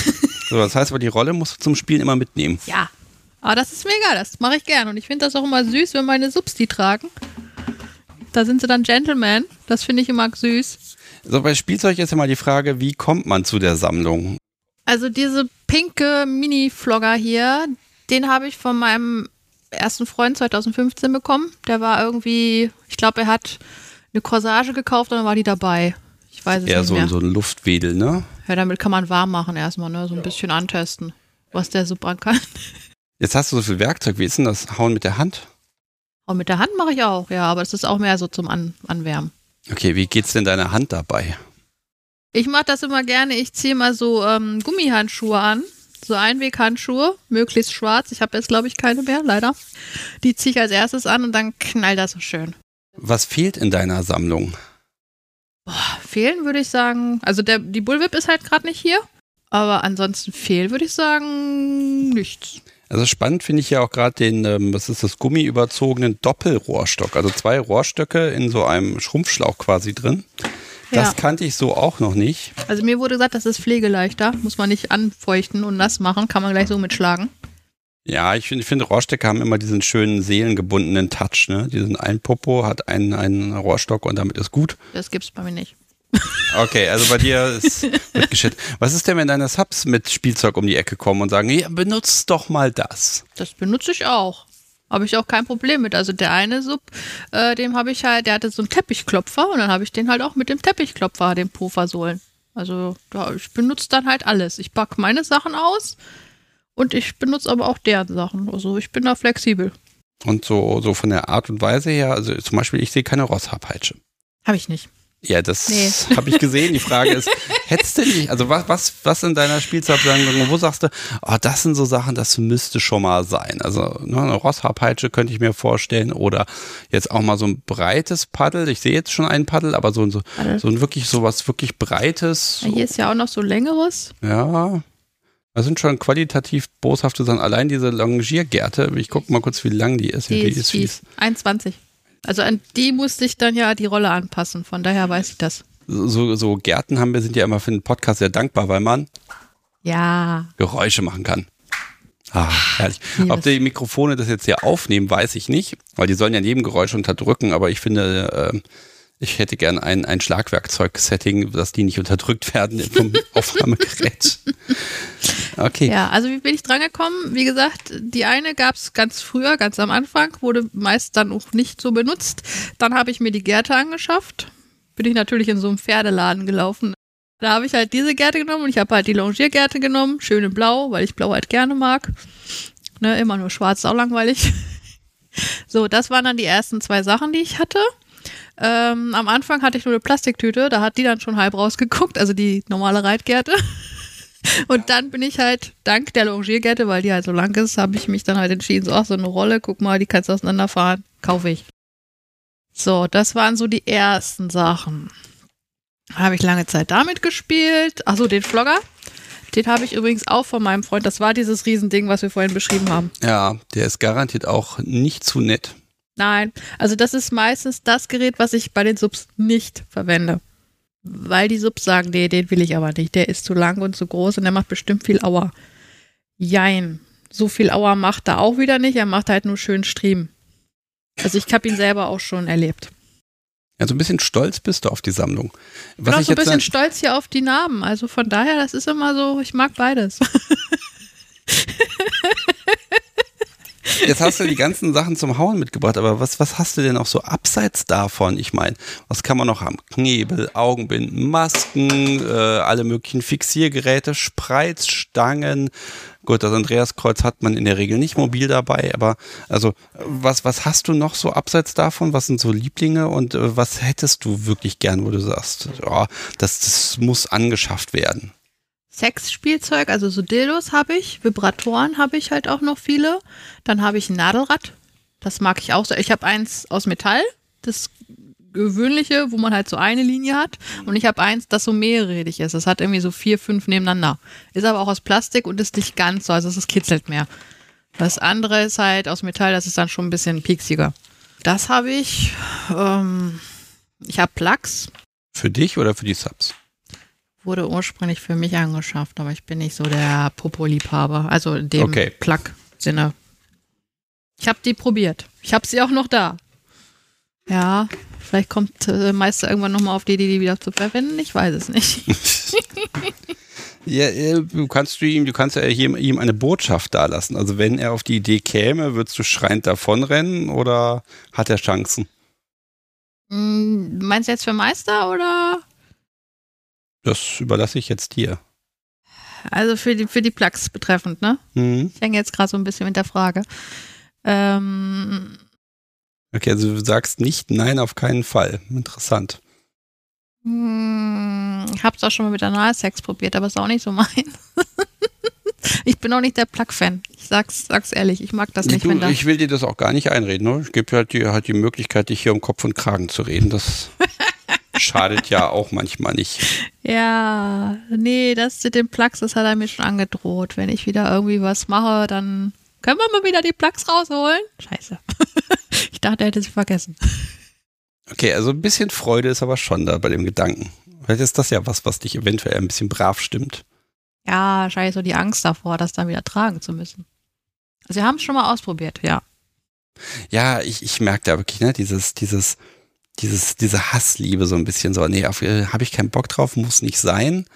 So, das heißt aber, die Rolle musst du zum Spielen immer mitnehmen. Ja. Aber das ist mega, das mache ich gern. Und ich finde das auch immer süß, wenn meine Subs die tragen. Da sind sie dann Gentlemen. Das finde ich immer süß. So, bei Spielzeug ist ja mal die Frage, wie kommt man zu der Sammlung? Also diese pinke Mini-Flogger hier, den habe ich von meinem ersten Freund zwanzig fünfzehn bekommen. Der war irgendwie, ich glaube, er hat eine Corsage gekauft und dann war die dabei. Ich weiß es Eher nicht so, mehr. so ein Luftwedel, ne? Ja, damit kann man warm machen erstmal, ne? So ein ja. bisschen antesten, was der Sub an kann. Jetzt hast du so viel Werkzeug, wie ist denn das? Hauen mit der Hand? Hauen mit der Hand mache ich auch, ja, aber das ist auch mehr so zum An- Anwärmen. Okay, wie geht's denn deiner Hand dabei? Ich mache das immer gerne, ich ziehe mal so ähm, Gummihandschuhe an, so Einweghandschuhe, möglichst schwarz. Ich habe jetzt, glaube ich, keine mehr, leider. Die ziehe ich als erstes an und dann knallt das so schön. Was fehlt in deiner Sammlung? Boah, fehlen würde ich sagen, also der, die Bullwhip ist halt gerade nicht hier, aber ansonsten fehlt, würde ich sagen, nichts. Also spannend finde ich ja auch gerade den, ähm, was ist das, gummiüberzogenen Doppelrohrstock. Also zwei Rohrstöcke in so einem Schrumpfschlauch quasi drin. Ja. Das kannte ich so auch noch nicht. Also mir wurde gesagt, das ist pflegeleichter. Muss man nicht anfeuchten und nass machen. Kann man gleich so mitschlagen. Ja, ich finde, find, Rohrstöcke haben immer diesen schönen seelengebundenen Touch. Ne? Die sind ein Popo, hat einen, einen Rohrstock und damit ist gut. Das gibt's bei mir nicht. Okay, also bei dir ist mit geschickt. Was ist denn, wenn deine Subs mit Spielzeug um die Ecke kommen und sagen, hey, benutzt doch mal das? Das benutze ich auch. Habe ich auch kein Problem mit. Also der eine Sub, äh, dem habe ich halt, der hatte so einen Teppichklopfer und dann habe ich den halt auch mit dem Teppichklopfer, den Puffersohlen. Also da, ich benutze dann halt alles. Ich packe meine Sachen aus und ich benutze aber auch deren Sachen. Also ich bin da flexibel. Und so, so von der Art und Weise her, also zum Beispiel, ich sehe keine Rosshaarpeitsche. Habe ich nicht. Ja, das nee. habe ich gesehen. Die Frage ist, hättest du nicht, also was, was, was in deiner Spielzeugsammlung, wo sagst du, oh, das sind so Sachen, das müsste schon mal sein. Also ne, eine Rosshaarpeitsche könnte ich mir vorstellen oder jetzt auch mal so ein breites Paddel. Ich sehe jetzt schon einen Paddel, aber so, so, so ein wirklich, so was wirklich Breites. So. Ja, hier ist ja auch noch so längeres. Ja, das sind schon qualitativ boshafte Sachen. Allein diese Longiergerte, ich gucke mal kurz, wie lang die ist. Die, die ist fies. einundzwanzig. Also an die musste ich dann ja die Rolle anpassen, von daher weiß ich das. So, so Gärten haben wir, sind ja immer für den Podcast sehr dankbar, weil man ja. Geräusche machen kann. Ah, herrlich. Ob die Mikrofone das jetzt hier aufnehmen, weiß ich nicht, weil die sollen ja Nebengeräusche unterdrücken, aber ich finde, äh, ich hätte gern ein, ein Schlagwerkzeug-Setting, dass die nicht unterdrückt werden vom Aufnahmegerät. Okay. Ja, also wie bin ich dran gekommen? Wie gesagt, die eine gab es ganz früher, ganz am Anfang, wurde meist dann auch nicht so benutzt. Dann habe ich mir die Gerte angeschafft, bin ich natürlich in so einem Pferdeladen gelaufen. Da habe ich halt diese Gerte genommen und ich habe halt die Longiergerte genommen, schön in blau, weil ich blau halt gerne mag. Ne, immer nur schwarz, auch langweilig. So, das waren dann die ersten zwei Sachen, die ich hatte. Ähm, am Anfang hatte ich nur eine Plastiktüte, da hat die dann schon halb rausgeguckt, also die normale Reitgerte. Und dann bin ich halt, dank der Longiergerte, weil die halt so lang ist, habe ich mich dann halt entschieden, so, ach, so eine Rolle, guck mal, die kannst du auseinanderfahren, kaufe ich. So, das waren so die ersten Sachen. Habe ich lange Zeit damit gespielt. Achso, den Flogger, den habe ich übrigens auch von meinem Freund, das war dieses Riesending, was wir vorhin beschrieben haben. Ja, der ist garantiert auch nicht zu nett. Nein, also das ist meistens das Gerät, was ich bei den Subs nicht verwende. Weil die Subs sagen, nee, den will ich aber nicht. Der ist zu lang und zu groß und der macht bestimmt viel Aua. Jein. so viel Auer macht er auch wieder nicht. Er macht halt nur schön Stream. Also ich habe ihn selber auch schon erlebt. Also ein bisschen stolz bist du auf die Sammlung. Was ich bin auch so ein bisschen stolz hier auf die Namen. Also von daher, das ist immer so, ich mag beides. Jetzt hast du die ganzen Sachen zum Hauen mitgebracht, aber was, was hast du denn auch so abseits davon? Ich meine, was kann man noch haben? Knebel, Augenbinden, Masken, äh, alle möglichen Fixiergeräte, Spreizstangen. Gut, das Andreaskreuz hat man in der Regel nicht mobil dabei, aber also was, was hast du noch so abseits davon? Was sind so Lieblinge und äh, was hättest du wirklich gern, wo du sagst, ja, das, das muss angeschafft werden? Sexspielzeug, also so Dildos habe ich, Vibratoren habe ich halt auch noch viele. Dann habe ich ein Nadelrad, das mag ich auch sehr. Ich habe eins aus Metall, das gewöhnliche, wo man halt so eine Linie hat. Und ich habe eins, das so mehrrädig ist. Das hat irgendwie so vier, fünf nebeneinander. Ist aber auch aus Plastik und ist nicht ganz so, also es kitzelt mehr. Das andere ist halt aus Metall, das ist dann schon ein bisschen pieksiger. Das habe ich. Ähm, ich habe Plugs. Für dich oder für die Subs? Wurde ursprünglich für mich angeschafft, aber ich bin nicht so der Popo-Liebhaber, also in dem okay. Plug-Sinne. Ich habe die probiert. Ich habe sie auch noch da. Ja, vielleicht kommt äh, Meister irgendwann nochmal auf die Idee, die wieder zu verwenden. Ich weiß es nicht. Ja, du kannst du ihm, du kannst ja ihm, ihm eine Botschaft dalassen. Also wenn er auf die Idee käme, würdest du schreiend davonrennen oder hat er Chancen? Hm, meinst du jetzt für Meister oder? Das überlasse ich jetzt dir. Also für die, für die Plugs betreffend, ne? Mhm. Ich hänge jetzt gerade so ein bisschen mit der Frage. Ähm, okay, also du sagst nicht nein, auf keinen Fall. Interessant. Mh, ich habe es auch schon mal mit Analsex probiert, aber ist auch nicht so mein. Ich bin auch nicht der Plug-Fan. Ich sag's, sag's ehrlich, ich mag das nicht. Du, wenn das ich will dir das auch gar nicht einreden. Ne? Ich gebe dir halt die, halt die Möglichkeit, dich hier um Kopf und Kragen zu reden. Das schadet ja auch manchmal nicht. Ja, nee, das mit den Plugs, das hat er mir schon angedroht. Wenn ich wieder irgendwie was mache, dann können wir mal wieder die Plugs rausholen. Scheiße. Ich dachte, er hätte sie vergessen. Okay, also ein bisschen Freude ist aber schon da bei dem Gedanken. Vielleicht ist das ja was, was dich eventuell ein bisschen brav stimmt. Ja, wahrscheinlich so die Angst davor, das dann wieder tragen zu müssen. Also wir haben es schon mal ausprobiert, ja. Ja, ich, ich merke da wirklich, ne, dieses, dieses Dieses, diese Hassliebe so ein bisschen so, nee, habe ich keinen Bock drauf, muss nicht sein,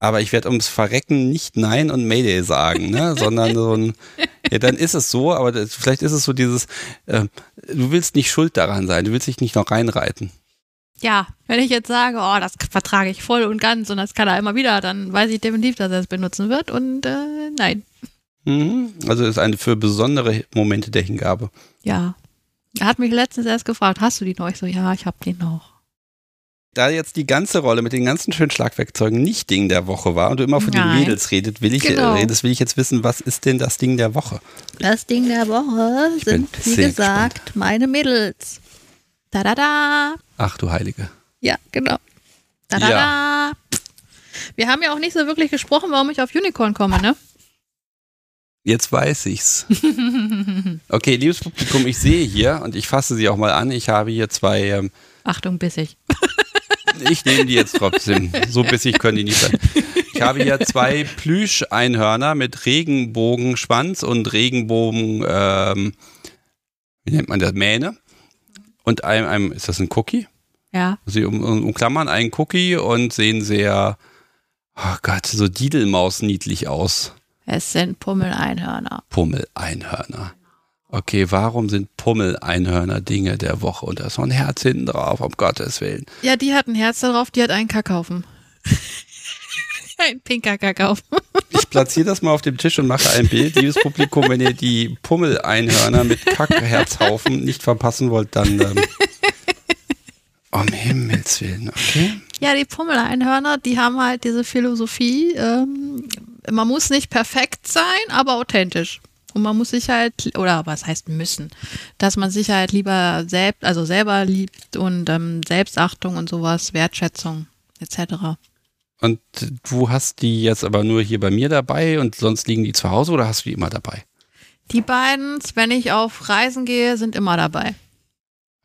aber ich werde ums Verrecken nicht Nein und Mayday sagen, ne, sondern so ein, ja, dann ist es so, aber das, vielleicht ist es so dieses, äh, du willst nicht schuld daran sein, du willst dich nicht noch reinreiten. Ja, wenn ich jetzt sage, oh, das vertrage ich voll und ganz und das kann er immer wieder, dann weiß ich definitiv, dass er es benutzen wird und äh, nein. Mhm. Also ist eine für besondere Momente der Hingabe. Ja. Er hat mich letztens erst gefragt, hast du die noch? Ich so, ja, ich habe die noch. Da jetzt die ganze Rolle mit den ganzen schönen Schlagwerkzeugen nicht Ding der Woche war und du immer von Nein. den Mädels redet, will ich, genau. äh, redest, will ich jetzt wissen, was ist denn das Ding der Woche? Das Ding der Woche ich sind, wie gesagt, gespannt. Meine Mädels. Da da da. Ach du Heilige. Ja, genau. Da da ja. da. Wir haben ja auch nicht so wirklich gesprochen, warum ich auf Unicorn komme, ne? Jetzt weiß ich's. Okay, liebes Publikum, ich sehe hier und ich fasse sie auch mal an. Ich habe hier zwei. Ähm, Achtung, bissig. Ich nehme die jetzt trotzdem. So bissig können die nicht sein. Ich habe hier zwei Plüsch-Einhörner mit Regenbogenschwanz und Regenbogen. Ähm, wie nennt man das? Mähne. Und einem, einem. Ist das ein Cookie? Ja. Sie um, um, umklammern einen Cookie und sehen sehr. Oh Gott, so Didelmaus niedlich aus. Es sind Pummel-Einhörner. Pummel-Einhörner. Okay, warum sind Pummel-Einhörner Dinge der Woche? Und da ist noch ein Herz hinten drauf, um Gottes Willen. Ja, die hat ein Herz da drauf, die hat einen Kackhaufen. Ein pinker Kackhaufen. Ich platziere das mal auf dem Tisch und mache ein Bild. Liebes Publikum, wenn ihr die Pummel-Einhörner mit Kackherzhaufen nicht verpassen wollt, dann ähm, um Himmels Willen, okay? Ja, die Pummel-Einhörner, die haben halt diese Philosophie, ähm, man muss nicht perfekt sein, aber authentisch. Und man muss sich halt, oder was heißt müssen, dass man sich halt lieber selbst, also selber liebt und ähm, Selbstachtung und sowas, Wertschätzung et cetera. Und du hast die jetzt aber nur hier bei mir dabei und sonst liegen die zu Hause oder hast du die immer dabei? Die beiden, wenn ich auf Reisen gehe, sind immer dabei.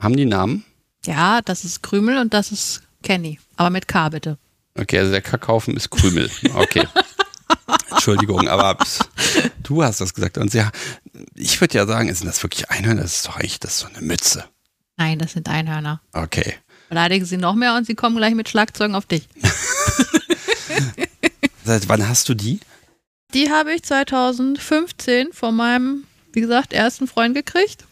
Haben die Namen? Ja, das ist Krümel und das ist Kenny, aber mit K bitte. Okay, also der Kackhaufen ist Krümel, okay. Entschuldigung, aber Du hast das gesagt. Und ja, ich würde ja sagen, sind das wirklich Einhörner? Das ist doch eigentlich das ist so eine Mütze. Nein, das sind Einhörner. Okay. Beleidigen sie noch mehr und sie kommen gleich mit Schlagzeugen auf dich. Seit wann hast du die? Die habe ich zwanzig fünfzehn von meinem, wie gesagt, ersten Freund gekriegt.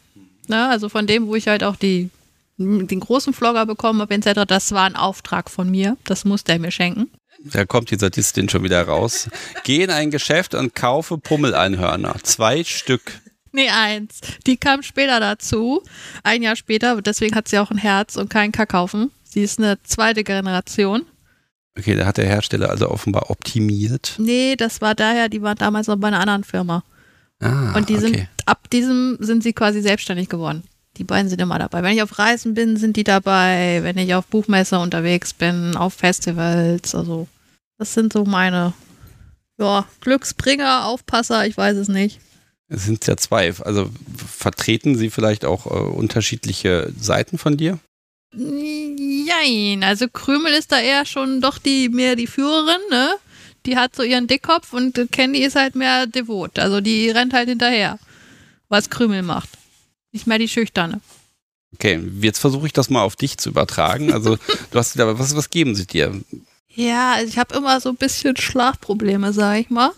Na, also von dem, wo ich halt auch die, den großen Vlogger bekommen habe, et cetera. Das war ein Auftrag von mir. Das musste er mir schenken. Da kommt die Sadistin schon wieder raus. Geh in ein Geschäft und kaufe Pummeleinhörner. Zwei Stück. Nee, eins. Die kam später dazu. Ein Jahr später. Deswegen hat sie auch ein Herz und keinen Kackhaufen. Sie ist eine zweite Generation. Okay, da hat der Hersteller also offenbar optimiert. Nee, das war daher, die waren damals noch bei einer anderen Firma. Ah, und die sind, okay. Ab diesem sind sie quasi selbstständig geworden. Die beiden sind immer dabei. Wenn ich auf Reisen bin, sind die dabei. Wenn ich auf Buchmesse unterwegs bin, auf Festivals, also das sind so meine ja, Glücksbringer, Aufpasser, ich weiß es nicht. Es sind ja zwei. Also vertreten sie vielleicht auch äh, unterschiedliche Seiten von dir? Jein, also Krümel ist da eher schon doch die mehr die Führerin, ne? Die hat so ihren Dickkopf und Candy ist halt mehr devot. Also die rennt halt hinterher, was Krümel macht. Nicht mehr die Schüchterne. Okay, jetzt versuche ich das mal auf dich zu übertragen. Also du hast aber was, was geben sie dir? Ja, also ich habe immer so ein bisschen Schlafprobleme, sage ich mal.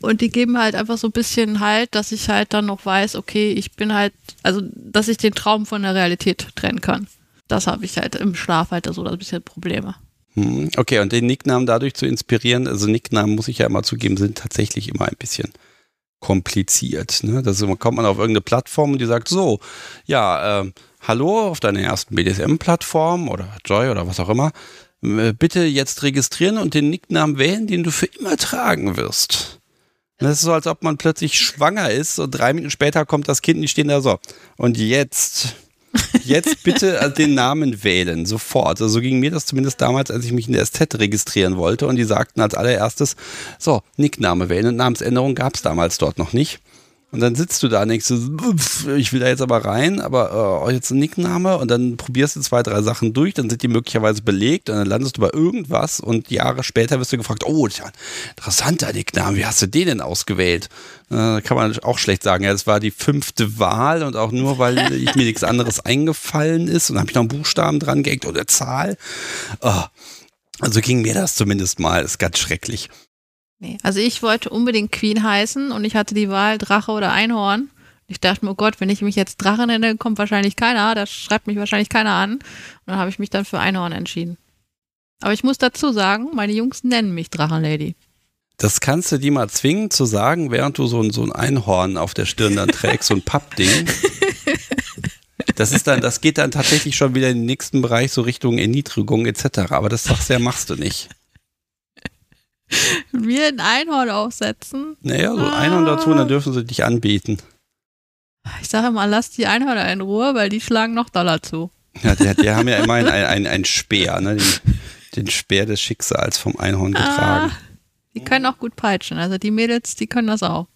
Und die geben halt einfach so ein bisschen Halt, dass ich halt dann noch weiß, okay, ich bin halt, also dass ich den Traum von der Realität trennen kann. Das habe ich halt im Schlaf halt so ein bisschen Probleme. Okay, und den Nicknamen dadurch zu inspirieren, also Nicknamen, muss ich ja immer zugeben, sind tatsächlich immer ein bisschen kompliziert. Ne? Da kommt man auf irgendeine Plattform und die sagt so, ja, äh, hallo auf deiner ersten B D S M-Plattform oder Joy oder was auch immer, bitte jetzt registrieren und den Nicknamen wählen, den du für immer tragen wirst. Und das ist so, als ob man plötzlich schwanger ist und drei Minuten später kommt das Kind und die stehen da so. Und jetzt... Jetzt bitte den Namen wählen, sofort. Also so ging mir das zumindest damals, als ich mich in der S Z registrieren wollte. Und die sagten als allererstes, so, Nickname wählen. Und Namensänderung gab es damals dort noch nicht. Und dann sitzt du da und denkst, ich will da jetzt aber rein, aber äh, jetzt ein Nickname. Und dann probierst du zwei, drei Sachen durch, dann sind die möglicherweise belegt. Und dann landest du bei irgendwas und Jahre später wirst du gefragt, oh, tja, interessanter Nickname, wie hast du den denn ausgewählt? Da äh, kann man auch schlecht sagen, ja, das war die fünfte Wahl und auch nur, weil ich mir nichts anderes eingefallen ist. Und dann habe ich noch einen Buchstaben dran gehängt oder Zahl. Oh, also ging mir das zumindest mal, das ist ganz schrecklich. Also ich wollte unbedingt Queen heißen und ich hatte die Wahl Drache oder Einhorn. Ich dachte mir, oh Gott, wenn ich mich jetzt Drache nenne, kommt wahrscheinlich keiner, da schreibt mich wahrscheinlich keiner an. Und dann habe ich mich dann für Einhorn entschieden. Aber ich muss dazu sagen, meine Jungs nennen mich Drachenlady. Das kannst du die mal zwingen zu sagen, während du so ein, so ein Einhorn auf der Stirn dann trägst, so ein Pappding. Das ist dann, das geht dann tatsächlich schon wieder in den nächsten Bereich, so Richtung Erniedrigung et cetera. Aber das sagst du ja, machst du nicht. Wir ein Einhorn aufsetzen. Naja, so ein Einhorn dazu, und dann dürfen sie dich anbieten. Ich sage mal, lass die Einhörner in Ruhe, weil die schlagen noch Dollar zu. Ja, die, die haben ja immerhin einen ein, ein Speer, ne? den, den Speer des Schicksals vom Einhorn getragen. Ah, die können auch gut peitschen, also die Mädels, die können das auch.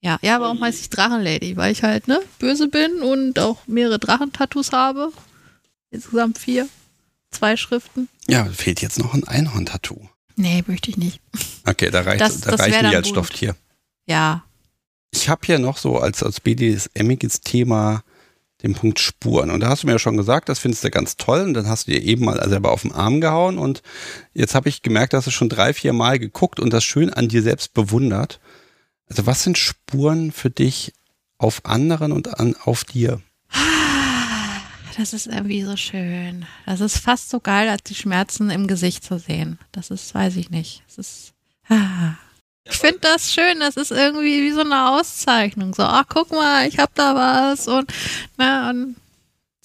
Ja, ja, warum heiße ich Drachenlady? Weil ich halt ne böse bin und auch mehrere Drachentattoos habe. Insgesamt vier, zwei Schriften. Ja, fehlt jetzt noch ein Einhorn-Tattoo. Nee, möchte ich nicht. Okay, da reicht das, da das reichen die als gut. Stofftier. Ja. Ich habe hier noch so als, als BDSMiges Thema den Punkt Spuren. Und da hast du mir ja schon gesagt, das findest du ganz toll. Und dann hast du dir eben mal selber auf den Arm gehauen. Und jetzt habe ich gemerkt, dass du schon drei, vier Mal geguckt und das schön an dir selbst bewundert. Also was sind Spuren für dich auf anderen und an, auf dir? Das ist irgendwie so schön. Das ist fast so geil, als die Schmerzen im Gesicht zu sehen. Das ist, weiß ich nicht. Das ist, ah. Ich finde das schön. Das ist irgendwie wie so eine Auszeichnung. So, ach, guck mal, ich hab da was. Und, na, und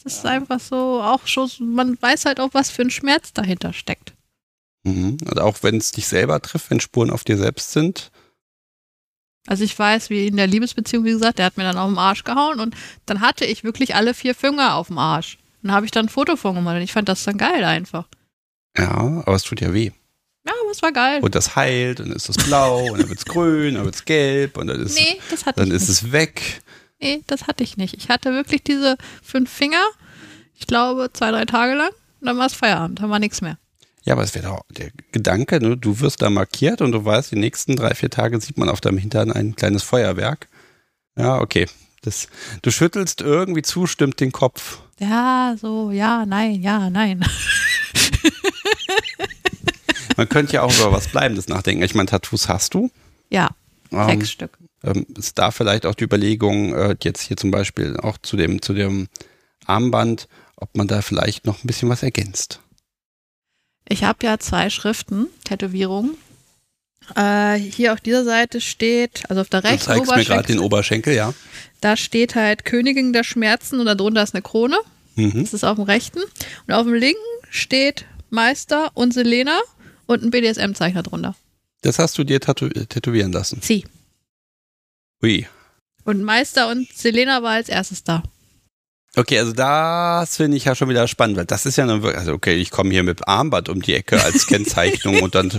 es ist einfach so, auch schon, man weiß halt auch, was für ein Schmerz dahinter steckt. Mhm. Also auch wenn es dich selber trifft, wenn Spuren auf dir selbst sind. Also ich weiß, wie in der Liebesbeziehung, wie gesagt, der hat mir dann auf den Arsch gehauen und dann hatte ich wirklich alle vier Finger auf dem Arsch. Dann habe ich dann ein Foto von gemacht und ich fand das dann geil einfach. Ja, aber es tut ja weh. Ja, aber es war geil. Und das heilt und dann ist das blau und dann wird's grün, dann wird's gelb und dann ist, nee, das hatte dann ich ist nicht. Es weg. Nee, das hatte ich nicht. Ich hatte wirklich diese fünf Finger, ich glaube zwei, drei Tage lang und dann war es Feierabend, dann war nichts mehr. Ja, aber es wäre doch der Gedanke, ne? Du wirst da markiert und du weißt, die nächsten drei, vier Tage sieht man auf deinem Hintern ein kleines Feuerwerk. Ja, okay. Das, du schüttelst irgendwie zustimmt den Kopf. Ja, so, ja, nein, ja, nein. Man könnte ja auch über was Bleibendes nachdenken. Ich meine, Tattoos hast du? Ja, ähm, sechs Stück. Ähm, ist da vielleicht auch die Überlegung, äh, jetzt hier zum Beispiel auch zu dem, zu dem Armband, ob man da vielleicht noch ein bisschen was ergänzt? Ich habe ja zwei Schriften, Tätowierungen. Äh, hier auf dieser Seite steht, also auf der rechten Oberschenkel. Du zeigst mir gerade den Oberschenkel, ja. Da steht halt Königin der Schmerzen und darunter ist eine Krone. Mhm. Das ist auf dem rechten. Und auf dem linken steht Meister und Selena und ein B D S M-Zeichen darunter. Das hast du dir tätow- tätowieren lassen? Sie. Ui. Und Meister und Selena war als erstes da. Okay, also das finde ich ja schon wieder spannend, weil das ist ja dann wirklich, also okay, ich komme hier mit Armband um die Ecke als Kennzeichnung und dann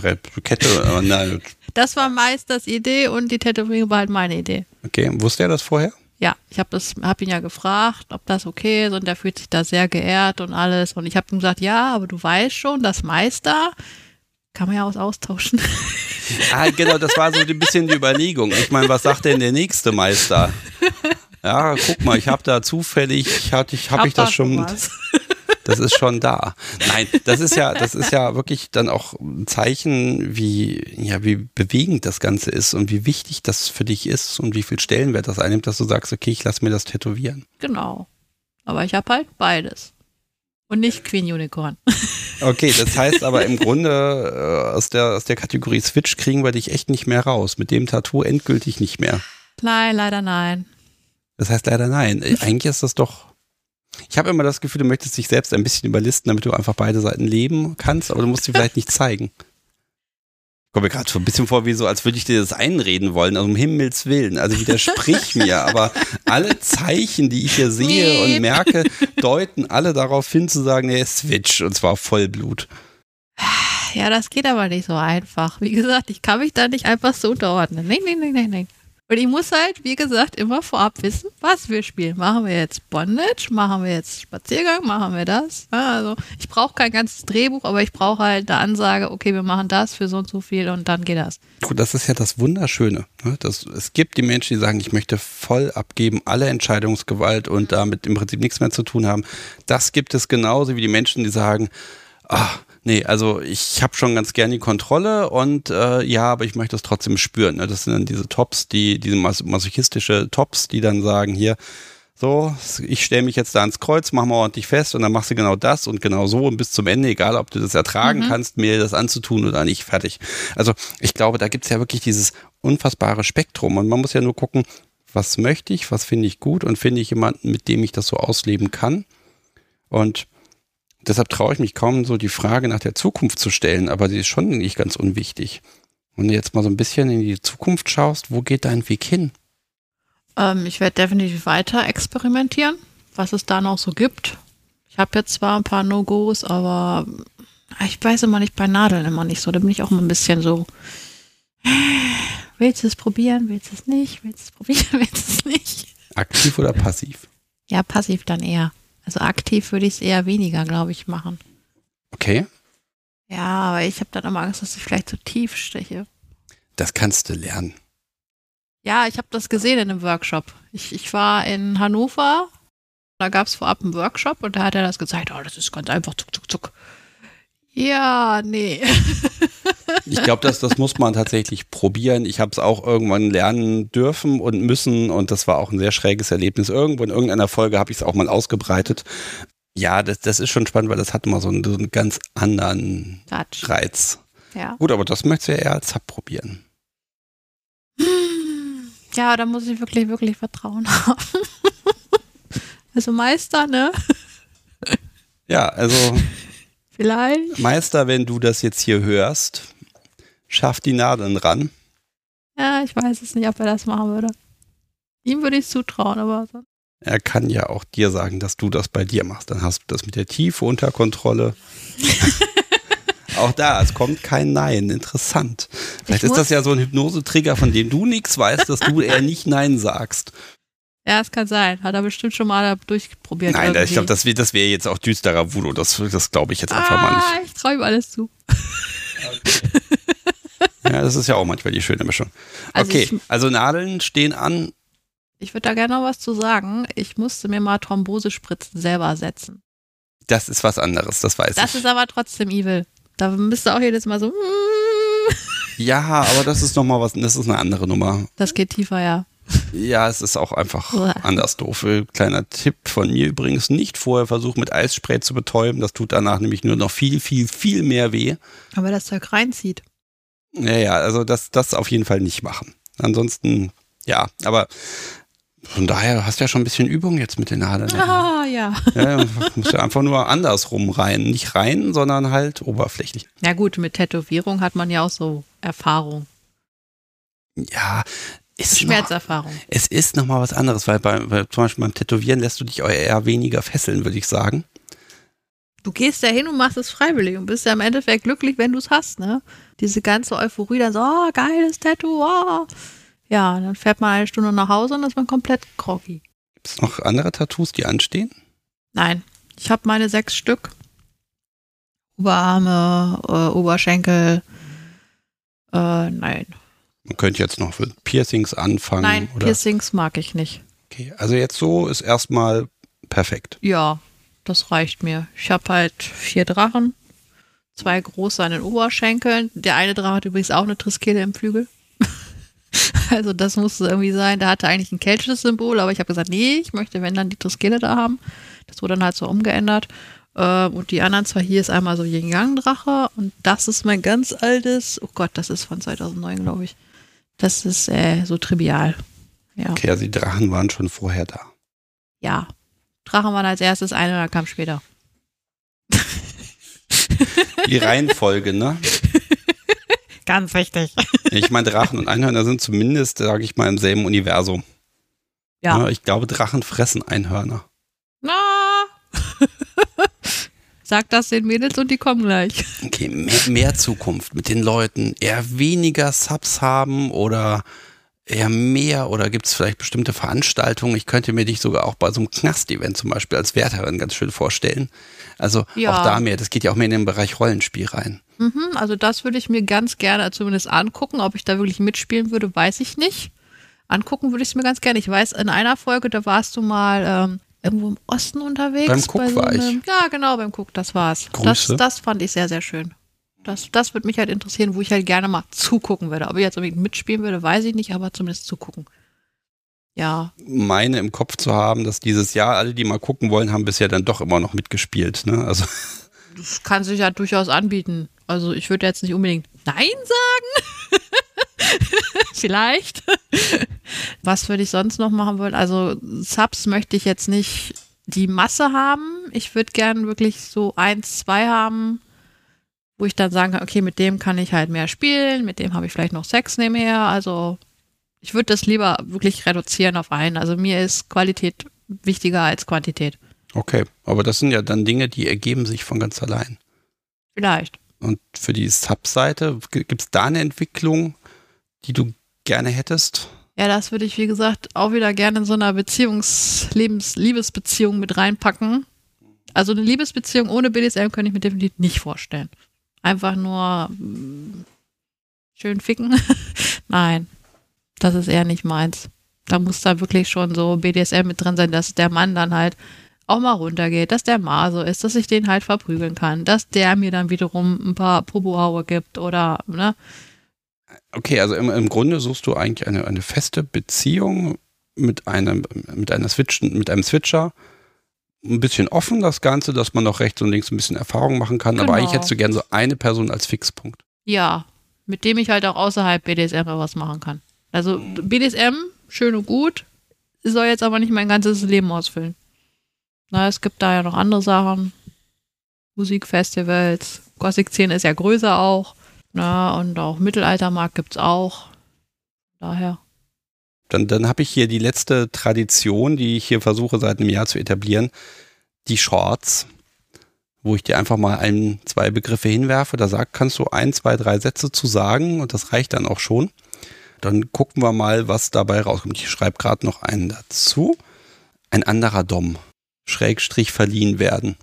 Kette. Oh nein. Das war Meisters Idee und die Tätowierung war halt meine Idee. Okay, wusste er das vorher? Ja, ich habe hab ihn ja gefragt, ob das okay ist und er fühlt sich da sehr geehrt und alles und ich habe ihm gesagt, ja, aber du weißt schon, das Meister kann man ja auch austauschen. Ah, genau, das war so ein bisschen die Überlegung. Ich meine, was sagt denn der nächste Meister? Ja, guck mal, ich habe da zufällig, hatte ich, habe ich das schon, das ist schon da. Nein, das ist ja, das ist ja wirklich dann auch ein Zeichen, wie, ja, wie bewegend das Ganze ist und wie wichtig das für dich ist und wie viel Stellenwert das einnimmt, dass du sagst, okay, ich lasse mir das tätowieren. Genau, aber ich habe halt beides und nicht Queen Unicorn. Okay, das heißt aber im Grunde äh, aus der, aus der Kategorie Switch kriegen wir dich echt nicht mehr raus, mit dem Tattoo endgültig nicht mehr. Nein, leider nein. Das heißt leider nein. Eigentlich ist das doch, ich habe immer das Gefühl, du möchtest dich selbst ein bisschen überlisten, damit du einfach beide Seiten leben kannst, aber du musst sie vielleicht nicht zeigen. Ich komme mir gerade so ein bisschen vor, wie so, als würde ich dir das einreden wollen, also um Himmels Willen. Also widersprich mir, aber alle Zeichen, die ich hier sehe und merke, deuten alle darauf hin zu sagen, nee, Switch, und zwar Vollblut. Ja, das geht aber nicht so einfach. Wie gesagt, ich kann mich da nicht einfach so unterordnen. Nee, nee, nee, nee, nee. Und ich muss halt, wie gesagt, immer vorab wissen, was wir spielen. Machen wir jetzt Bondage? Machen wir jetzt Spaziergang? Machen wir das? Also ich brauche kein ganzes Drehbuch, aber ich brauche halt eine Ansage, okay, wir machen das für so und so viel und dann geht das. Gut, das ist ja das Wunderschöne. Ne? Das, es gibt die Menschen, die sagen, ich möchte voll abgeben, alle Entscheidungsgewalt und damit im Prinzip nichts mehr zu tun haben. Das gibt es genauso wie die Menschen, die sagen, ach, nee, also ich habe schon ganz gerne die Kontrolle und äh, ja, aber ich möchte es trotzdem spüren. Ne? Das sind dann diese Tops, die diese mas- masochistische Tops, die dann sagen, hier, so, ich stelle mich jetzt da ans Kreuz, mach mal ordentlich fest und dann machst du genau das und genau so und bis zum Ende, egal ob du das ertragen mhm. kannst, mir das anzutun oder nicht, fertig. Also ich glaube, da gibt es ja wirklich dieses unfassbare Spektrum und man muss ja nur gucken, was möchte ich, was finde ich gut und finde ich jemanden, mit dem ich das so ausleben kann. Und deshalb traue ich mich kaum, so die Frage nach der Zukunft zu stellen, aber die ist schon nicht ganz unwichtig. Wenn du jetzt mal so ein bisschen in die Zukunft schaust, wo geht dein Weg hin? Ähm, ich werde definitiv weiter experimentieren, was es da noch so gibt. Ich habe jetzt zwar ein paar No-Gos, aber ich weiß immer nicht, bei Nadeln immer nicht so. Da bin ich auch immer ein bisschen so, willst du es probieren, willst du es nicht, willst du es probieren, willst du es nicht? Aktiv oder passiv? Ja, passiv dann eher. Also aktiv würde ich es eher weniger, glaube ich, machen. Okay. Ja, aber ich habe dann immer Angst, dass ich vielleicht zu tief steche. Das kannst du lernen. Ja, ich habe das gesehen in einem Workshop. Ich, ich war in Hannover, da gab es vorab einen Workshop und da hat er das gezeigt. Oh, das ist ganz einfach, zuck, zuck, zuck. Ja, nee. Ich glaube, das, das muss man tatsächlich probieren. Ich habe es auch irgendwann lernen dürfen und müssen und das war auch ein sehr schräges Erlebnis. Irgendwo in irgendeiner Folge habe ich es auch mal ausgebreitet. Ja, das, das ist schon spannend, weil das hat immer so einen, so einen ganz anderen Touch. Reiz. Ja. Gut, aber das möchtest du ja eher als Hub probieren. Ja, da muss ich wirklich, wirklich Vertrauen haben. Also Meister, ne? Ja, also... Vielleicht. Meister, wenn du das jetzt hier hörst, schaff die Nadeln ran. Ja, ich weiß es nicht, ob er das machen würde. Ihm würde ich es zutrauen, aber... So. Er kann ja auch dir sagen, dass du das bei dir machst. Dann hast du das mit der Tiefe unter Kontrolle. Auch da, es kommt kein Nein. Interessant. Vielleicht ich ist das ja so ein Hypnose-Trigger, von dem du nichts weißt, dass du eher nicht Nein sagst. Ja, es kann sein. Hat er bestimmt schon mal durchprobiert. Nein, irgendwie. Ich glaube, das wäre das wär jetzt auch düsterer Voodoo. Das, das glaube ich jetzt einfach ah, mal nicht. Ich traue ihm alles zu. Okay. Ja, das ist ja auch manchmal die schöne Mischung. Also okay, ich, also Nadeln stehen an. Ich würde da gerne noch was zu sagen. Ich musste mir mal Thrombosespritzen selber setzen. Das ist was anderes, das weiß das ich. Das ist aber trotzdem evil. Da bist du auch jedes Mal so. Ja, aber das ist nochmal was, das ist eine andere Nummer. Das geht tiefer, ja. Ja, es ist auch einfach anders doof. Kleiner Tipp von mir übrigens, nicht vorher versuchen mit Eisspray zu betäuben, das tut danach nämlich nur noch viel, viel, viel mehr weh. Aber das Zeug reinzieht. Ja, ja, also das, das auf jeden Fall nicht machen. Ansonsten, ja, aber von daher hast du ja schon ein bisschen Übung jetzt mit den Nadeln. Ah, ja. Ja, musst du einfach nur andersrum rein. Nicht rein, sondern halt oberflächlich. Ja gut, mit Tätowierung hat man ja auch so Erfahrung. Ja, ist Schmerzerfahrung. Noch, es ist nochmal was anderes, weil, bei, weil zum Beispiel beim Tätowieren lässt du dich eher weniger fesseln, würde ich sagen. Du gehst da hin und machst es freiwillig und bist ja im Endeffekt glücklich, wenn du es hast, ne? Diese ganze Euphorie, dann so, oh, geiles Tattoo, oh. Ja, dann fährt man eine Stunde nach Hause und ist man komplett groggy. Gibt es noch andere Tattoos, die anstehen? Nein, ich habe meine sechs Stück. Oberarme, äh, Oberschenkel, äh, nein. Man könnte jetzt noch mit Piercings anfangen. Nein, oder? Piercings mag ich nicht. Okay, also jetzt so ist erstmal perfekt. Ja. Das reicht mir. Ich habe halt vier Drachen, zwei große an den Oberschenkeln. Der eine Drache hat übrigens auch eine Triskele im Flügel. Also das musste irgendwie sein. Da hatte eigentlich ein keltisches Symbol, aber ich habe gesagt, nee, ich möchte, wenn, dann die Triskele da haben. Das wurde dann halt so umgeändert. Und die anderen zwei hier ist einmal so Yin-Yang-Drache und das ist mein ganz altes, oh Gott, das ist von zweitausendneun, glaube ich. Das ist äh, so trivial. Ja. Okay, also die Drachen waren schon vorher da. Ja. Drachen waren als erstes ein und dann kam später. Die Reihenfolge, ne? Ganz richtig. Ich meine, Drachen und Einhörner sind zumindest, sage ich mal, im selben Universum. Ja. Ja, ich glaube, Drachen fressen Einhörner. Na! Sag das den Mädels und die kommen gleich. Okay, mehr, mehr Zukunft mit den Leuten. Eher weniger Subs haben oder... Ja, mehr oder gibt es vielleicht bestimmte Veranstaltungen? Ich könnte mir dich sogar auch bei so einem Knast-Event zum Beispiel als Wärterin ganz schön vorstellen. Also ja. Auch da mehr, das geht ja auch mehr in den Bereich Rollenspiel rein. Mhm, also das würde ich mir ganz gerne zumindest angucken. Ob ich da wirklich mitspielen würde, weiß ich nicht. Angucken würde ich es mir ganz gerne. Ich weiß, in einer Folge, da warst du mal ähm, irgendwo im Osten unterwegs. Beim Guck bei so war einem, ich. Ja, genau, beim Guck, das war's. Grüße. Das, das fand ich sehr, sehr schön. Das, das würde mich halt interessieren, wo ich halt gerne mal zugucken würde. Ob ich jetzt unbedingt mitspielen würde, weiß ich nicht, aber zumindest zugucken. Ja. Meine im Kopf zu haben, dass dieses Jahr alle, die mal gucken wollen, haben bisher dann doch immer noch mitgespielt. Ne? Also. Das kann sich ja durchaus anbieten. Also ich würde jetzt nicht unbedingt Nein sagen. Vielleicht. Was würde ich sonst noch machen wollen? Also Subs möchte ich jetzt nicht die Masse haben. Ich würde gerne wirklich so eins, zwei haben, wo ich dann sagen kann, okay, mit dem kann ich halt mehr spielen, mit dem habe ich vielleicht noch Sex nebenher, also ich würde das lieber wirklich reduzieren auf einen, also mir ist Qualität wichtiger als Quantität. Okay, aber das sind ja dann Dinge, die ergeben sich von ganz allein. Vielleicht. Und für die Subseite, gibt es da eine Entwicklung, die du gerne hättest? Ja, das würde ich, wie gesagt, auch wieder gerne in so einer Beziehungs-, Lebens-, Liebesbeziehung mit reinpacken. Also eine Liebesbeziehung ohne B D S M könnte ich mir definitiv nicht vorstellen. Einfach nur schön ficken. Nein, das ist eher nicht meins. Da muss da wirklich schon so B D S M mit drin sein, dass der Mann dann halt auch mal runtergeht, dass der mal so ist, dass ich den halt verprügeln kann, dass der mir dann wiederum ein paar Popohaue gibt oder, ne? Okay, also im, im Grunde suchst du eigentlich eine, eine feste Beziehung mit einem, mit einer Switch, mit einem Switcher. Ein bisschen offen das Ganze, dass man noch rechts und links ein bisschen Erfahrung machen kann, genau. Aber eigentlich hättest du gerne so eine Person als Fixpunkt. Ja, mit dem ich halt auch außerhalb B D S M was machen kann. Also B D S M, schön und gut, soll jetzt aber nicht mein ganzes Leben ausfüllen. Na, es gibt da ja noch andere Sachen, Musikfestivals, Gothic-Szene ist ja größer auch, na, und auch Mittelaltermarkt gibt's auch, daher. Dann, dann habe ich hier die letzte Tradition, die ich hier versuche seit einem Jahr zu etablieren, die Shorts, wo ich dir einfach mal ein, zwei Begriffe hinwerfe. Da sag, kannst du ein, zwei, drei Sätze zu sagen und das reicht dann auch schon. Dann gucken wir mal, was dabei rauskommt. Ich schreibe gerade noch einen dazu. Ein anderer Dom. Schrägstrich verliehen werden.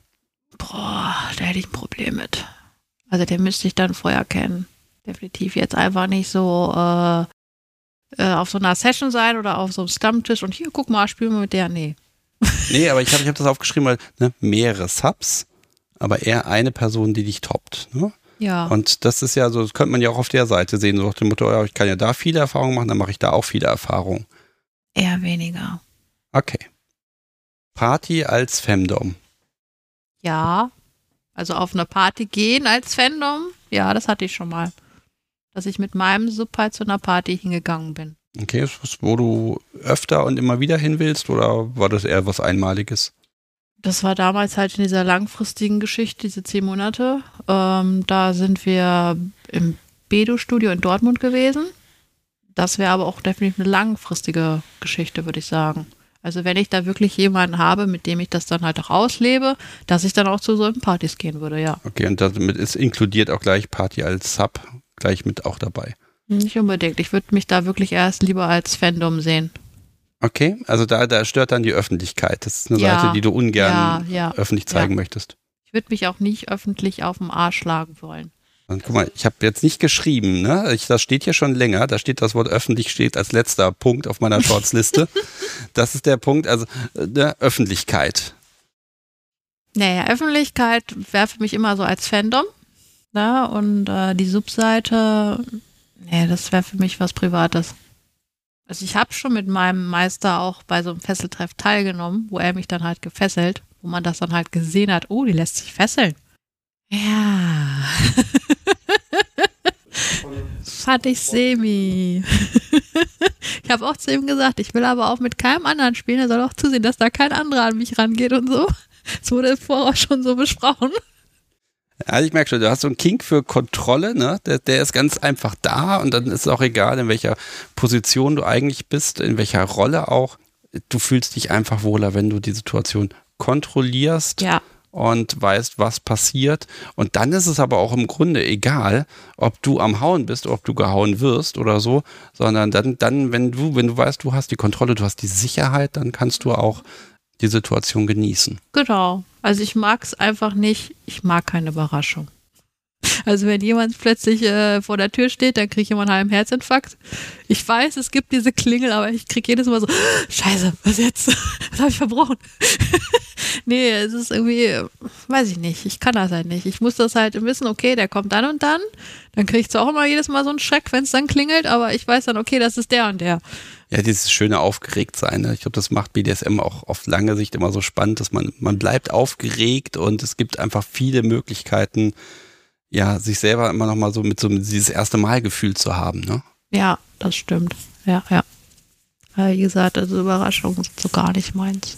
Boah, da hätte ich ein Problem mit. Also den müsste ich dann vorher kennen. Definitiv jetzt einfach nicht so äh, äh, auf so einer Session sein oder auf so einem Stammtisch und hier, guck mal, spielen wir mit der. Nee. Nee, aber ich habe ich hab das aufgeschrieben, weil ne, mehrere Subs, aber eher eine Person, die dich toppt. Ne? Ja. Und das ist ja so, das könnte man ja auch auf der Seite sehen, so nach dem Motto, ja, ich kann ja da viele Erfahrungen machen, dann mache ich da auch viele Erfahrungen. Eher weniger. Okay. Party als Femdom. Ja, also auf eine Party gehen als Femdom, ja, das hatte ich schon mal. Dass ich mit meinem Sub halt zu einer Party hingegangen bin. Okay, ist das, wo du öfter und immer wieder hin willst oder war das eher was Einmaliges? Das war damals halt in dieser langfristigen Geschichte, diese zehn Monate. Ähm, da sind wir im Bedo-Studio in Dortmund gewesen. Das wäre aber auch definitiv eine langfristige Geschichte, würde ich sagen. Also wenn ich da wirklich jemanden habe, mit dem ich das dann halt auch auslebe, dass ich dann auch zu solchen Partys gehen würde, ja. Okay, und damit ist inkludiert auch gleich Party als Sub gleich mit auch dabei? Nicht unbedingt. Ich würde mich da wirklich erst lieber als Fandom sehen. Okay, also da, da stört dann die Öffentlichkeit. Das ist eine ja, Seite, die du ungern ja, ja, öffentlich zeigen ja. möchtest. Ich würde mich auch nicht öffentlich auf den Arsch schlagen wollen. Dann guck mal, ich habe jetzt nicht geschrieben, ne? Ich, das steht hier schon länger. Da steht das Wort öffentlich steht als letzter Punkt auf meiner Shortsliste. Das ist der Punkt, also ne, Öffentlichkeit. Naja, Öffentlichkeit wäre für mich immer so als Fandom. Ne? Und äh, die Subseite, nee, das wäre für mich was Privates. Also ich habe schon mit meinem Meister auch bei so einem Fesseltreff teilgenommen, wo er mich dann halt gefesselt, wo man das dann halt gesehen hat, oh, die lässt sich fesseln. Ja. Fand ich semi. Ich habe auch zu ihm gesagt, ich will aber auch mit keinem anderen spielen, er soll auch zusehen, dass da kein anderer an mich rangeht und so. Das wurde im Voraus schon so besprochen. Also ich merke schon, du hast so einen Kink für Kontrolle, ne? Der, der ist ganz einfach da und dann ist es auch egal, in welcher Position du eigentlich bist, in welcher Rolle auch. Du fühlst dich einfach wohler, wenn du die Situation kontrollierst ja. und weißt, was passiert. Und dann ist es aber auch im Grunde egal, ob du am Hauen bist, ob du gehauen wirst oder so, sondern dann, dann wenn du, wenn du weißt, du hast die Kontrolle, du hast die Sicherheit, dann kannst du auch die Situation genießen. Genau. Also ich mag es einfach nicht, ich mag keine Überraschung. Also wenn jemand plötzlich äh, vor der Tür steht, dann kriege ich immer einen halben Herzinfarkt. Ich weiß, es gibt diese Klingel, aber ich kriege jedes Mal so, scheiße, was jetzt? Was habe ich verbrochen? Nee, es ist irgendwie, weiß ich nicht, ich kann das halt nicht. Ich muss das halt wissen, okay, der kommt dann und dann. Dann kriege ich zwar auch immer jedes Mal so einen Schreck, wenn es dann klingelt, aber ich weiß dann, okay, das ist der und der. Ja, dieses schöne Aufgeregtsein. Ne? Ich glaube, das macht B D S M auch auf lange Sicht immer so spannend, dass man, man bleibt aufgeregt und es gibt einfach viele Möglichkeiten, ja, sich selber immer nochmal so mit so mit dieses erste Mal-Gefühl zu haben. Ne? Ja, das stimmt. Ja, ja. Wie gesagt, also Überraschungen sind so gar nicht meins.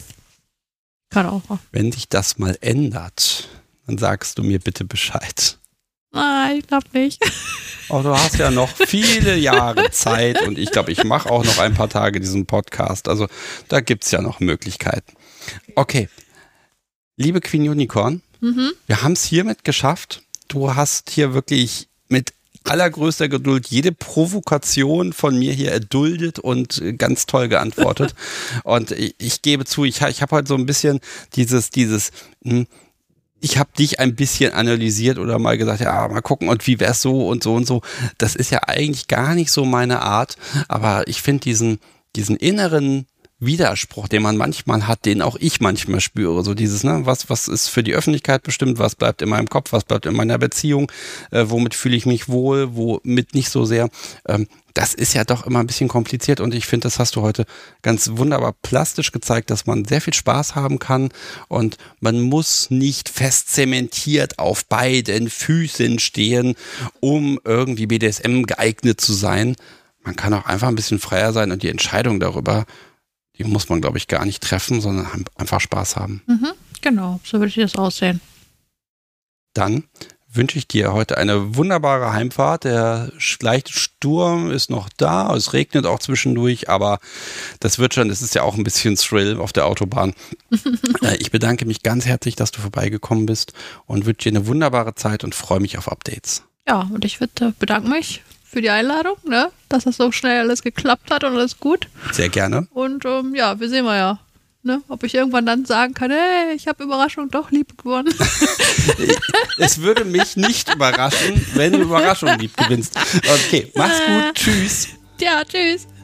Kann auch. Wenn sich das mal ändert, dann sagst du mir bitte Bescheid. Nein, ich glaube nicht. Oh, du hast ja noch viele Jahre Zeit und ich glaube, ich mache auch noch ein paar Tage diesen Podcast. Also da gibt es ja noch Möglichkeiten. Okay, liebe Queen Unicorn, mhm. wir haben es hiermit geschafft. Du hast hier wirklich mit allergrößter Geduld jede Provokation von mir hier erduldet und ganz toll geantwortet. Und ich, ich gebe zu, ich, ich habe halt so ein bisschen dieses, dieses... Mh, ich habe dich ein bisschen analysiert oder mal gesagt, ja, mal gucken und wie wär's so und so und so. Das ist ja eigentlich gar nicht so meine Art, aber ich finde diesen, diesen inneren Widerspruch, den man manchmal hat, den auch ich manchmal spüre, so dieses, ne, was, was ist für die Öffentlichkeit bestimmt, was bleibt in meinem Kopf, was bleibt in meiner Beziehung, äh, womit fühle ich mich wohl, womit nicht so sehr, ähm, das ist ja doch immer ein bisschen kompliziert und ich finde, das hast du heute ganz wunderbar plastisch gezeigt, dass man sehr viel Spaß haben kann und man muss nicht fest zementiert auf beiden Füßen stehen, um irgendwie B D S M geeignet zu sein. Man kann auch einfach ein bisschen freier sein und die Entscheidung darüber, die muss man, glaube ich, gar nicht treffen, sondern einfach Spaß haben. Mhm, genau, so würde ich das aussehen. Dann wünsche ich dir heute eine wunderbare Heimfahrt. Der leichte Sturm ist noch da, es regnet auch zwischendurch, aber das wird schon, das ist ja auch ein bisschen Thrill auf der Autobahn. Ich bedanke mich ganz herzlich, dass du vorbeigekommen bist und wünsche dir eine wunderbare Zeit und freue mich auf Updates. Ja, und ich würde bedanken mich für die Einladung, ne? Dass das so schnell alles geklappt hat und alles gut. Sehr gerne. Und ähm, ja, wir sehen mal ja. Ne, ob ich irgendwann dann sagen kann, hey, ich habe Überraschung doch lieb gewonnen. Es würde mich nicht überraschen, wenn du Überraschung lieb gewinnst. Okay, mach's gut, tschüss. Ja, tschüss.